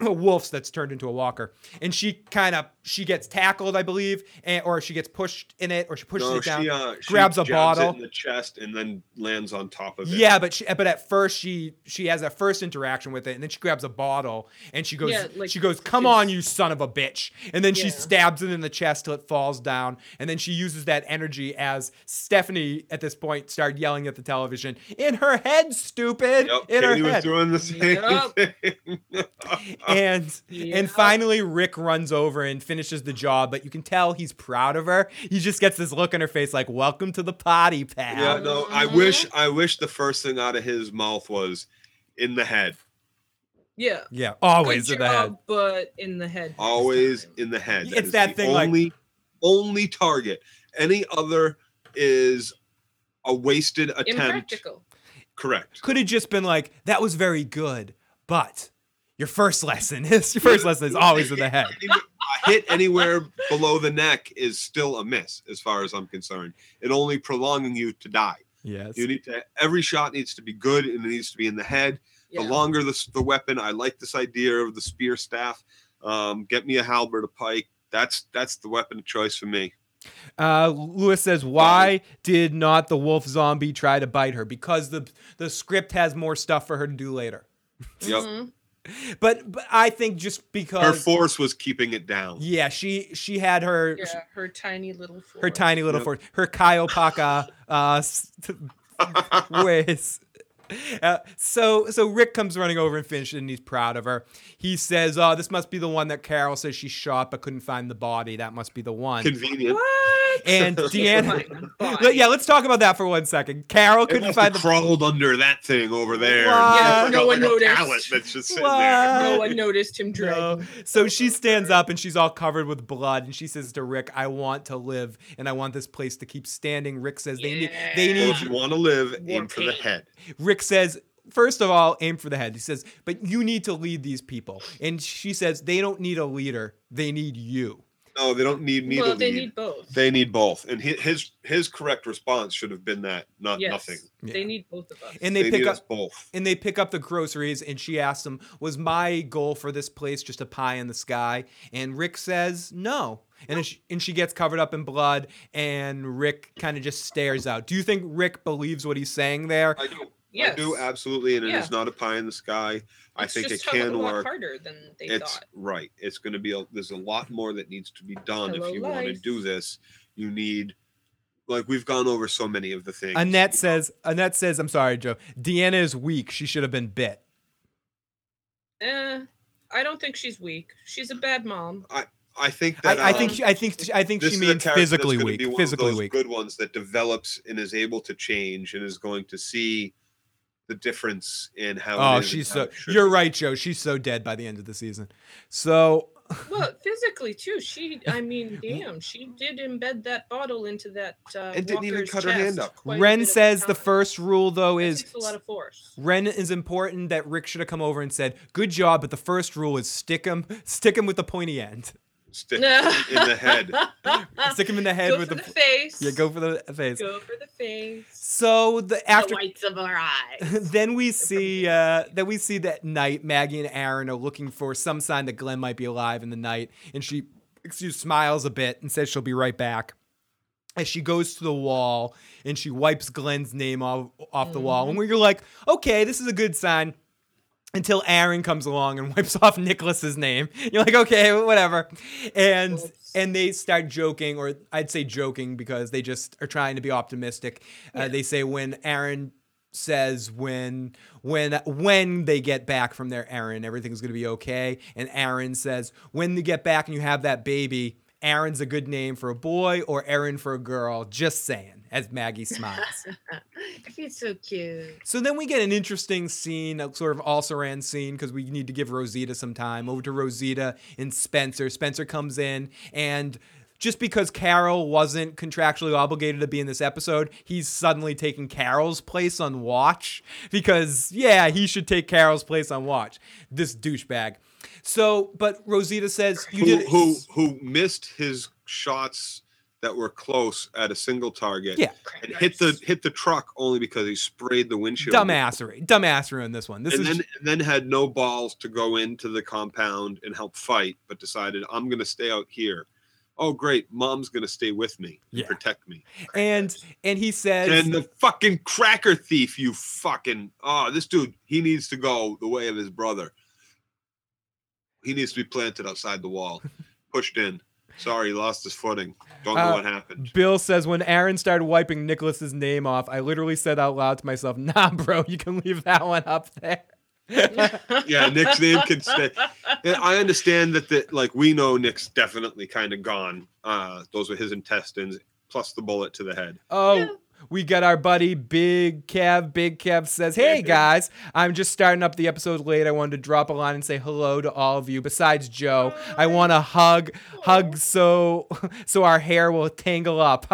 wolves that's turned into a walker. And she kind of, she gets tackled, I believe, and, or she gets pushed in it, or she pushes no, it down, she, uh, grabs she a bottle it in the chest and then lands on top of it. Yeah, but she, but at first she she has that first interaction with it, and then she grabs a bottle and she goes, yeah, like, she goes, come on, you son of a bitch. And then yeah. she stabs it in the chest till it falls down. And then she uses that energy as Stephanie at this point started yelling at the television, in her head, stupid, yep, in Katie her was head. Doing the same yep. thing. and yep. and finally Rick runs over and finishes the job, but you can tell he's proud of her. He just gets this look on her face like, welcome to the potty, pal. Yeah, no, I wish I wish the first thing out of his mouth was in the head. Yeah. Yeah, always in the head. But in the head. Always in the head. That it's that thing only, like only target. Any other is a wasted attempt. Impractical. Correct. Could have just been like, that was very good, but your first lesson is your first lesson is always in the head. A hit anywhere below the neck is still a miss, as far as I'm concerned. It only prolonging you to die. Yes. You need to. Every shot needs to be good, and it needs to be in the head. Yeah. The longer the the weapon, I like this idea of the spear staff. Um, get me a halberd, a pike. That's that's the weapon of choice for me. Uh, Lewis says, why did not the wolf zombie try to bite her? Because the the script has more stuff for her to do later. Yep. Mm-hmm. But, but I think just because her force was keeping it down. Yeah, she she had her yeah, her tiny little force. Her tiny little yep. force. Her Kaiopaka uh, ways. Uh, so so Rick comes running over and finishes, and he's proud of her. He says, oh, this must be the one that Carol says she shot but couldn't find the body. That must be the one. Convenient. What? And Deanna. Yeah, let's talk about that for one second. Carol couldn't must find have the crawled body. Under that thing over there. Yeah, no one like noticed. That's just sitting there. No one noticed him drag. No. So she stands up, and she's all covered with blood, and she says to Rick, I want to live, and I want this place to keep standing. Rick says they yeah. need they need well, if you want to live, aim for the head. Rick says, first of all, aim for the head. He says, but you need to lead these people. And she says, they don't need a leader. They need you. No, they don't need me well, to lead. They need both. They need both. And his his correct response should have been that, not yes, nothing. They yeah. need both of us. And they, they pick need up, us both. And they pick up the groceries, and she asks him, was my goal for this place just a pie in the sky? And Rick says, no. And, no. She, and she gets covered up in blood, and Rick kind of just stares out. Do you think Rick believes what he's saying there? I do. Yes. I do, absolutely, and yeah. it is not a pie in the sky. It's I think just it can work. It's harder than they it's, thought. Right. It's going to be a, there's a lot more that needs to be done Hello if you life. Want to do this. You need, like we've gone over so many of the things. Annette says, know. Annette says, I'm sorry, Joe. Deanna is weak. She should have been bit. Eh, I don't think she's weak. She's a bad mom. I I think that I, I um, think she, I think I think she means physically weak. Be one physically of those weak. Good ones that develops and is able to change and is going to see. The difference in how. Oh, she's so. You're be. Right, Joe. She's so dead by the end of the season. So. Well, physically too. She. I mean, damn. She did embed that bottle into that. Uh, and didn't even cut her hand up. Ren says the first rule though is. It takes a lot of force. Ren is important that Rick should have come over and said, "Good job," but the first rule is stick him, stick him with the pointy end. Stick in the head. Stick him in the head go with for the, the face. Yeah, go for the face. Go for the face. So the after the whites of our eyes. Then we see uh, then we see that night Maggie and Aaron are looking for some sign that Glenn might be alive in the night, and she excuse smiles a bit and says she'll be right back. As she goes to the wall and she wipes Glenn's name off, off mm-hmm. the wall, and we're like, okay, this is a good sign. Until Aaron comes along and wipes off Nicholas's name. You're like, okay, whatever. And Oops. and they start joking, or I'd say joking because they just are trying to be optimistic. Yeah. Uh, they say when Aaron says when when when they get back from their errand, everything's going to be okay. And Aaron says, when they get back and you have that baby, Aaron's a good name for a boy or Aaron for a girl. Just saying. As Maggie smiles. He's so cute. So then we get an interesting scene, a sort of also-ran scene, because we need to give Rosita some time. Over to Rosita and Spencer. Spencer comes in, and just because Carol wasn't contractually obligated to be in this episode, he's suddenly taking Carol's place on watch, because, yeah, he should take Carol's place on watch. This douchebag. So, but Rosita says... you who, did- who, who missed his shots... that were close at a single target. Yeah. And hit the hit the truck only because he sprayed the windshield. Dumbassery. Dumbassery in this one. This and, is then, just... and then had no balls to go into the compound and help fight, but decided, I'm going to stay out here. Oh, great. Mom's going to stay with me and yeah. protect me. And and he says... And the fucking cracker thief, you fucking... Oh, this dude, he needs to go the way of his brother. He needs to be planted outside the wall, pushed in. Sorry, he lost his footing. Don't know uh, what happened. Bill says, when Aaron started wiping Nicholas's name off, I literally said out loud to myself, nah, bro, you can leave that one up there. Yeah, Nick's name can stay. And I understand that, the, like, we know Nick's definitely kind of gone. Uh, those were his intestines, plus the bullet to the head. Oh, yeah. We got our buddy Big Kev. Big Kev says, hey, guys, I'm just starting up the episode late. I wanted to drop a line and say hello to all of you. Besides Joe, I want to hug, hug so so our hair will tangle up.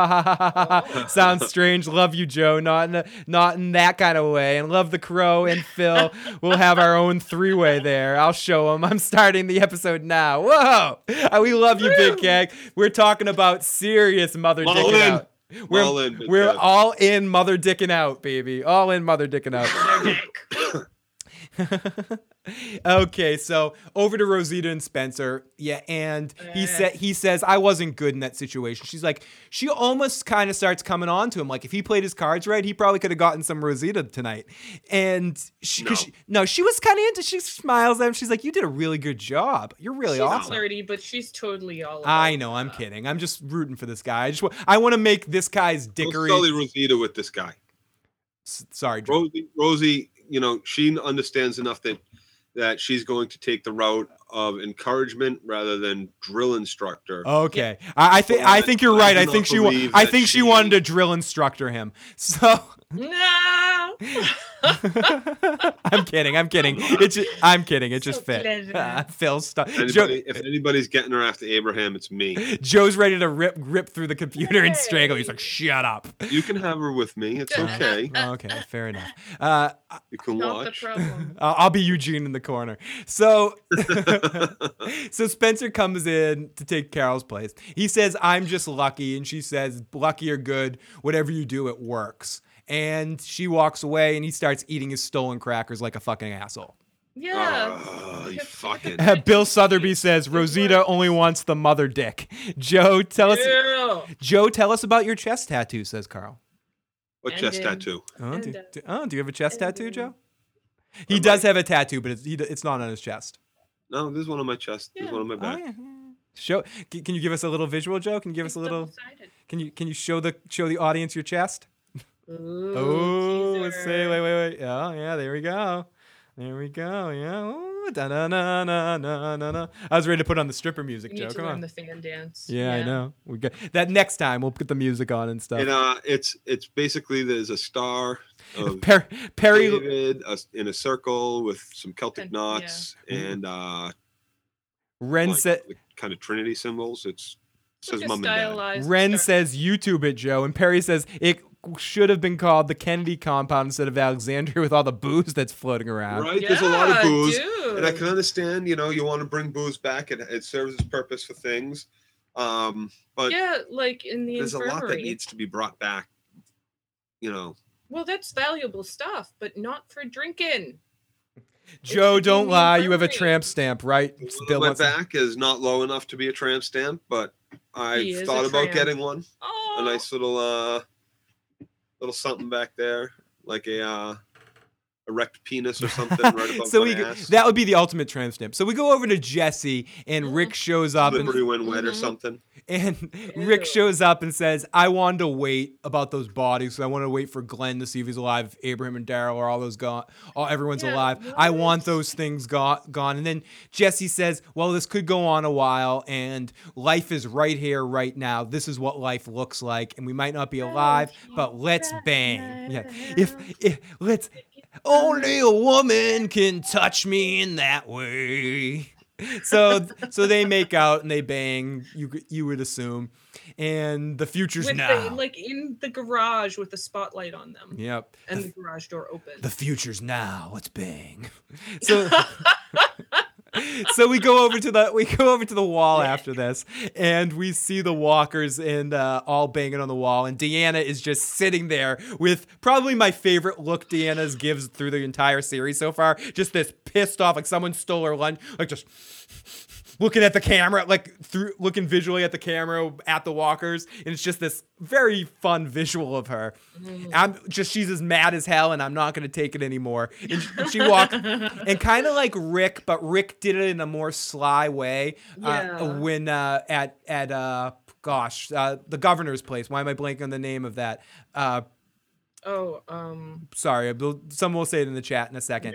Sounds strange. Love you, Joe. Not in, a, not in that kind of way. And love the Crow and Phil. We'll have our own three-way there. I'll show them. I'm starting the episode now. Whoa. We love you, Big Kev. We're talking about serious mother dicking out. We're, all in, we're all in mother dicking out, baby. All in mother dicking out. Okay, so over to Rosita and Spencer. Yeah, and he said he says I wasn't good in that situation. She's like, she almost kind of starts coming on to him. Like, if he played his cards right, he probably could have gotten some Rosita tonight. And she no, she, no, she was kind of into. She smiles at him. She's like, you did a really good job. You're really she's awesome. She's flirty, but she's totally all. I know. I'm that. kidding. I'm just rooting for this guy. I just I want to make this guy's dickery. Don't sully Rosita with this guy. S- sorry, Drew. Rosie. Rosie, you know, she understands enough that. that she's going to take the route of encouragement rather than drill instructor. Okay. I, I think I think you're right. I, I think she wa- I think she, she wanted to drill instructor him. So no. I'm kidding. I'm kidding. It's just, I'm kidding. It so just fit. Uh, Phil stuff. Anybody, if anybody's getting her after Abraham, it's me. Joe's ready to rip rip through the computer hey. and strangle. He's like, "Shut up. You can have her with me. It's okay." Okay, fair enough. Uh, you can Not watch. The uh, I'll be Eugene in the corner. So, so Spencer comes in to take Carol's place. He says, "I'm just lucky," and she says, "Lucky or good, whatever you do, it works." And she walks away, and he starts eating his stolen crackers like a fucking asshole. Yeah. Oh, you fucking. Bill Sotheby says Rosita only wants the mother dick. Joe, tell us. Yeah. Joe, tell us about your chest tattoo. Says Carl. What and chest in. tattoo? Oh do, do, oh, do you have a chest and tattoo, in. Joe? He or does my... have a tattoo, but it's he, it's not on his chest. No, this is one on my chest. Yeah. This is one on my back. Oh, yeah. Show. Can you give us a little visual, Joe? Can you give us a little? Excited. Can you can you show the show the audience your chest? Oh, let's see. Wait, wait, wait. Oh, yeah, there we go. There we go. Yeah. Ooh, da, na, na, na, na, na. I was ready to put on the stripper music, Joe. Come on. The fan dance. Yeah, yeah, I know. We got that next time. We'll put the music on and stuff. And uh, it's it's basically there's a star of per- Perry David uh, in a circle with some Celtic knots yeah. and uh, Ren like, said like kind of Trinity symbols. It's it says like mom and dad. Ren star. says YouTube it, Joe, and Perry says it. Should have been called the Kennedy compound instead of Alexandria with all the booze that's floating around. Right, yeah, there's a lot of booze, dude. And I can understand. You know, you want to bring booze back; it it serves its purpose for things. Um, but yeah, like in the there's infirmary. a lot that needs to be brought back. You know, well, that's valuable stuff, but not for drinking. Joe, don't lie; you have a tramp stamp, right? Bill my back is not low enough to be a tramp stamp, but I thought about getting one. Oh. A nice little. Uh, Little something back there, like a uh, erect penis or something right above so my we go, ass. That would be the ultimate tramp stamp. So we go over to Jessie, and mm-hmm. Rick shows up. Liberty and, went wet mm-hmm. or something. And Ew. Rick shows up and says, I wanted to wait about those bodies. So I want to wait for Glenn to see if he's alive. Abraham and Daryl are all those gone. All, everyone's yeah, alive. What? I want those things go- gone. And then Jessie says, well, this could go on a while, and life is right here, right now. This is what life looks like, and we might not be alive, but let's bang. Yeah. If, if let's... Only a woman can touch me in that way. So so they make out and they bang, you you would assume. And the future's with now. The, like in the garage with the spotlight on them. Yep. And the, the garage door open. The future's now. Let's bang. So So we go over to the we go over to the wall after this, and we see the walkers and uh, all banging on the wall. And Deanna is just sitting there with probably my favorite look Deanna's gives through the entire series so far. Just this pissed off, like someone stole her lunch, like just looking at the camera, like through looking visually at the camera at the walkers. And it's just this very fun visual of her. Mm. I'm just, she's as mad as hell, and I'm not going to take it anymore. And she, she walked and kind of like Rick, but Rick did it in a more sly way. Yeah. Uh, when uh, at, at uh, gosh, uh, the governor's place. Why am I blanking on the name of that? Uh, oh, um, sorry. Someone will say it in the chat in a second.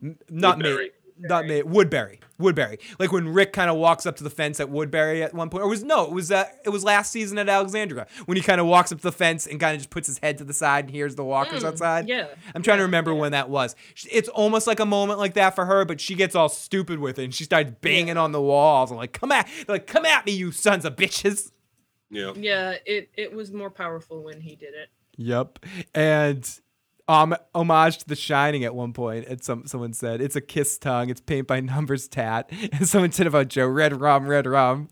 Mayberry. Not me. Not me. Woodbury. Woodbury. Like when Rick kind of walks up to the fence at Woodbury at one point. Or was no, it was uh, it was last season at Alexandria when he kind of walks up to the fence and kind of just puts his head to the side and hears the walkers mm, outside. Yeah. I'm trying yeah, to remember yeah. when that was. It's almost like a moment like that for her, but she gets all stupid with it and she starts banging yeah. on the walls and like, come at like come at me, you sons of bitches. Yeah. Yeah, it it was more powerful when he did it. Yep. And Um, homage to The Shining at one point, and some someone said it's a kiss tongue, it's paint by numbers tat, and someone said about Joe red rum, red rum,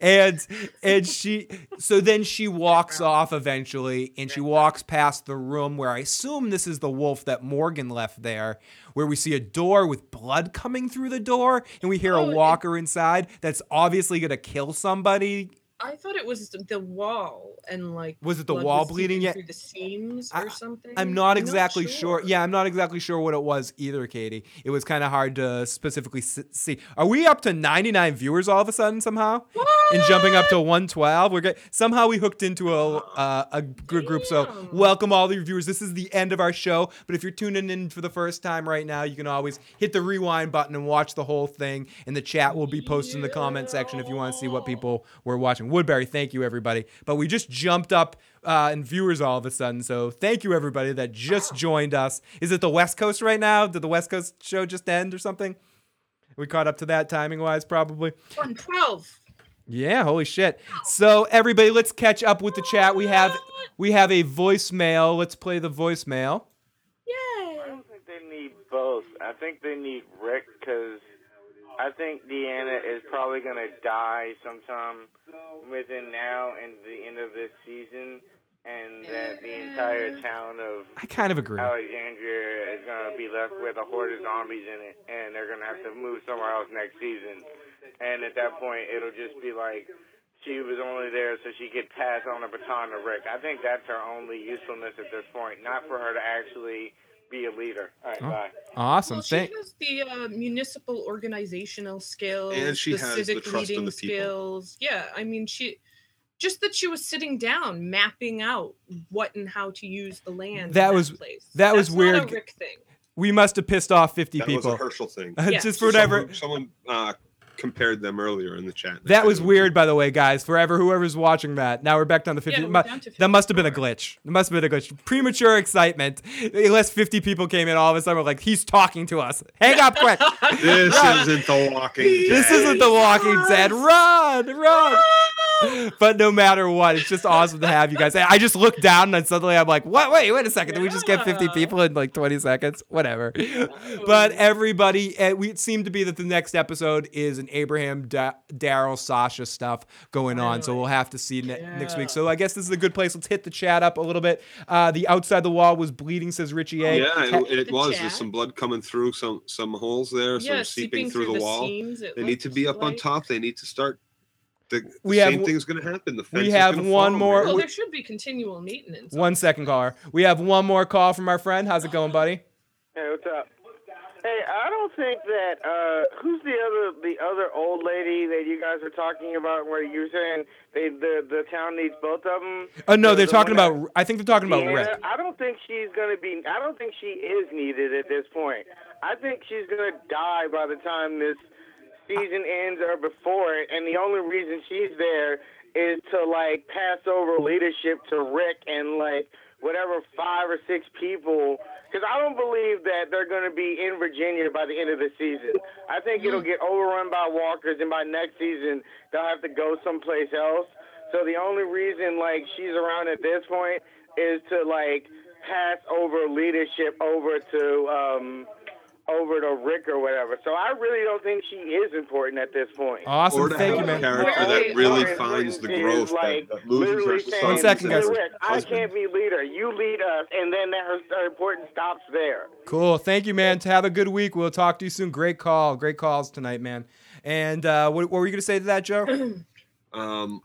and and she so then she walks off eventually, and she walks past the room where I assume this is the wolf that Morgan left there, where we see a door with blood coming through the door, and we hear oh, a walker it, inside that's obviously gonna kill somebody. I thought it was the wall and like was it the wall bleeding yet? Through the seams or I, something? I'm not I'm exactly not sure. sure. Yeah, I'm not exactly sure what it was either, Katie. It was kind of hard to specifically see. Are we up to ninety-nine viewers all of a sudden somehow? What? And jumping up to one twelve. We're get, somehow we hooked into a uh, a good group. So welcome all the viewers. This is the end of our show. But if you're tuning in for the first time right now, you can always hit the rewind button and watch the whole thing. And the chat will be posted yeah. in the comment section if you want to see what people were watching. Woodbury, thank you everybody, but we just jumped up uh in viewers all of a sudden, so thank you everybody that just joined us. Is it the West Coast right now? Did the West Coast show just end or something? We caught up to that timing wise probably. One twelve. Yeah, holy shit. So everybody, let's catch up with the chat. We have we have a voicemail. Let's play the voicemail. Yay. I don't think they need both. I think they need Rick, because I think Deanna is probably going to die sometime within now and the end of this season, and that the entire town of I kind of agree. Alexandria is going to be left with a horde of zombies in it, and they're going to have to move somewhere else next season. And at that point, it'll just be like she was only there so she could pass on the baton to Rick. I think that's her only usefulness at this point, not for her to actually be a leader. All right, oh, bye. Awesome. Well, she Thank- has the uh, municipal organizational skills, and she the has civic the trust of the people. Skills. Yeah, I mean, she just that she was sitting down, mapping out what and how to use the land. That in was that place. That That's was weird. Not a Rick thing. We must have pissed off fifty that people. That was a Herschel thing. Yes. Just for whatever. Someone, someone uh, compared them earlier in the chat. That was weird, by the way, guys. Forever, whoever's watching that. Now we're back down to fifty. Yeah, we're down to fifty. That must have been a glitch. It must have been a glitch. Premature excitement. Unless fifty people came in, all of a sudden we're like, he's talking to us. Hang up quick. This isn't The Walking Dead. This isn't The Walking Dead. Run, run. But no matter what, it's just awesome to have you guys. I just looked down and suddenly I'm like, what? Wait, wait a second. Did we just get fifty people in like twenty seconds? Whatever. But everybody, it seemed to be that the next episode is an Abraham, da- Daryl, Sasha stuff going on. So we'll have to see ne- yeah. next week. So I guess this is a good place. Let's hit the chat up a little bit. Uh, the outside the wall was bleeding, says Richie A. Oh, yeah, it, it was. Chat. There's some blood coming through some some holes there, yeah, some seeping through, through the, the wall. Seams, they need to be up like on top. They need to start. The, the we same have, thing's going to happen. The fence we have is one fall, more. Well, there should be continual maintenance. One second, caller. We have one more call from our friend. How's it going, buddy? Hey, what's up? Hey, I don't think that, uh, who's the other the other old lady that you guys are talking about where you're saying they, the, the town needs both of them? Oh, no, they're the talking about, that, I think they're talking about Rick. I don't think she's going to be, I don't think she is needed at this point. I think she's going to die by the time this season ends or before it, and the only reason she's there is to, like, pass over leadership to Rick and, like, whatever five or six people, because I don't believe that they're going to be in Virginia by the end of the season. I think it'll get overrun by walkers, and by next season they'll have to go someplace else. So the only reason, like, she's around at this point is to, like, pass over leadership over to um over to Rick or whatever. So I really don't think she is important at this point. Awesome. Or to Thank have you, a man. Character that really finds the growth. Like, that, that loses her saying, one second, guys. Rick, I can't be leader. You lead us. And then that her, her importance stops there. Cool. Thank you, man. Have a good week. We'll talk to you soon. Great call. Great calls tonight, man. And uh, what, what were you going to say to that, Joe? um,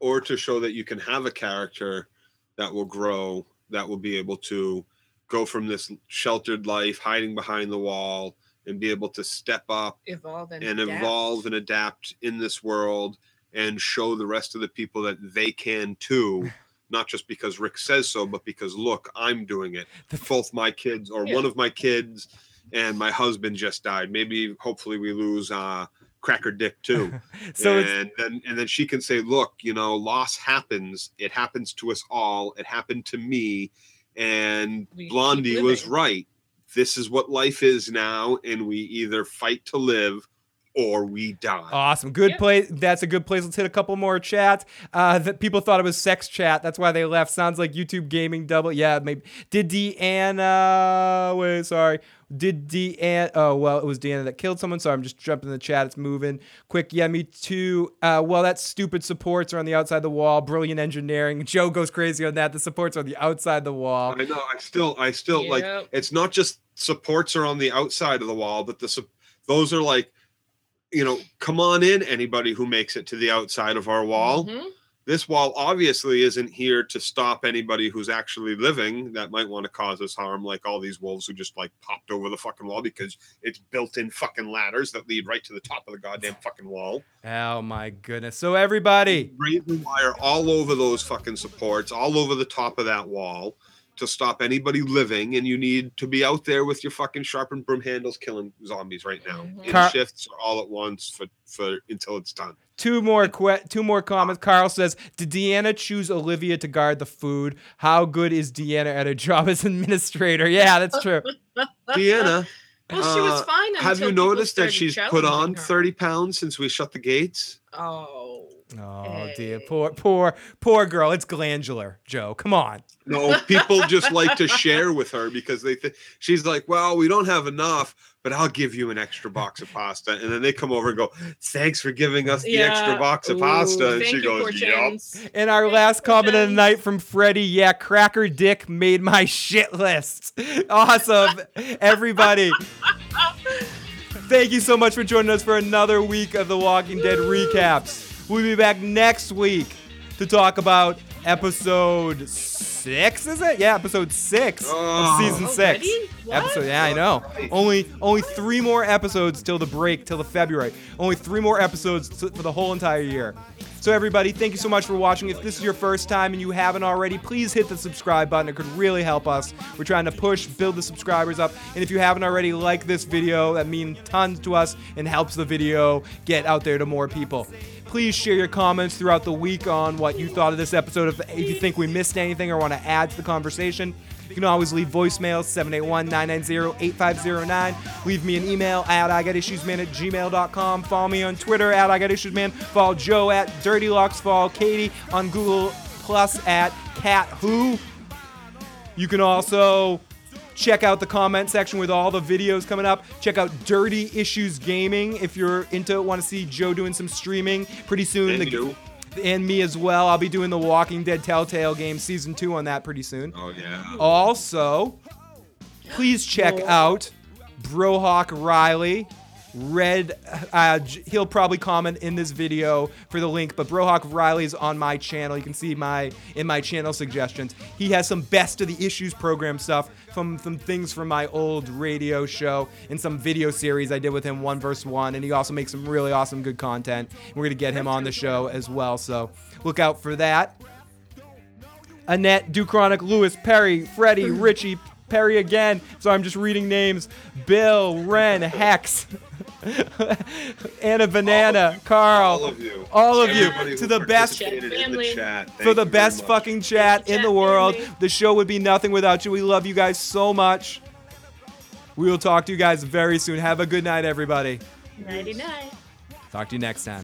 or to show that you can have a character that will grow, that will be able to go from this sheltered life, hiding behind the wall, and be able to step up evolve and, and evolve and adapt in this world and show the rest of the people that they can too, not just because Rick says so, but because, look, I'm doing it. Both my kids or yeah. one of my kids and my husband just died. Maybe, hopefully, we lose uh, Cracker Dick too. so and, then, and then she can say, look, you know, loss happens. It happens to us all. It happened to me. And we Blondie was right. This is what life is now, and we either fight to live or we die. Awesome. Good yep. place. That's a good place. Let's hit a couple more chats. Uh, that people thought it was sex chat. That's why they left. Sounds like YouTube gaming double. Yeah, maybe. Did Deanna... Wait, sorry. Did Deanna... Oh, well, it was Deanna that killed someone, so I'm just jumping in the chat. It's moving. Quick, yeah, me too. Uh, well, that stupid supports are on the outside the wall. Brilliant engineering. Joe goes crazy on that. The supports are on the outside the wall. I know. I still... I still, yep. like, it's not just supports are on the outside of the wall, but the those are, like, you know, come on in, anybody who makes it to the outside of our wall. Mm-hmm. This wall obviously isn't here to stop anybody who's actually living that might want to cause us harm, like all these wolves who just, like, popped over the fucking wall because it's built-in fucking ladders that lead right to the top of the goddamn fucking wall. Oh, my goodness. So everybody... Razor wire all over those fucking supports, all over the top of that wall to stop anybody living, and you need to be out there with your fucking sharpened broom handles killing zombies right now. Mm-hmm. In Car- shifts all at once for, for until it's done. Two more que- two more comments. Carl says, did Deanna choose Olivia to guard the food? How good is Deanna at her job as administrator? Yeah, that's true. Deanna, well, she was fine. Uh, have you noticed that she's put on her. thirty pounds since we shut the gates? Oh. Oh, hey. dear. Poor, poor, poor girl. It's glandular, Joe. Come on. No, people just like to share with her because they think she's like, well, we don't have enough, but I'll give you an extra box of pasta. And then they come over and go, thanks for giving us the yeah. extra box of Ooh, pasta. And she goes, yup. And our thank last comment of the night from Freddie, yeah, Cracker Dick made my shit list. Awesome. Everybody. Thank you so much for joining us for another week of The Walking Dead Woo. Recaps. We'll be back next week to talk about episode six, is it? Yeah, episode six oh. of season six. Episode, yeah, I know. Only only three more episodes till the break, till the February. Only three more episodes for the whole entire year. So everybody, thank you so much for watching. If this is your first time and you haven't already, please hit the subscribe button. It could really help us. We're trying to push, build the subscribers up. And if you haven't already, like this video. That means tons to us and helps the video get out there to more people. Please share your comments throughout the week on what you thought of this episode. If, if you think we missed anything or want to add to the conversation, you can always leave voicemails, seven eight one, nine nine zero, eight five zero nine. Leave me an email at I got issues man at gmail dot com. Follow me on Twitter at I got issues man. Follow Joe at Dirty Locks. Follow Katie on Google Plus at CatWho. You can also check out the comment section with all the videos coming up. Check out Dirty Issues Gaming if you're into it. Want to see Joe doing some streaming pretty soon. And, the, you. and me as well. I'll be doing The Walking Dead Telltale game season two on that pretty soon. Oh, yeah. Also, please check oh. out Brohawk Riley. Red, uh, he'll probably comment in this video for the link, but Brohawk Riley's on my channel. You can see my in my channel suggestions. He has some best of the issues program stuff from some things from my old radio show and some video series I did with him, one versus one, and he also makes some really awesome good content. We're gonna get him on the show as well, so look out for that. Annette, Duchronic, Lewis, Perry, Freddie, Richie, Perry again. So I'm just reading names. Bill, Ren, Hex, Anna Banana, all Carl, all of you, all of you to the best in the chat. For the best fucking chat Thank in the world. Family. The show would be nothing without you. We love you guys so much. We will talk to you guys very soon. Have a good night, everybody. Nighty night. Talk to you next time.